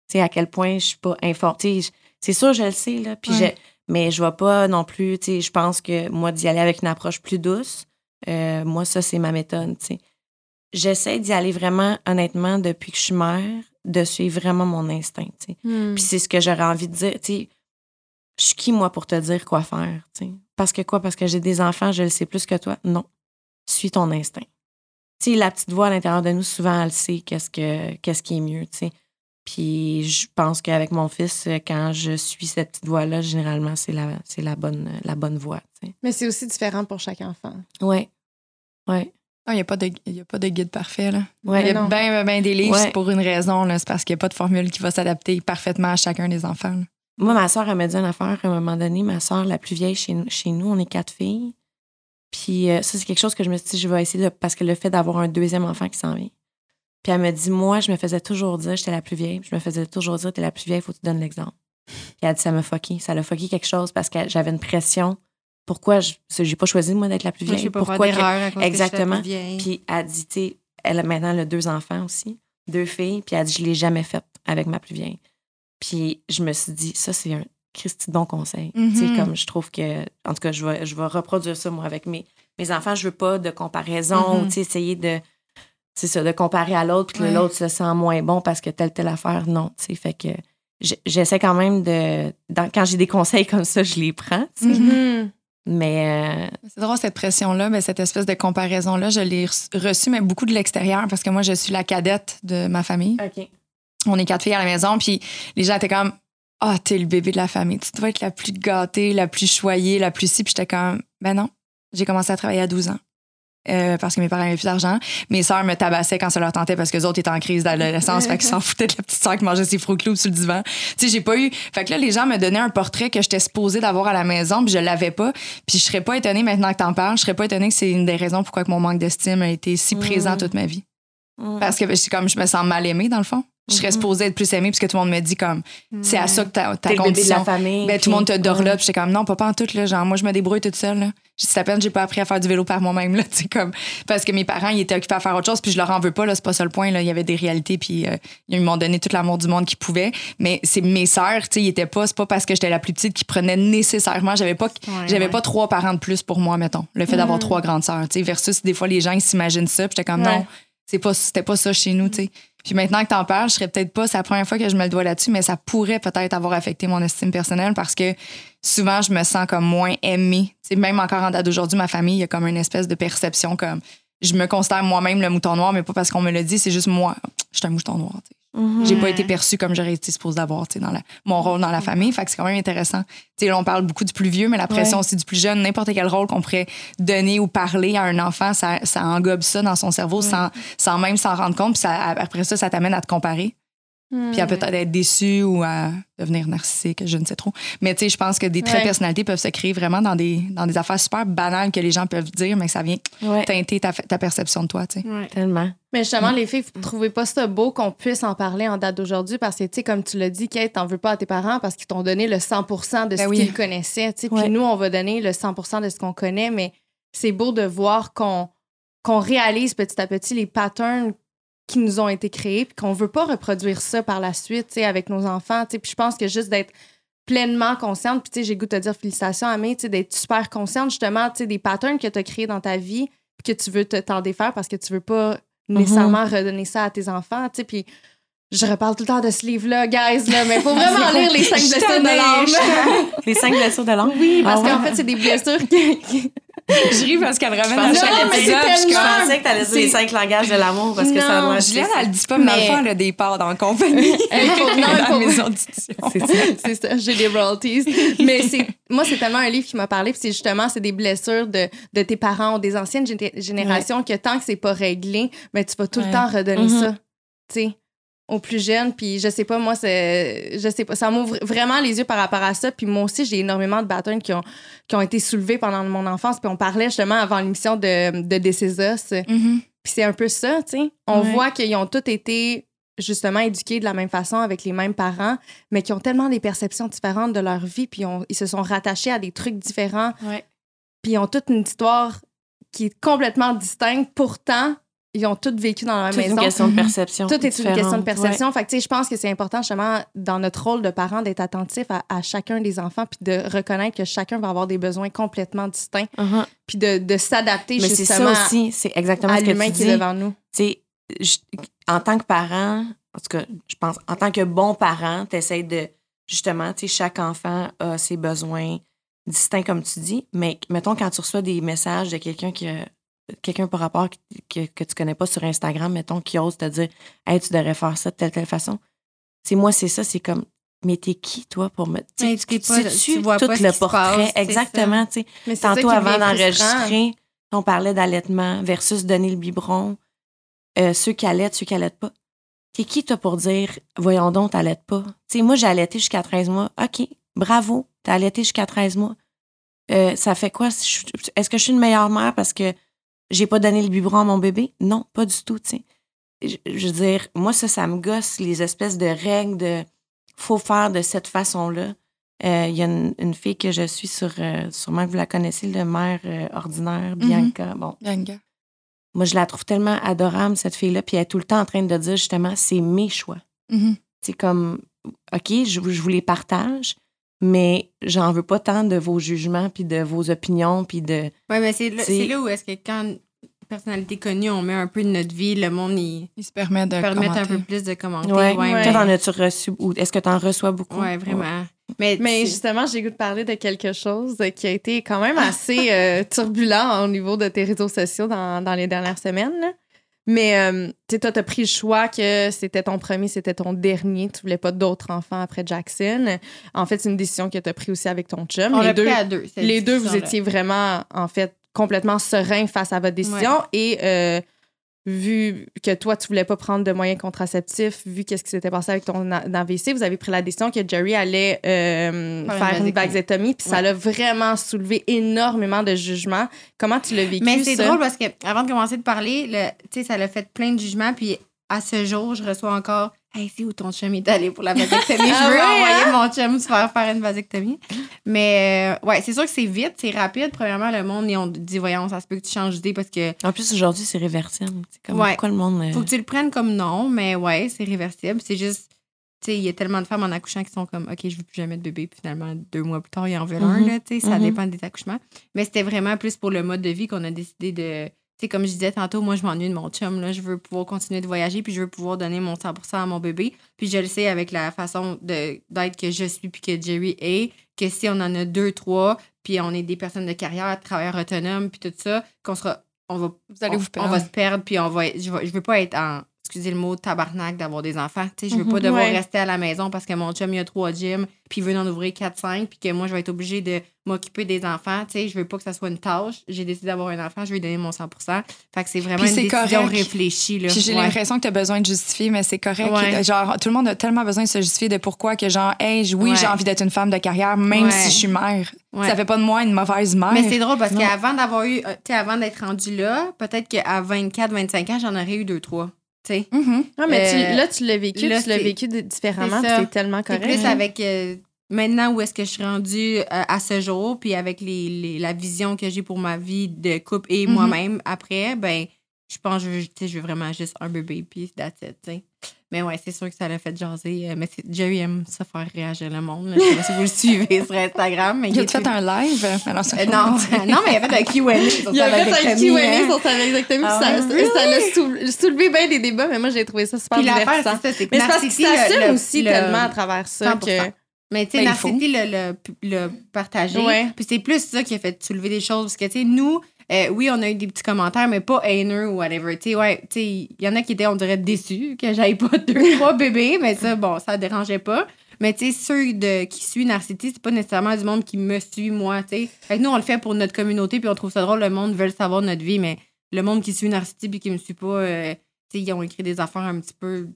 Tu sais, à quel point je suis pas informée. C'est sûr, je le sais, là. Puis ouais. Mais je vois pas non plus, tu sais, je pense que moi, d'y aller avec une approche plus douce, euh, moi, ça, c'est ma méthode, tu sais. J'essaie d'y aller vraiment, honnêtement, depuis que je suis mère, de suivre vraiment mon instinct, tu sais. Mm. Puis c'est ce que j'aurais envie de dire, tu sais. Je suis qui, moi, pour te dire quoi faire? T'sais? Parce que quoi? Parce que j'ai des enfants, je le sais plus que toi? Non. Suis ton instinct. T'sais, la petite voix à l'intérieur de nous, souvent, elle sait qu'est-ce, que, qu'est-ce qui est mieux. T'sais? Puis je pense qu'avec mon fils, quand je suis cette petite voix-là, généralement, c'est la, c'est la, bonne, la bonne voix. T'sais. Mais c'est aussi différent pour chaque enfant. Oui. Oui. Il n'y a, a pas de guide parfait. Là. Ouais, il y a bien ben, ben des livres, ouais. C'est pour une raison. Là. C'est parce qu'il n'y a pas de formule qui va s'adapter parfaitement à chacun des enfants. Là. Moi, ma soeur, elle m'a dit une affaire à un moment donné. Ma soeur, la plus vieille chez, chez nous, on est quatre filles. Puis euh, ça, c'est quelque chose que je me suis dit, je vais essayer de, parce que le fait d'avoir un deuxième enfant qui s'en vient. Puis elle me dit, moi, je me faisais toujours dire, j'étais la plus vieille. Je me faisais toujours dire, t'es la plus vieille, faut que tu donnes l'exemple. Puis elle a dit, ça m'a fucké. Ça l'a fucké quelque chose parce que j'avais une pression. Pourquoi je j'ai pas choisi, moi, d'être la plus vieille? Moi, j'ai pas pourquoi que, à cause exactement. Que je suis la plus vieille. Puis elle dit, tu sais, elle a maintenant elle a deux enfants aussi, deux filles. Puis elle dit, je l'ai jamais faite avec ma plus vieille. Puis je me suis dit, ça, c'est un Christy bon conseil. Mm-hmm. Tu sais, comme je trouve que, en tout cas, je vais, je vais reproduire ça, moi, avec mes, mes enfants. Je veux pas de comparaison, mm-hmm. Tu sais, essayer de, c'est ça, de comparer à l'autre, puis que oui. L'autre se sent moins bon parce que telle, telle affaire, non, tu sais, fait que. J'essaie quand même de... Dans, quand j'ai des conseils comme ça, je les prends, tu sais. Mm-hmm. Mais... Euh... C'est drôle, cette pression-là, mais cette espèce de comparaison-là, je l'ai reçue, mais beaucoup de l'extérieur, parce que moi, je suis la cadette de ma famille. OK. On est quatre filles à la maison, puis les gens étaient comme, « Ah, oh, t'es le bébé de la famille. Tu dois être la plus gâtée, la plus choyée, la plus si. » Puis j'étais comme, « Ben non. » J'ai commencé à travailler à douze ans. Euh, parce que mes parents avaient plus d'argent. Mes sœurs me tabassaient quand ça leur tentait parce que les autres étaient en crise d'adolescence. Fait qu'ils s'en foutaient de la petite sœur qui mangeait ses Froot Loops sur le divan. Tu sais, j'ai pas eu. Fait que là, les gens me donnaient un portrait que j'étais supposée d'avoir à la maison, puis je l'avais pas. Puis je serais pas étonnée maintenant que t'en parles. Je serais pas étonnée que c'est une des raisons pourquoi que mon manque d'estime a été si mmh. présent toute ma vie. Mmh. Parce que c'est comme je me sens mal aimée dans le fond. Je serais supposée être plus aimée puisque tout le monde me dit comme c'est à ça que ta, ta condition. T'es le bébé de la famille. Ben, tout le monde te dort ouais. là. Puis j'étais comme non, pas en tout. Là, genre, moi, je me débrouille toute seule. Là. C'est à peine j'ai pas appris à faire du vélo par moi-même. Là, comme, parce que mes parents, ils étaient occupés à faire autre chose. Puis je leur en veux pas. Là, c'est pas ça le point. Là. Il y avait des réalités. Puis euh, ils m'ont donné tout l'amour du monde qu'ils pouvaient. Mais c'est mes sœurs. Ils étaient pas. C'est pas parce que j'étais la plus petite qu'ils prenaient nécessairement. J'avais pas, ouais, j'avais ouais. pas trois parents de plus pour moi, mettons. Le fait mmh. d'avoir trois grandes sœurs. Versus des fois, les gens, ils s'imaginent ça. Puis j'étais comme ouais. non, c'est pas, c'était pas ça chez nous. T'sais. Puis maintenant que t'en parles, je serais peut-être pas, c'est la première fois que je me le dois là-dessus, mais ça pourrait peut-être avoir affecté mon estime personnelle parce que souvent, je me sens comme moins aimée. T'sais, même encore en date d'aujourd'hui, ma famille, il y a comme une espèce de perception comme je me considère moi-même le mouton noir, mais pas parce qu'on me le dit, c'est juste moi. Je suis un mouton noir. Mm-hmm. J'ai pas été perçue comme j'aurais été supposée d'avoir dans la, mon rôle dans la famille. Fait que c'est quand même intéressant. T'sais, là, on parle beaucoup du plus vieux, mais la pression ouais. aussi du plus jeune, n'importe quel rôle qu'on pourrait donner ou parler à un enfant, ça, ça engobe ça dans son cerveau ouais. sans, sans même s'en rendre compte. Puis ça, après ça, ça t'amène à te comparer. Mmh. Puis à peut-être être déçu ou à devenir narcissique, je ne sais trop. Mais tu sais, je pense que des traits ouais. de personnalité peuvent se créer vraiment dans des, dans des affaires super banales que les gens peuvent dire, mais que ça vient ouais. teinter ta, ta perception de toi, tu sais. Ouais. Tellement. Mais justement, ouais. les filles, vous ne trouvez pas ça beau qu'on puisse en parler en date d'aujourd'hui parce que, tu sais, comme tu l'as dit, Kate, t'en veux pas à tes parents parce qu'ils t'ont donné le cent pour cent de ce ben oui. qu'ils connaissaient, tu sais. Puis nous, on va donner le cent pour cent de ce qu'on connaît, mais c'est beau de voir qu'on, qu'on réalise petit à petit les patterns qui nous ont été créés, puis qu'on veut pas reproduire ça par la suite, tu sais, avec nos enfants, tu sais. Puis je pense que juste d'être pleinement consciente, puis tu sais, j'ai le goût de te dire félicitations, Amé, tu sais, d'être super consciente, justement, tu sais, des patterns que tu as créés dans ta vie, puis que tu veux te, t'en défaire parce que tu veux pas mm-hmm. nécessairement redonner ça à tes enfants, tu sais. Puis je reparle tout le temps de ce livre-là, guys, là, mais il faut vraiment lire les cinq blessures de l'âme. Les cinq blessures de l'âme? Oui, parce ah, qu'en ouais. fait, c'est des blessures qui... Je ris parce qu'elle ramène à chaque épisode. Je pensais que t'allais dire les cinq langages de l'amour parce que non, ça doit Juliane, elle dit pas, mais dans le fond, elle a des parts dans la compagnie. Non, mais pour... c'est ça. C'est ça, j'ai des royalties. Mais c'est... moi, c'est tellement un livre qui m'a parlé. Puis c'est justement, c'est des blessures de, de tes parents ou des anciennes g- générations ouais. que tant que c'est pas réglé, mais tu vas tout ouais. le temps redonner mm-hmm. ça. Tu sais, aux plus jeunes. Puis je sais pas, moi, c'est, je sais pas, ça m'ouvre vraiment les yeux par rapport à ça. Puis moi aussi, j'ai énormément de patterns qui ont, qui ont été soulevés pendant mon enfance. Puis on parlait justement avant l'émission de, de This Is Us. Mm-hmm. Puis c'est un peu ça, tu sais. On ouais. voit qu'ils ont tous été justement éduqués de la même façon, avec les mêmes parents, mais qui ont tellement des perceptions différentes de leur vie. Puis on, ils se sont rattachés à des trucs différents. Ouais. Puis ils ont toute une histoire qui est complètement distincte. Pourtant, ils ont toutes vécu dans leur toute maison. Tout est une question de perception. Tout est une question de perception. Ouais. Fait que, tu sais, je pense que c'est important, justement, dans notre rôle de parents, d'être attentif à, à chacun des enfants, puis de reconnaître que chacun va avoir des besoins complètement distincts, uh-huh. puis de, de s'adapter mais justement c'est ça aussi. C'est exactement à ce l'humain que tu qui dis. Est devant nous. Tu sais, en tant que parent, en tout cas, je pense, en tant que bon parent, tu essaies de, justement, tu sais, chaque enfant a ses besoins distincts, comme tu dis, mais mettons, quand tu reçois des messages de quelqu'un qui a quelqu'un par rapport que, que, que tu connais pas sur Instagram, mettons, qui ose te dire « Hey, tu devrais faire ça de telle, telle façon. » C'est moi, c'est ça, c'est comme « Mais t'es qui, toi, pour me... » Tu sais, tu vois tout pas le portrait. Passe, exactement, tu sais. Tantôt, avant d'enregistrer, On parlait d'allaitement versus donner le biberon. Euh, ceux qui allaitent, ceux qui allaitent pas. T'es qui, toi, pour dire, voyons donc, t'allaites pas? Tu sais, moi, j'ai allaité jusqu'à treize mois. OK, bravo, t'as allaité jusqu'à treize mois. Euh, ça fait quoi? Est-ce que je suis une meilleure mère parce que j'ai pas donné le biberon à mon bébé? Non, pas du tout, tu sais. Je, je veux dire, moi, ça, ça me gosse, les espèces de règles de faut faire de cette façon-là. Il euh, y a une, une fille que je suis sur, euh, sûrement que vous la connaissez, le mère euh, ordinaire, Bianca. Mm-hmm. Bon. Bianca. Moi, je la trouve tellement adorable, cette fille-là, puis elle est tout le temps en train de dire, justement, c'est mes choix. Mm-hmm. C'est comme, OK, je, je vous les partage, mais j'en veux pas tant de vos jugements, puis de vos opinions, puis de... Oui, mais c'est là, c'est là où est-ce que quand une personnalité connue, on met un peu de notre vie, le monde, il, il se permet de permet un peu plus de commenter. Ouais. Ouais, ouais. Toi, t'en as-tu reçu, ou est-ce que t'en reçois beaucoup? Oui, vraiment. Ouais. Mais, mais justement, j'ai goût de parler de quelque chose qui a été quand même assez euh, turbulent au niveau de tes réseaux sociaux dans, dans les dernières semaines. Là. Mais euh, tu sais, toi, t'as pris le choix que c'était ton premier, c'était ton dernier. Tu voulais pas d'autres enfants après Jackson. En fait, c'est une décision que t'as prise aussi avec ton chum. On l'a pris à deux. Les deux, vous étiez vraiment, en fait, complètement serein face à votre décision. Ouais. Et... Euh, vu que toi, tu voulais pas prendre de moyens contraceptifs, vu qu'est-ce qui s'était passé avec ton A V C, vous avez pris la décision que Jerry allait euh, faire une vasectomie, puis ça l'a vraiment soulevé énormément de jugements. Comment tu l'as vécu, ça? Mais c'est drôle parce que avant de commencer de parler, tu sais, ça l'a fait plein de jugements, puis à ce jour, je reçois encore « Hey, c'est où ton chum est allé pour la vasectomie? Je veux envoyer mon chum se faire faire une vasectomie. » Mais euh, ouais, c'est sûr que c'est vite, c'est rapide. Premièrement, le monde, et on dit « Voyons, ça se peut que tu changes d'idée parce que... » En plus, aujourd'hui, c'est réversible. C'est comme ouais. Pourquoi le monde... Euh... Faut que tu le prennes comme non, mais ouais, c'est réversible. C'est juste... Tu sais, il y a tellement de femmes en accouchant qui sont comme « OK, je veux plus jamais de bébé. » Puis finalement, deux mois plus tard, il y en veut mm-hmm. un. Là, tu sais, ça mm-hmm. dépend des accouchements. Mais c'était vraiment plus pour le mode de vie qu'on a décidé de... Tu sais, comme je disais tantôt, moi, je m'ennuie de mon chum. Là. Je veux pouvoir continuer de voyager, puis je veux pouvoir donner mon cent pour cent à mon bébé. Puis je le sais avec la façon de, d'être que je suis puis que Jerry est, que si on en a deux, trois, puis on est des personnes de carrière, travailleurs autonomes, puis tout ça, qu'on sera... On va, vous allez on, vous perdre. On va se perdre, puis on va... Je, vais, je veux pas être en... Excusez le mot, tabarnak d'avoir des enfants. Tu sais, je veux mm-hmm, pas devoir ouais. rester à la maison parce que mon chum, il a trois gyms, puis il veut en ouvrir quatre, cinq, puis que moi, je vais être obligée de m'occuper des enfants. Tu sais, je veux pas que ça soit une tâche. J'ai décidé d'avoir un enfant, je vais lui donner mon cent pour cent. Fait que c'est vraiment puis une c'est décision correct. Réfléchie. Là. Puis j'ai ouais. l'impression que t'as besoin de justifier, mais c'est correct. Ouais. Genre, tout le monde a tellement besoin de se justifier de pourquoi que genre, hey, oui, ouais. j'ai envie d'être une femme de carrière, même ouais. si je suis mère. Ouais. Ça fait pas de moi une mauvaise mère. Mais c'est drôle parce non. qu'avant d'avoir eu, tu sais, avant d'être rendue là, peut-être qu'à vingt-quatre, vingt-cinq ans, j'en aurais eu deux, trois. Mm-hmm. Non, mais tu, euh, là, tu l'as vécu, là, tu l'as vécu différemment, c'est, c'est tellement correct. C'est plus avec euh, maintenant où est-ce que je suis rendue euh, à ce jour, puis avec les, les, la vision que j'ai pour ma vie de couple et mm-hmm. moi-même après, ben je pense que je, je veux vraiment juste un bébé, puis that's it, tu sais. Mais ouais, c'est sûr que ça l'a fait jaser. Euh, mais Jerry aime ça faire réagir le monde. Là. Je sais pas si vous le suivez sur Instagram. Mais il, il a fait plus... un live. Alors, euh, non, non, mais il a fait un Q and A sur il sa vasectomie. Il a fait un Q and A hein. sur sa vasectomie. Ah, ça, oui. ça, ça l'a soulevé, soulevé bien des débats, mais moi, j'ai trouvé ça super divertissant. Puis l'affaire, c'est ça. C'est que mais Narcity, c'est parce qu'il s'assume aussi le, tellement à travers ça. Que... Mais tu sais, ben, Narcity le, le, le partagé. Ouais. Puis c'est plus ça qui a fait soulever des choses. Parce que tu sais, nous... Euh, oui, on a eu des petits commentaires, mais pas haineux ou whatever. Tu sais, ouais, tu sais, il y en a qui étaient, on dirait, déçus que j'aille pas deux, trois bébés, mais ça, bon, ça dérangeait pas. Mais tu sais, ceux de, qui suivent Narcity, c'est pas nécessairement du monde qui me suit, moi, tu sais. Fait que nous, on le fait pour notre communauté, puis on trouve ça drôle, le monde veut le savoir de notre vie, mais le monde qui suit Narcity puis qui me suit pas, euh, tu sais, ils ont écrit des affaires un petit peu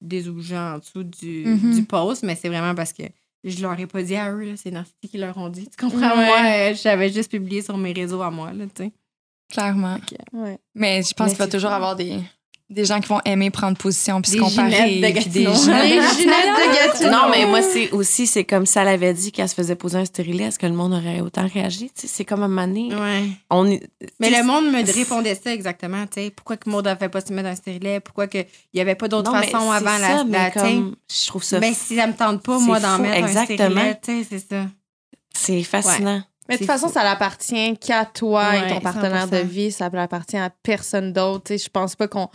désobligeantes en dessous du, mm-hmm. du post, mais c'est vraiment parce que je leur ai pas dit à eux, là, c'est Narcity qui leur ont dit. Tu comprends? Ouais. Moi, euh, j'avais juste publié sur mes réseaux à moi, là, tu sais. Clairement. Okay. Ouais. Mais je pense mais qu'il va toujours avoir des, des gens qui vont aimer prendre position puis se comparer. Des ginettes de Gatineau. Non, mais moi, c'est aussi, c'est comme ça, elle avait dit qu'elle se faisait poser un stérilet. Est-ce que le monde aurait autant réagi? T'sais, c'est comme à un moment donné. Ouais. On est, mais le monde me répondait ça exactement, tu sais. Pourquoi que Maud n'avait pas se mettre un stérilet? Pourquoi qu'il n'y avait pas d'autre non, façon avant ça, la, mais la comme, je trouve ça. Mais si ça me tente pas, moi, d'en fou, mettre exactement. Un stérilet, tu sais, c'est ça. C'est fascinant. Ouais. Mais de toute façon, fou. Ça l'appartient qu'à toi ouais, et ton partenaire cent pour cent. De vie. Ça l'appartient à personne d'autre. Tu sais, je pense pas qu'on...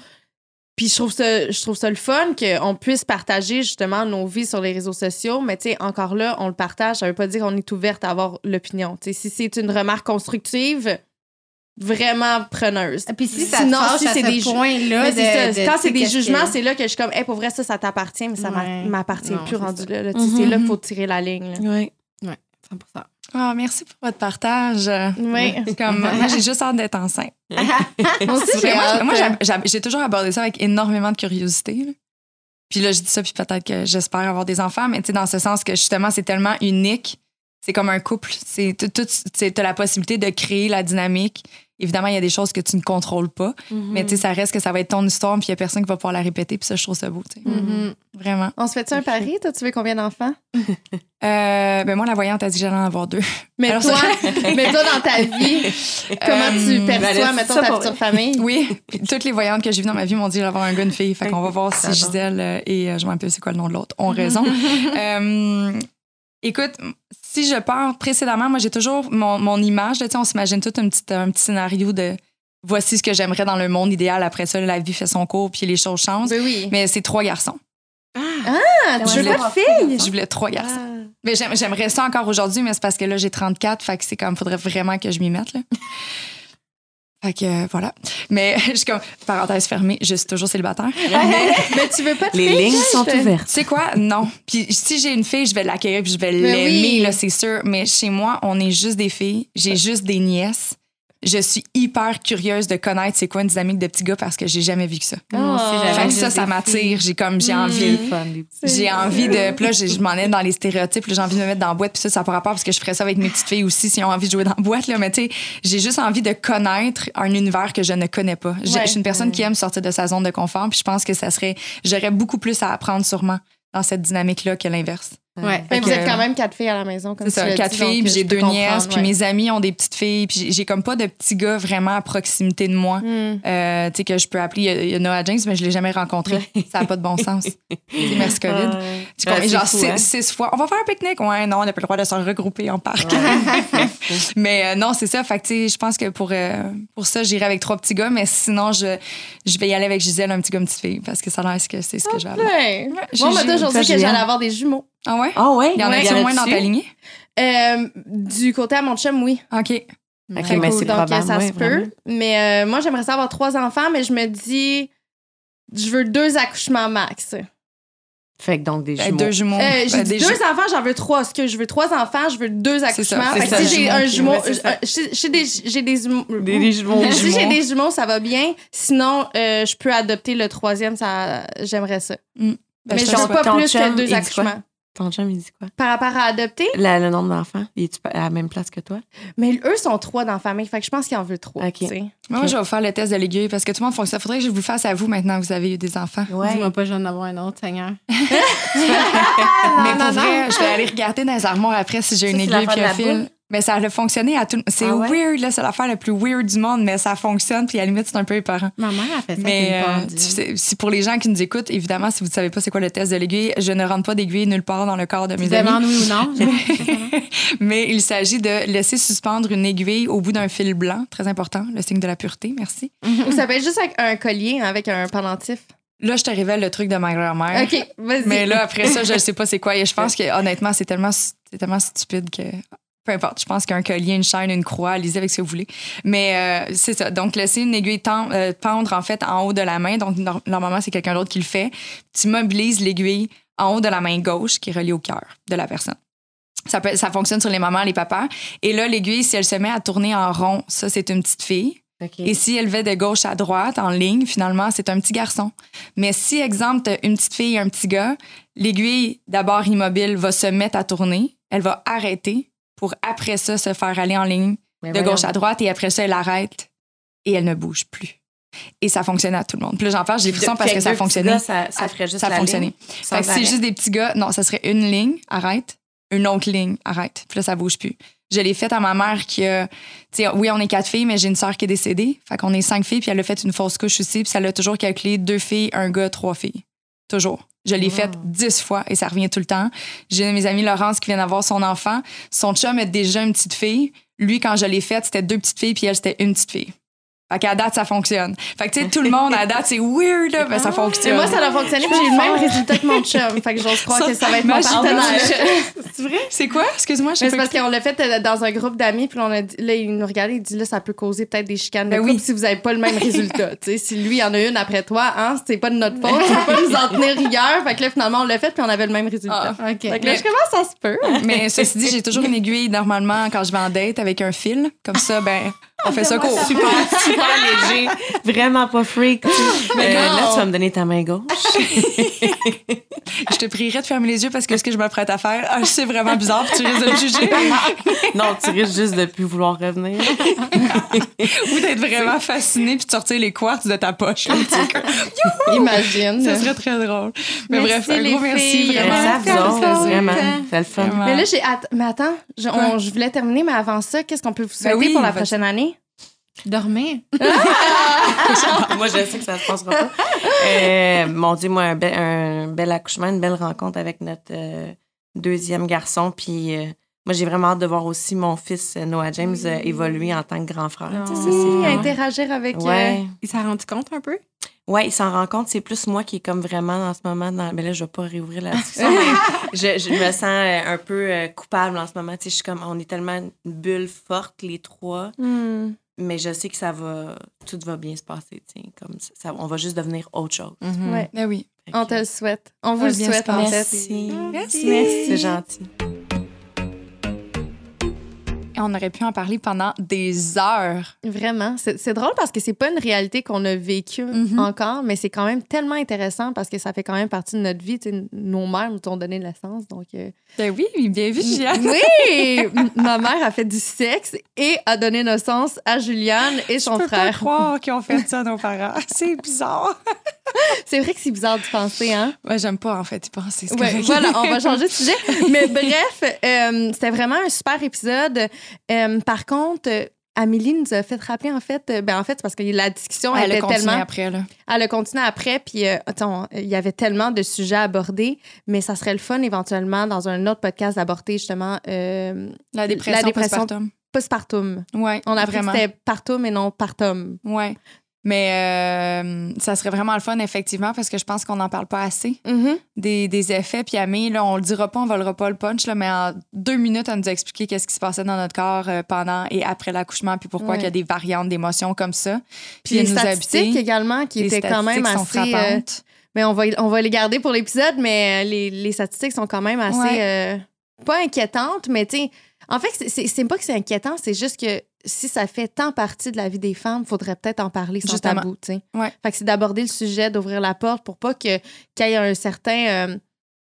Puis je trouve ça, je trouve ça le fun qu'on puisse partager justement nos vies sur les réseaux sociaux. Mais tu sais, encore là, on le partage. Ça veut pas dire qu'on est ouverte à avoir l'opinion. Tu sais, si c'est une remarque constructive... vraiment preneuse. Puis si ça sinon, si c'est des jugements-là, quand c'est des jugements, c'est là que je suis comme, hey, pour vrai, ça, ça t'appartient, mais ça ouais. m'appartient non, plus rendu ça. Là. Là. Mm-hmm. C'est là qu'il faut tirer la ligne. Là. Ouais. Ouais. cent pour cent. Ah, oh, merci pour votre partage. Oui. Comme, moi, j'ai juste hâte d'être enceinte. Moi, moi j'ai toujours abordé ça avec énormément de curiosité. Là. Puis là, je dis ça, puis peut-être que j'espère avoir des enfants, mais tu sais, dans ce sens que justement, c'est tellement unique. C'est comme un couple. Tu as la possibilité de créer la dynamique. Évidemment, il y a des choses que tu ne contrôles pas, mm-hmm. mais tu sais, ça reste que ça va être ton histoire, puis il n'y a personne qui va pouvoir la répéter, puis ça, je trouve ça beau. Mm-hmm. Vraiment. On se fait-tu un pari? Toi, tu veux combien d'enfants? euh, ben moi, la voyante a dit que j'allais en avoir deux. Mais, alors, toi, ça... mais toi, dans ta vie, comment euh, tu perçois, ben, mettons, ta future vrai. Famille? Oui, puis toutes les voyantes que j'ai vues dans ma vie m'ont dit que j'allais avoir un gars, une fille. Fait qu'on va voir si Gisèle et euh, je me rappelle c'est quoi le nom de l'autre, ont raison. euh, Écoute, si je pars précédemment, moi, j'ai toujours mon, mon image. Là, on s'imagine tout un petit, un petit scénario de voici ce que j'aimerais dans le monde idéal. Après ça, la vie fait son cours puis les choses changent. Ben oui. Mais c'est trois garçons. Ah! ah tu veux pas de filles? Je voulais trois garçons. Ah. Mais j'aime, j'aimerais ça encore aujourd'hui, mais c'est parce que là, j'ai trente-quatre. Fait que c'est comme, faudrait vraiment que je m'y mette. Là. Fait que euh, voilà. Mais je suis comme, parenthèse fermée, je suis toujours célibataire. Mais, mais tu veux pas de les filles? Les lignes sont ouvertes. Tu sais quoi? Non. Puis si j'ai une fille, je vais l'acquérir puis je vais mais l'aimer, oui. là, c'est sûr. Mais chez moi, on est juste des filles. J'ai juste des nièces. Je suis hyper curieuse de connaître c'est quoi une dynamique de petits gars parce que j'ai jamais vécu ça. Oh, fait que ça, ça m'attire. J'ai comme, j'ai envie. Mmh. J'ai envie de. Puis là, je m'en ai dans les stéréotypes. Puis j'ai envie de me mettre dans la boîte. Puis ça, ça n'a pas rapport parce que je ferais ça avec mes petites filles aussi si elles ont envie de jouer dans la boîte. Là. Mais tu sais, j'ai juste envie de connaître un univers que je ne connais pas. Je ouais. suis une personne qui aime sortir de sa zone de confort. Puis je pense que ça serait. J'aurais beaucoup plus à apprendre sûrement dans cette dynamique-là que l'inverse. Ouais. Mais vous êtes quand même quatre filles à la maison. Comme c'est ça, quatre dit, filles, puis j'ai deux nièces, puis ouais. mes amis ont des petites filles, puis j'ai, j'ai comme pas de petits gars vraiment à proximité de moi, mm. euh, tu sais, que je peux appeler. Il y a, il y a Noah James, mais je l'ai jamais rencontré. Ça n'a pas de bon sens. Merci COVID. Ouais. Tu ouais, genre fou, six, hein? six fois. On va faire un pique-nique. Ouais, non, on n'a pas le droit de se regrouper en parc. Ouais. mais euh, non, c'est ça. Fait que tu sais, je pense que pour, euh, pour ça, j'irai avec trois petits gars, mais sinon, je, je vais y aller avec Gisèle, un petit gars, une petite fille, parce que ça a l'air que c'est ce que j'avais. Moi, on m'a toujours dit que j'allais avoir des jumeaux. Ah ouais? Ah ouais? Il y en a-t-il au moins dans ta lignée? Euh, du côté à mon chum, oui. OK. Okay cool. Mais c'est donc, probable, ça ouais, se peut. Mais euh, moi, j'aimerais ça avoir trois enfants, mais je me dis, je veux deux accouchements max. Fait que donc des jumeaux. Deux jumeaux. Euh, j'ai ben, dit deux ju- enfants, j'en veux trois. Parce que je veux trois enfants, je veux deux accouchements. C'est ça, c'est fait ça, si j'ai un jumeau, j'ai des jumeaux. Des jumeaux. Si j'ai des jumeaux, ça va bien. Sinon, euh, je peux adopter le troisième, ça, j'aimerais ça. Mm. Ben, mais je veux pas plus que deux accouchements. Ton chum, il dit quoi? Par rapport à adopter? La, le nombre d'enfants. Il est à la même place que toi? Mais eux sont trois dans la famille. Fait que je pense qu'ils en veulent trois. Okay. Okay. Moi, je vais vous faire le test de l'aiguille parce que tout le monde fonctionne. Faudrait que je vous le fasse à vous maintenant que vous avez eu des enfants. Ouais. Dis-moi pas, je vais en avoir un autre, Seigneur. non, mais pour non, vrai, non. je vais aller regarder dans les armoires après si j'ai ça, une aiguille puis un fil. Mais ça a fonctionné à tout. C'est ah ouais? weird, là. C'est l'affaire la plus weird du monde, mais ça fonctionne. Puis à la limite, c'est un peu épeurant. Ma mère a fait ça. Mais euh, tu sais, si pour les gens qui nous écoutent, évidemment, si vous ne savez pas c'est quoi le test de l'aiguille, je ne rentre pas d'aiguille nulle part dans le corps de mes vous amis. Vous avez oui ou non? mais il s'agit de laisser suspendre une aiguille au bout d'un fil blanc. Très important, le signe de la pureté. Merci. Ou ça peut être juste avec un collier, avec un pendentif. Là, je te révèle le truc de ma grand-mère. OK, vas-y. Mais là, après ça, je ne sais pas c'est quoi. Et je pense que honnêtement, c'est tellement, c'est tellement stupide que... Peu importe, je pense qu'un collier, une chaîne, une croix, lisez avec ce que vous voulez. Mais euh, c'est ça. Donc, laisser une aiguille tendre, euh, pendre, en fait, en haut de la main. Donc, normalement, c'est quelqu'un d'autre qui le fait. Tu mobilises l'aiguille en haut de la main gauche qui est reliée au cœur de la personne. Ça, peut, ça fonctionne sur les mamans, les papas. Et là, l'aiguille, si elle se met à tourner en rond, ça, c'est une petite fille. Okay. Et si elle va de gauche à droite, en ligne, finalement, c'est un petit garçon. Mais si, exemple, t'as une petite fille et un petit gars, l'aiguille, d'abord immobile, va se mettre à tourner. Elle va arrêter. Pour après ça se faire aller en ligne mais de voyons. Gauche à droite et après ça, elle arrête et elle ne bouge plus. Et ça fonctionne à tout le monde. Puis là, j'en parle, j'ai l'impression parce que ça fonctionnait. Gars, ça, ça ferait juste ça la fonctionnait. Ligne. Fait que si c'est juste des petits gars, non, ça serait une ligne, arrête, une autre ligne, arrête. Puis là, ça bouge plus. Je l'ai faite à ma mère qui a... T'sais, oui, on est quatre filles, mais j'ai une sœur qui est décédée. Fait qu'on est cinq filles, puis elle a fait une fausse couche aussi. Puis ça l'a toujours calculé deux filles, un gars, trois filles. Toujours. Je l'ai wow. faite dix fois et ça revient tout le temps. J'ai mes amis Laurence qui viennent avoir son enfant. Son chum est déjà une petite fille. Lui, quand je l'ai faite, c'était deux petites filles puis elle, c'était une petite fille. Fait qu'à date, ça fonctionne. Fait que, tu sais, tout le monde, à date, c'est weird, là, mais ça fonctionne. Et moi, ça a fonctionné, puis j'ai eu le même résultat que mon chum. Fait que j'ose croire que ça va être mon partenaire. C'est vrai? C'est quoi? Excuse-moi, je sais pas. C'est parce qu'on l'a fait dans un groupe d'amis, puis on a dit, là, il nous regardait, il dit, là, ça peut causer peut-être des chicanes de couple si vous n'avez pas le même résultat. Tu sais, si lui, il en a une après toi, hein, c'est pas de notre faute, on peut pas nous en tenir rigueur. Fait que là, finalement, on l'a fait, puis on avait le même résultat. OK. Fait que là, je commence, ça se peut. Mais ceci dit, j'ai toujours une aiguille, normalement, quand je vais en date avec un fil. Comme ça, ben. On fait ça court. Super, super léger. Vraiment pas freak. Mais euh, là, tu vas me donner ta main gauche. Je te prierai de fermer les yeux parce que ce que je m'apprête à faire, ah, c'est vraiment bizarre. Tu risques de me juger. Non, tu risques juste de ne plus vouloir revenir. Ou d'être vraiment fasciné puis de sortir les quartz de ta poche. Là, imagine. Ça serait très drôle. Mais merci bref, un gros merci. Vraiment. Ça vous a vraiment. C'est le fun. Mais là, j'ai. Att- mais attends, je, on, je voulais terminer, mais avant ça, qu'est-ce qu'on peut vous souhaiter ben oui, pour la prochaine année? Dormir. Moi, je sais que ça se passera pas. Euh, mon Dieu, moi, un bel, un bel accouchement, une belle rencontre avec notre euh, deuxième garçon. Puis euh, moi, j'ai vraiment hâte de voir aussi mon fils, Noah James, euh, évoluer en tant que grand frère. Oh. Tu sais, ça, c'est vraiment... interagir avec... Ouais. Euh, il s'en rend compte un peu? Oui, il s'en rend compte. C'est plus moi qui est comme vraiment en ce moment... Dans... Mais là, je ne vais pas réouvrir la discussion. je, je me sens un peu coupable en ce moment. Tu sais, je suis comme... On est tellement une bulle forte, les trois. Mm. Mais je sais que ça va... Tout va bien se passer. Comme ça, ça, on va juste devenir autre chose. Mm-hmm. Ouais. Ben oui. Okay. On te le souhaite. On vous ah, le souhaite, en fait. Merci. Merci. Merci. C'est gentil. On aurait pu en parler pendant des heures. Vraiment. C'est, c'est drôle parce que c'est pas une réalité qu'on a vécue mm-hmm. encore, mais c'est quand même tellement intéressant parce que ça fait quand même partie de notre vie. T'sais, nos mères nous ont donné de la science. Donc, euh... ben oui, bien vu, Juliane. Oui! Ma mère a fait du sexe et a donné naissance à Juliane et son frère. Je peux frère. pas croire qu'ils ont fait ça, nos parents. C'est bizarre. C'est vrai que c'est bizarre d'y penser, hein? Moi, ouais, j'aime pas, en fait, y penser. C'est ouais, voilà, on va changer de sujet. Mais bref, euh, c'était vraiment un super épisode. Euh, par contre, Amélie nous a fait rappeler, en fait, euh, ben en fait, c'est parce que la discussion elle était tellement... Après, là. Elle a continué après, puis euh, il y avait tellement de sujets à aborder, mais ça serait le fun, éventuellement, dans un autre podcast, d'aborder, justement... Euh, la dépression, la dépression postpartum. Postpartum. Oui, on a appris vraiment. Que c'était partum et non partum. Oui. Mais euh, ça serait vraiment le fun, effectivement, parce que je pense qu'on n'en parle pas assez mm-hmm. des, des effets. Puis Amé, là, on le dira pas, on volera pas le punch, là, mais en deux minutes, elle nous a expliqué qu'est-ce qui se passait dans notre corps pendant et après l'accouchement, puis pourquoi ouais. qu'il y a des variantes d'émotions comme ça. Puis, puis les nous statistiques habiter, également, qui étaient quand même assez... Euh, mais on va, on va les garder pour l'épisode, mais les, les statistiques sont quand même assez... Ouais. Euh, pas inquiétantes, mais tu sais... En fait, c'est, c'est, c'est pas que c'est inquiétant, c'est juste que si ça fait tant partie de la vie des femmes, il faudrait peut-être en parler sans Justement. tabou. Ouais. Fait que c'est d'aborder le sujet, d'ouvrir la porte pour pas que, qu'il y ait un certain... Euh,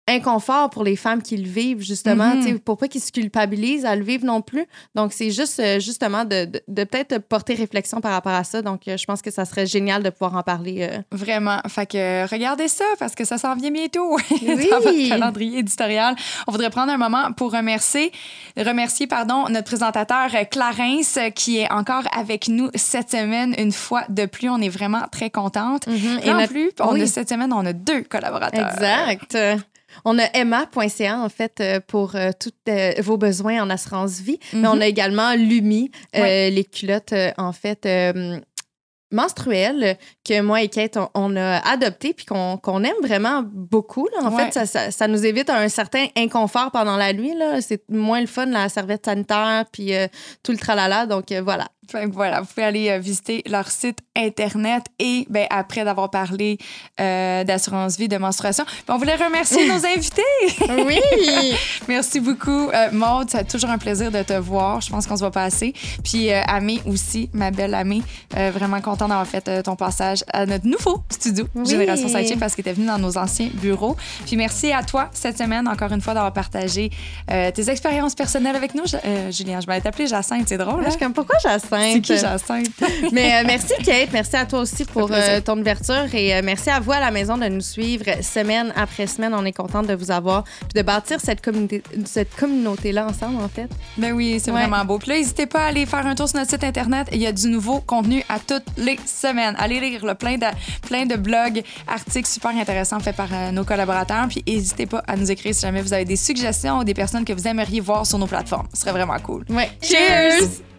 inconfort pour les femmes qui le vivent, justement, mm-hmm. pour pas qu'ils se culpabilisent à le vivre non plus. Donc, c'est juste, euh, justement, de, de, de peut-être porter réflexion par rapport à ça. Donc, euh, je pense que ça serait génial de pouvoir en parler. Euh... Vraiment. Fait que euh, regardez ça, parce que ça s'en vient bientôt oui. dans votre calendrier éditorial. On voudrait prendre un moment pour remercier, remercier pardon, notre présentateur Clarins, qui est encore avec nous cette semaine. Une fois de plus, on est vraiment très contente. Mm-hmm. Et en notre... plus, on oui. a, cette semaine, on a deux collaborateurs. Exact. On a Emma point C A, en fait, pour euh, tous euh, vos besoins en assurance vie. Mm-hmm. Mais on a également Lumi, euh, ouais. les culottes, euh, en fait, euh, menstruelles, que moi et Kate, on, on a adoptées puis qu'on, qu'on aime vraiment beaucoup. Là. En ouais. fait, ça, ça, ça nous évite un certain inconfort pendant la nuit. Là. C'est moins le fun, la serviette sanitaire puis euh, tout le tralala. Donc, euh, voilà. Enfin, voilà, vous pouvez aller euh, visiter leur site Internet et ben, après d'avoir parlé euh, d'assurance vie, de menstruation, ben, on voulait remercier nos invités. Oui! Merci beaucoup, euh, Maud. C'est toujours un plaisir de te voir. Je pense qu'on se voit passer. Puis euh, Amé aussi, ma belle Amé, euh, vraiment contente d'avoir fait euh, ton passage à notre nouveau studio, oui. Génération Sidechick, parce que tu es venue dans nos anciens bureaux. Puis merci à toi cette semaine, encore une fois, d'avoir partagé euh, tes expériences personnelles avec nous. Je, euh, Julien, je m'allais t'appeler Jacinthe, c'est drôle. Hein? Je suis comme, pourquoi Jacinthe? C'est qui, Jacinthe? Mais euh, merci, Kate. Merci à toi aussi pour euh, ton ouverture. Et euh, merci à vous à la maison de nous suivre semaine après semaine. On est contente de vous avoir puis de bâtir cette, communauté, cette communauté-là ensemble, en fait. Ben oui, c'est ouais. vraiment beau. Puis là, n'hésitez pas à aller faire un tour sur notre site Internet. Il y a du nouveau contenu à toutes les semaines. Allez lire là, plein, de, plein de blogs, articles super intéressants faits par euh, nos collaborateurs. Puis n'hésitez pas à nous écrire si jamais vous avez des suggestions ou des personnes que vous aimeriez voir sur nos plateformes. Ce serait vraiment cool. Ouais. Cheers!